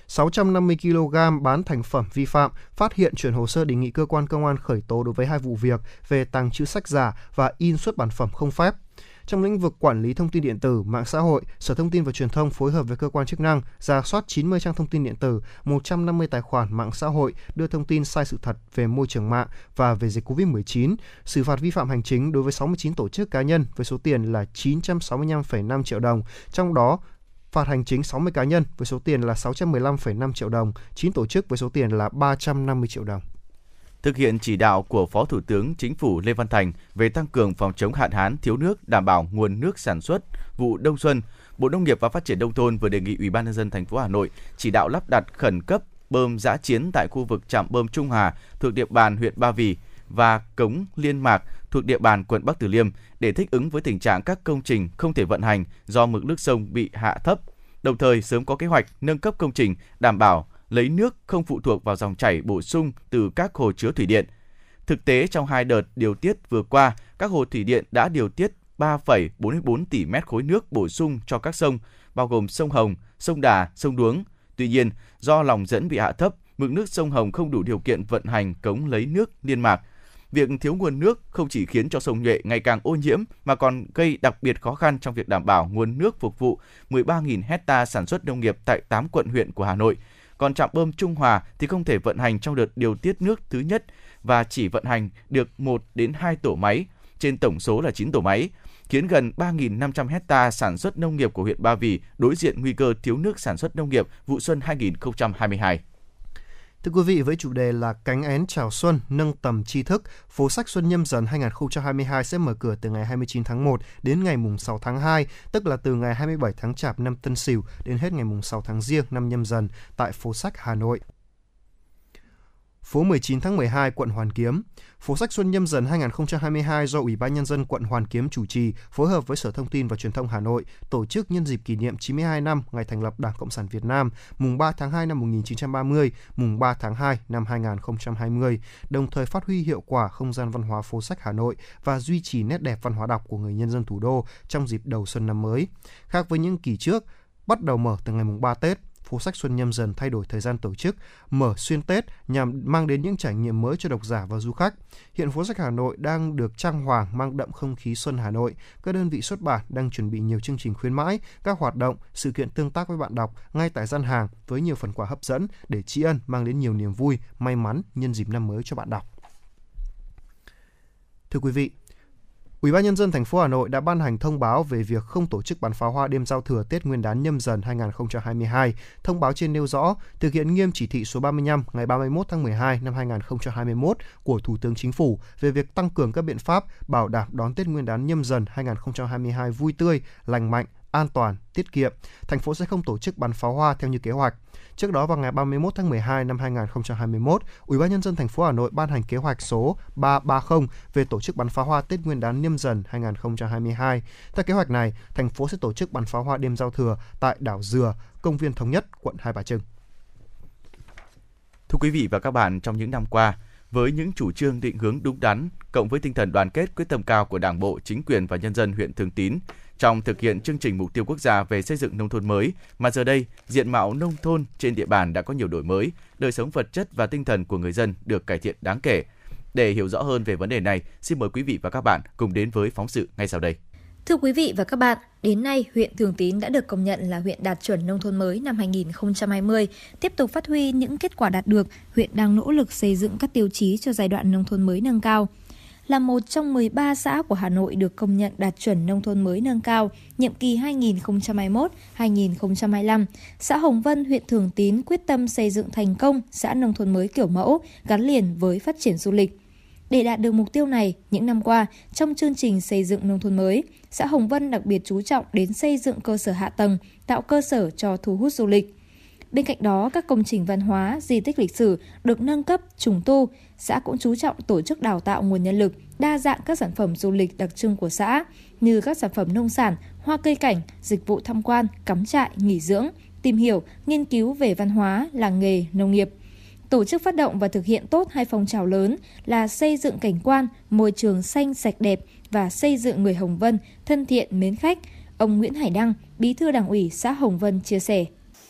650 kg bán thành phẩm vi phạm, phát hiện chuyển hồ sơ đề nghị cơ quan công an khởi tố đối với 2 vụ việc về tàng trữ sách giả và in xuất bản phẩm không phép. Trong lĩnh vực quản lý thông tin điện tử, mạng xã hội, Sở Thông tin và Truyền thông phối hợp với cơ quan chức năng rà soát 90 trang thông tin điện tử, 150 tài khoản mạng xã hội đưa thông tin sai sự thật về môi trường mạng và về dịch COVID-19, xử phạt vi phạm hành chính đối với 69 tổ chức cá nhân với số tiền là 965,5 triệu đồng, trong đó phạt hành chính 60 cá nhân với số tiền là 615,5 triệu đồng, 9 tổ chức với số tiền là 350 triệu đồng. Thực hiện chỉ đạo của Phó Thủ tướng Chính phủ Lê Văn Thành về tăng cường phòng chống hạn hán, thiếu nước, đảm bảo nguồn nước sản xuất vụ đông xuân, Bộ Nông nghiệp và Phát triển Nông thôn vừa đề nghị Ủy ban nhân dân thành phố Hà Nội chỉ đạo lắp đặt khẩn cấp bơm giã chiến tại khu vực trạm bơm Trung Hà thuộc địa bàn huyện Ba Vì và cống Liên Mạc thuộc địa bàn quận Bắc Từ Liêm để thích ứng với tình trạng các công trình không thể vận hành do mực nước sông bị hạ thấp, đồng thời sớm có kế hoạch nâng cấp công trình đảm bảo lấy nước không phụ thuộc vào dòng chảy bổ sung từ các hồ chứa thủy điện. Thực tế, trong 2 đợt điều tiết vừa qua, các hồ thủy điện đã điều tiết 3,44 tỷ mét khối nước bổ sung cho các sông, bao gồm sông Hồng, sông Đà, sông Đuống. Tuy nhiên, do lòng dẫn bị hạ thấp, mực nước sông Hồng không đủ điều kiện vận hành cống lấy nước Liên Mạc. Việc thiếu nguồn nước không chỉ khiến cho sông Nhuệ ngày càng ô nhiễm mà còn gây đặc biệt khó khăn trong việc đảm bảo nguồn nước phục vụ 13.000 hectare sản xuất nông nghiệp tại 8 quận huyện của Hà Nội. Còn trạm bơm Trung Hòa thì không thể vận hành trong đợt điều tiết nước thứ nhất và chỉ vận hành được 1 đến 2 tổ máy trên tổng số là 9 tổ máy, khiến gần 3.500 hectare sản xuất nông nghiệp của huyện Ba Vì đối diện nguy cơ thiếu nước sản xuất nông nghiệp vụ xuân 2022. Thưa quý vị, với chủ đề là Cánh én chào xuân, nâng tầm tri thức, phố sách Xuân Nhâm Dần 2022 sẽ mở cửa từ ngày 29 tháng 1 đến ngày 6 tháng 2, tức là từ ngày 27 tháng Chạp năm Tân Sửu đến hết ngày 6 tháng Giêng năm Nhâm Dần tại phố sách Hà Nội. Phố 19 tháng 12, quận Hoàn Kiếm. Phố sách Xuân Nhâm Dần 2022 do Ủy ban Nhân dân quận Hoàn Kiếm chủ trì, phối hợp với Sở Thông tin và Truyền thông Hà Nội tổ chức nhân dịp kỷ niệm 92 năm ngày thành lập Đảng Cộng sản Việt Nam, mùng 3 tháng 2 năm 1930, mùng 3 tháng 2 năm 2020, đồng thời phát huy hiệu quả không gian văn hóa phố sách Hà Nội và duy trì nét đẹp văn hóa đọc của người nhân dân thủ đô trong dịp đầu xuân năm mới. Khác với những kỳ trước, bắt đầu mở từ ngày mùng 3 Tết, phố sách Xuân Nhâm Dần thay đổi thời gian tổ chức, mở xuyên Tết nhằm mang đến những trải nghiệm mới cho độc giả và du khách. Hiện phố sách Hà Nội đang được trang hoàng mang đậm không khí xuân Hà Nội. Các đơn vị xuất bản đang chuẩn bị nhiều chương trình khuyến mãi, các hoạt động, sự kiện tương tác với bạn đọc ngay tại gian hàng với nhiều phần quà hấp dẫn để tri ân, mang đến nhiều niềm vui, may mắn nhân dịp năm mới cho bạn đọc. Thưa quý vị, Ủy ban Nhân dân thành phố Hà Nội đã ban hành thông báo về việc không tổ chức bắn pháo hoa đêm giao thừa Tết Nguyên đán Nhâm Dần 2022. Thông báo trên nêu rõ, thực hiện nghiêm chỉ thị số 35 ngày 31 tháng 12 năm 2021 của Thủ tướng Chính phủ về việc tăng cường các biện pháp bảo đảm đón Tết Nguyên đán Nhâm Dần 2022 vui tươi, lành mạnh, an toàn, tiết kiệm, thành phố sẽ không tổ chức bắn pháo hoa theo như kế hoạch. Trước đó vào ngày 31 tháng 12 năm 2021, Ủy ban nhân dân thành phố Hà Nội ban hành kế hoạch số 330 về tổ chức bắn pháo hoa Tết Nguyên đán Nhâm Dần 2022. Theo kế hoạch này, thành phố sẽ tổ chức bắn pháo hoa đêm giao thừa tại đảo Dừa, công viên Thống Nhất, quận Hai Bà Trưng. Thưa quý vị và các bạn, trong những năm qua, với những chủ trương định hướng đúng đắn, cộng với tinh thần đoàn kết quyết tâm cao của Đảng bộ, chính quyền và nhân dân huyện Thường Tín trong thực hiện chương trình mục tiêu quốc gia về xây dựng nông thôn mới, mà giờ đây diện mạo nông thôn trên địa bàn đã có nhiều đổi mới, đời sống vật chất và tinh thần của người dân được cải thiện đáng kể. Để hiểu rõ hơn về vấn đề này, xin mời quý vị và các bạn cùng đến với phóng sự ngay sau đây. Thưa quý vị và các bạn, đến nay, huyện Thường Tín đã được công nhận là huyện đạt chuẩn nông thôn mới năm 2020. Tiếp tục phát huy những kết quả đạt được, huyện đang nỗ lực xây dựng các tiêu chí cho giai đoạn nông thôn mới nâng cao. Là một trong 13 xã của Hà Nội được công nhận đạt chuẩn nông thôn mới nâng cao, nhiệm kỳ 2021-2025, xã Hồng Vân, huyện Thường Tín quyết tâm xây dựng thành công xã nông thôn mới kiểu mẫu gắn liền với phát triển du lịch. Để đạt được mục tiêu này, những năm qua, trong chương trình xây dựng nông thôn mới, xã Hồng Vân đặc biệt chú trọng đến xây dựng cơ sở hạ tầng, tạo cơ sở cho thu hút du lịch. Bên cạnh đó, các công trình văn hóa, di tích lịch sử được nâng cấp, trùng tu. Xã cũng chú trọng tổ chức đào tạo nguồn nhân lực, đa dạng các sản phẩm du lịch đặc trưng của xã, như các sản phẩm nông sản, hoa cây cảnh, dịch vụ tham quan, cắm trại, nghỉ dưỡng, tìm hiểu, nghiên cứu về văn hóa, làng nghề, nông nghiệp. Tổ chức phát động và thực hiện tốt hai phong trào lớn là xây dựng cảnh quan, môi trường xanh sạch đẹp và xây dựng người Hồng Vân thân thiện mến khách. Ông Nguyễn Hải Đăng, Bí thư Đảng ủy xã Hồng Vân chia sẻ.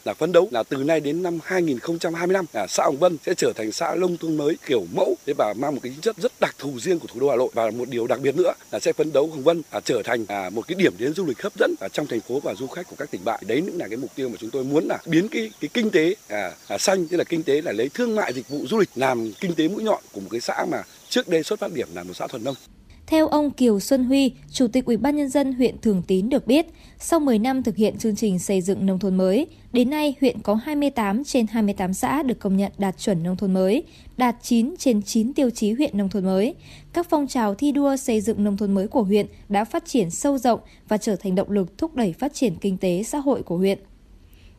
Là phấn đấu là từ nay đến năm 2025 xã Hồng Vân sẽ trở thành xã nông thôn mới kiểu mẫu và mang một cái chất rất đặc thù riêng của thủ đô Hà Nội, và một điều đặc biệt nữa là sẽ phấn đấu Hồng Vân trở thành một cái điểm đến du lịch hấp dẫn trong thành phố và du khách của các tỉnh bạn. Đấy cũng là cái mục tiêu mà chúng tôi muốn là biến cái kinh tế xanh, tức là kinh tế là lấy thương mại dịch vụ du lịch làm kinh tế mũi nhọn của một cái xã mà trước đây xuất phát điểm là một xã thuần nông. Theo ông Kiều Xuân Huy, Chủ tịch Ủy ban nhân dân huyện Thường Tín được biết, sau 10 năm thực hiện chương trình xây dựng nông thôn mới, đến nay huyện có 28 trên 28 xã được công nhận đạt chuẩn nông thôn mới, đạt 9 trên 9 tiêu chí huyện nông thôn mới. Các phong trào thi đua xây dựng nông thôn mới của huyện đã phát triển sâu rộng và trở thành động lực thúc đẩy phát triển kinh tế xã hội của huyện.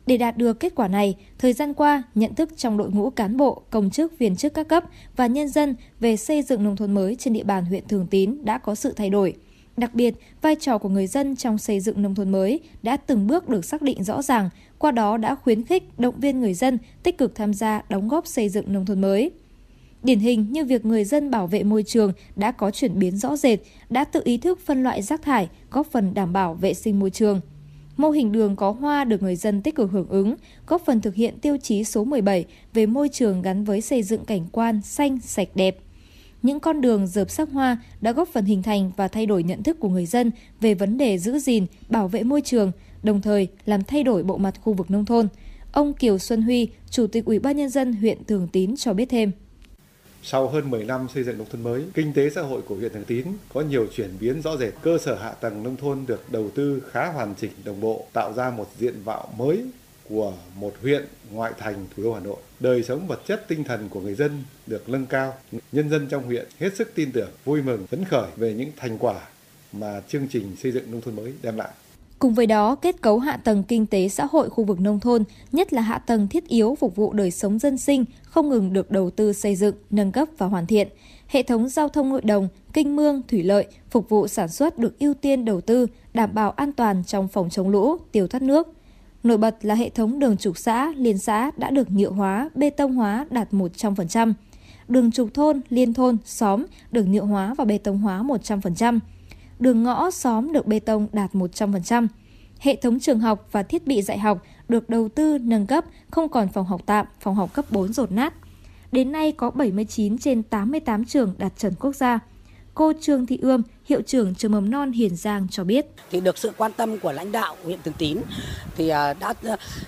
Để đạt được kết quả này, thời gian qua, nhận thức trong đội ngũ cán bộ, công chức, viên chức các cấp và nhân dân về xây dựng nông thôn mới trên địa bàn huyện Thường Tín đã có sự thay đổi. Đặc biệt, vai trò của người dân trong xây dựng nông thôn mới đã từng bước được xác định rõ ràng, qua đó đã khuyến khích, động viên người dân tích cực tham gia đóng góp xây dựng nông thôn mới. Điển hình như việc người dân bảo vệ môi trường đã có chuyển biến rõ rệt, đã tự ý thức phân loại rác thải, góp phần đảm bảo vệ sinh môi trường. Mô hình đường có hoa được người dân tích cực hưởng ứng, góp phần thực hiện tiêu chí số 17 về môi trường gắn với xây dựng cảnh quan xanh, sạch đẹp. Những con đường rợp sắc hoa đã góp phần hình thành và thay đổi nhận thức của người dân về vấn đề giữ gìn, bảo vệ môi trường, đồng thời làm thay đổi bộ mặt khu vực nông thôn. Ông Kiều Xuân Huy, Chủ tịch Ủy ban nhân dân huyện Thường Tín cho biết thêm. Sau hơn 10 năm xây dựng nông thôn mới, kinh tế xã hội của huyện Thường Tín có nhiều chuyển biến rõ rệt. Cơ sở hạ tầng nông thôn được đầu tư khá hoàn chỉnh, đồng bộ, tạo ra một diện mạo mới của một huyện ngoại thành thủ đô Hà Nội. Đời sống vật chất tinh thần của người dân được nâng cao. Nhân dân trong huyện hết sức tin tưởng, vui mừng, phấn khởi về những thành quả mà chương trình xây dựng nông thôn mới đem lại. Cùng với đó, kết cấu hạ tầng kinh tế xã hội khu vực nông thôn, nhất là hạ tầng thiết yếu phục vụ đời sống dân sinh, không ngừng được đầu tư xây dựng, nâng cấp và hoàn thiện. Hệ thống giao thông nội đồng, kênh mương, thủy lợi, phục vụ sản xuất được ưu tiên đầu tư, đảm bảo an toàn trong phòng chống lũ, tiêu thoát nước. Nổi bật là hệ thống đường trục xã, liên xã đã được nhựa hóa, bê tông hóa đạt 100%. Đường trục thôn, liên thôn, xóm được nhựa hóa và bê tông hóa 100%. Đường ngõ xóm được bê tông đạt 100%. Hệ thống trường học và thiết bị dạy học được đầu tư nâng cấp, không còn phòng học tạm, phòng học cấp 4 dột nát. Đến nay có 79 trên 88 trường đạt chuẩn quốc gia. Cô Trương Thị Ươm, hiệu trưởng trường mầm non Hiền Giang cho biết. Thì được sự quan tâm của lãnh đạo huyện Thường Tín thì đã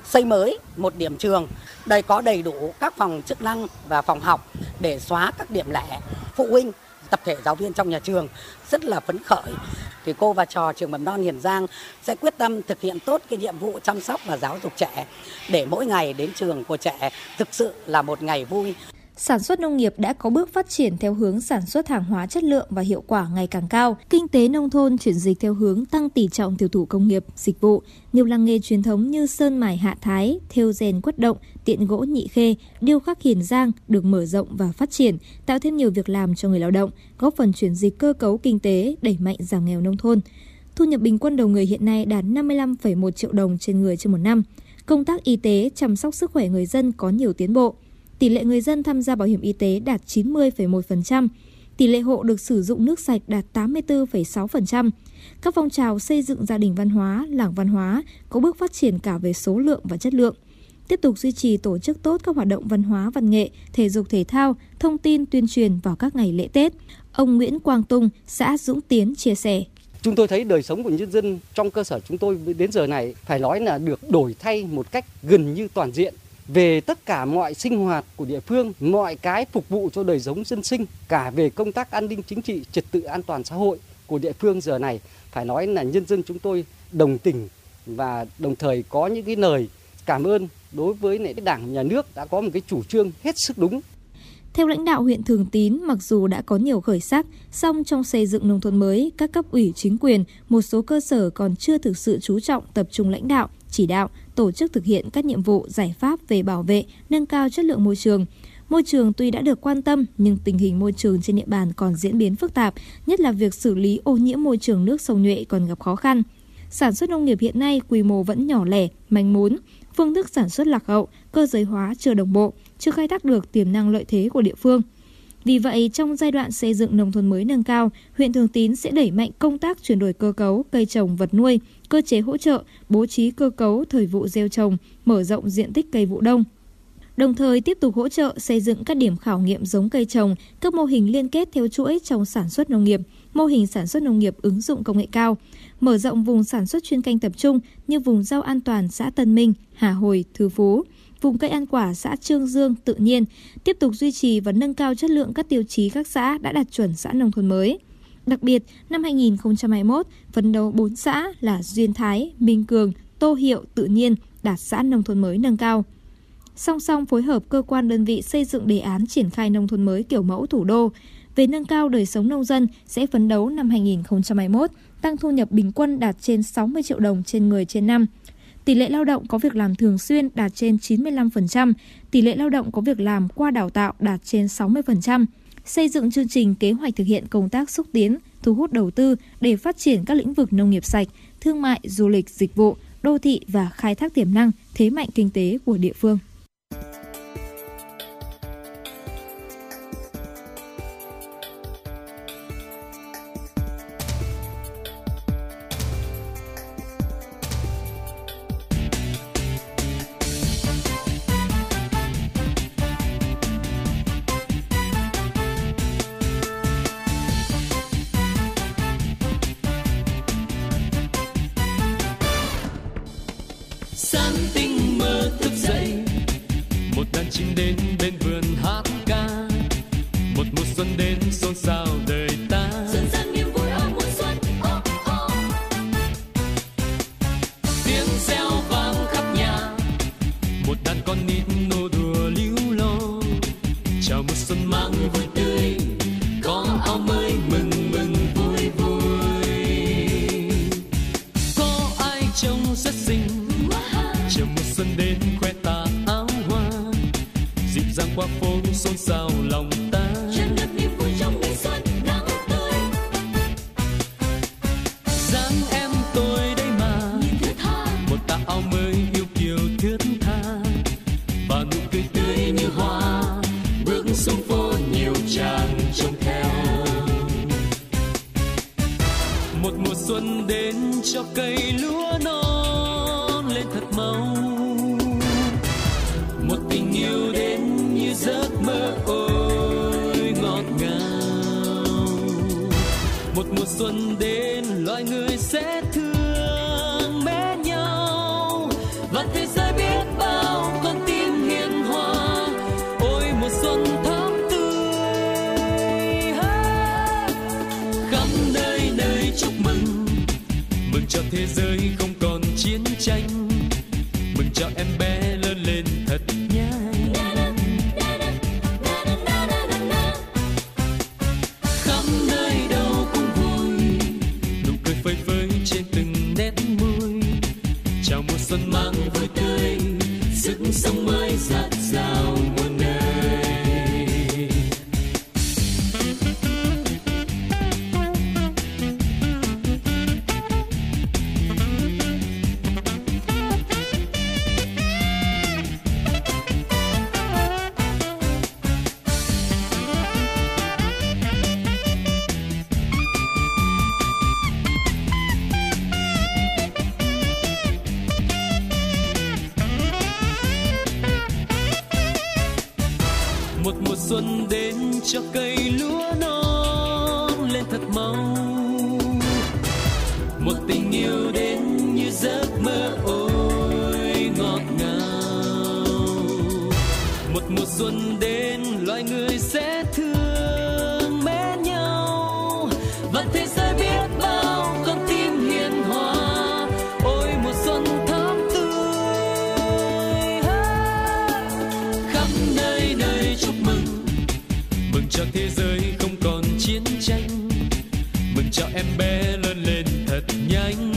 xây mới một điểm trường. Đây có đầy đủ các phòng chức năng và phòng học để xóa các điểm lẻ. Phụ huynh, tập thể giáo viên trong nhà trường rất là phấn khởi. Thì cô và trò trường mầm non Hiền Giang sẽ quyết tâm thực hiện tốt cái nhiệm vụ chăm sóc và giáo dục trẻ để mỗi ngày đến trường của trẻ thực sự là một ngày vui. sản xuất nông nghiệp đã có bước phát triển theo hướng sản xuất hàng hóa chất lượng và hiệu quả ngày càng cao. Kinh tế nông thôn chuyển dịch theo hướng tăng tỷ trọng tiểu thủ công nghiệp, dịch vụ. Nhiều làng nghề truyền thống như sơn mài Hạ Thái, thêu rèn Quất Động, tiện gỗ Nhị Khê, điêu khắc Hiền Giang được mở rộng và phát triển, tạo thêm nhiều việc làm cho người lao động, góp phần chuyển dịch cơ cấu kinh tế, đẩy mạnh giảm nghèo nông thôn. Thu nhập bình quân đầu người hiện nay đạt 55,1 triệu đồng trên người trên một năm. Công tác y tế, chăm sóc sức khỏe người dân có nhiều tiến bộ. Tỷ lệ người dân tham gia bảo hiểm y tế đạt 90,1%. Tỷ lệ hộ được sử dụng nước sạch đạt 84,6%. Các phong trào xây dựng gia đình văn hóa, làng văn hóa có bước phát triển cả về số lượng và chất lượng. Tiếp tục duy trì tổ chức tốt các hoạt động văn hóa, văn nghệ, thể dục thể thao, thông tin tuyên truyền vào các ngày lễ Tết. Ông Nguyễn Quang Tung, xã Dũng Tiến chia sẻ. Chúng tôi thấy đời sống của nhân dân trong cơ sở chúng tôi đến giờ này phải nói là được đổi thay một cách gần như toàn diện. Về tất cả mọi sinh hoạt của địa phương, mọi cái phục vụ cho đời sống dân sinh, cả về công tác an ninh chính trị, trật tự an toàn xã hội của địa phương giờ này, phải nói là nhân dân chúng tôi đồng tình và đồng thời có những cái lời cảm ơn đối với lại Đảng, Nhà nước đã có một cái chủ trương hết sức đúng. Theo lãnh đạo huyện Thường Tín, mặc dù đã có nhiều khởi sắc, song trong xây dựng nông thôn mới, các cấp ủy chính quyền, một số cơ sở còn chưa thực sự chú trọng tập trung lãnh đạo, chỉ đạo, tổ chức thực hiện các nhiệm vụ, giải pháp về bảo vệ, nâng cao chất lượng môi trường. Môi trường tuy đã được quan tâm, nhưng tình hình môi trường trên địa bàn còn diễn biến phức tạp, nhất là việc xử lý ô nhiễm môi trường nước sông Nhuệ còn gặp khó khăn. Sản xuất nông nghiệp hiện nay quy mô vẫn nhỏ lẻ, manh mún, phương thức sản xuất lạc hậu, cơ giới hóa chưa đồng bộ, chưa khai thác được tiềm năng lợi thế của địa phương. Vì vậy, trong giai đoạn xây dựng nông thôn mới nâng cao, huyện Thường Tín sẽ đẩy mạnh công tác chuyển đổi cơ cấu, cây trồng, vật nuôi, cơ chế hỗ trợ, bố trí cơ cấu, thời vụ gieo trồng, mở rộng diện tích cây vụ đông. Đồng thời tiếp tục hỗ trợ xây dựng các điểm khảo nghiệm giống cây trồng, các mô hình liên kết theo chuỗi trong sản xuất nông nghiệp, mô hình sản xuất nông nghiệp ứng dụng công nghệ cao, mở rộng vùng sản xuất chuyên canh tập trung như vùng rau an toàn xã Tân Minh, Hà Hồi, Thứ Phú, vùng cây ăn quả xã Trương Dương, Tự Nhiên, tiếp tục duy trì và nâng cao chất lượng các tiêu chí các xã đã đạt chuẩn xã nông thôn mới. Đặc biệt, năm 2021, phấn đấu 4 xã là Duyên Thái, Minh Cường, Tô Hiệu, Tự Nhiên đạt xã nông thôn mới nâng cao. Song song phối hợp cơ quan đơn vị xây dựng đề án triển khai nông thôn mới kiểu mẫu thủ đô về nâng cao đời sống nông dân sẽ phấn đấu năm 2021 tăng thu nhập bình quân đạt trên 60 triệu đồng trên người trên năm. Tỷ lệ lao động có việc làm thường xuyên đạt trên 95%, tỷ lệ lao động có việc làm qua đào tạo đạt trên 60%. Xây dựng chương trình kế hoạch thực hiện công tác xúc tiến, thu hút đầu tư để phát triển các lĩnh vực nông nghiệp sạch, thương mại, du lịch, dịch vụ, đô thị và khai thác tiềm năng, thế mạnh kinh tế của địa phương. Mừng cho em bé lớn lên thật nhanh. cho cây lúa non lên thật mau. Một tình yêu đến như giấc mơ ôi ngọt ngào. Một mùa xuân đến loài người sẽ thương mến nhau. Và thế giới biết bao con tim hiền hòa. Ôi mùa xuân thắm tươi khắp nơi nơi chúc mừng. Mừng cho thế giới không còn chiến tranh. Mừng cho em bé lớn lên thật nhanh.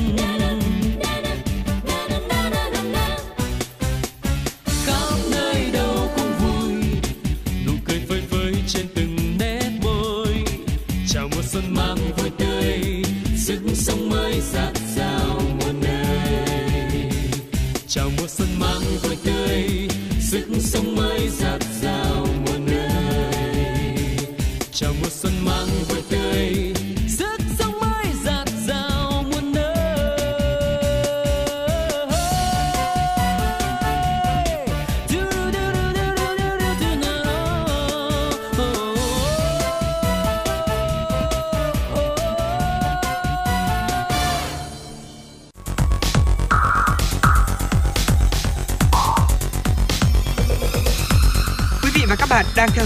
Sông mới rạng rỡ muôn nơi. Chào mùa xuân mang vui tươi, sức sống mới rạng rỡ muôn nơi. Chào mùa xuân mang vui tươi. Đang theo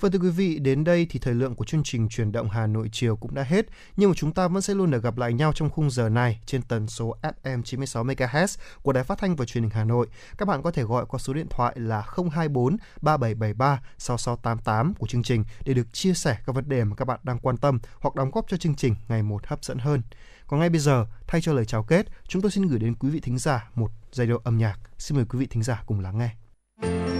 Vâng thưa quý vị, đến đây thì thời lượng của chương trình Chuyển động Hà Nội chiều cũng đã hết. Nhưng mà chúng ta vẫn sẽ luôn được gặp lại nhau trong khung giờ này trên tần số FM 96 MHz của Đài Phát thanh và Truyền hình Hà Nội. Các bạn có thể gọi qua số điện thoại là 024 3773 6688 của chương trình để được chia sẻ các vấn đề mà các bạn đang quan tâm hoặc đóng góp cho chương trình ngày một hấp dẫn hơn. Còn ngay bây giờ, thay cho lời chào kết, chúng tôi xin gửi đến quý vị thính giả một giai điệu âm nhạc. Xin mời quý vị thính giả cùng lắng nghe.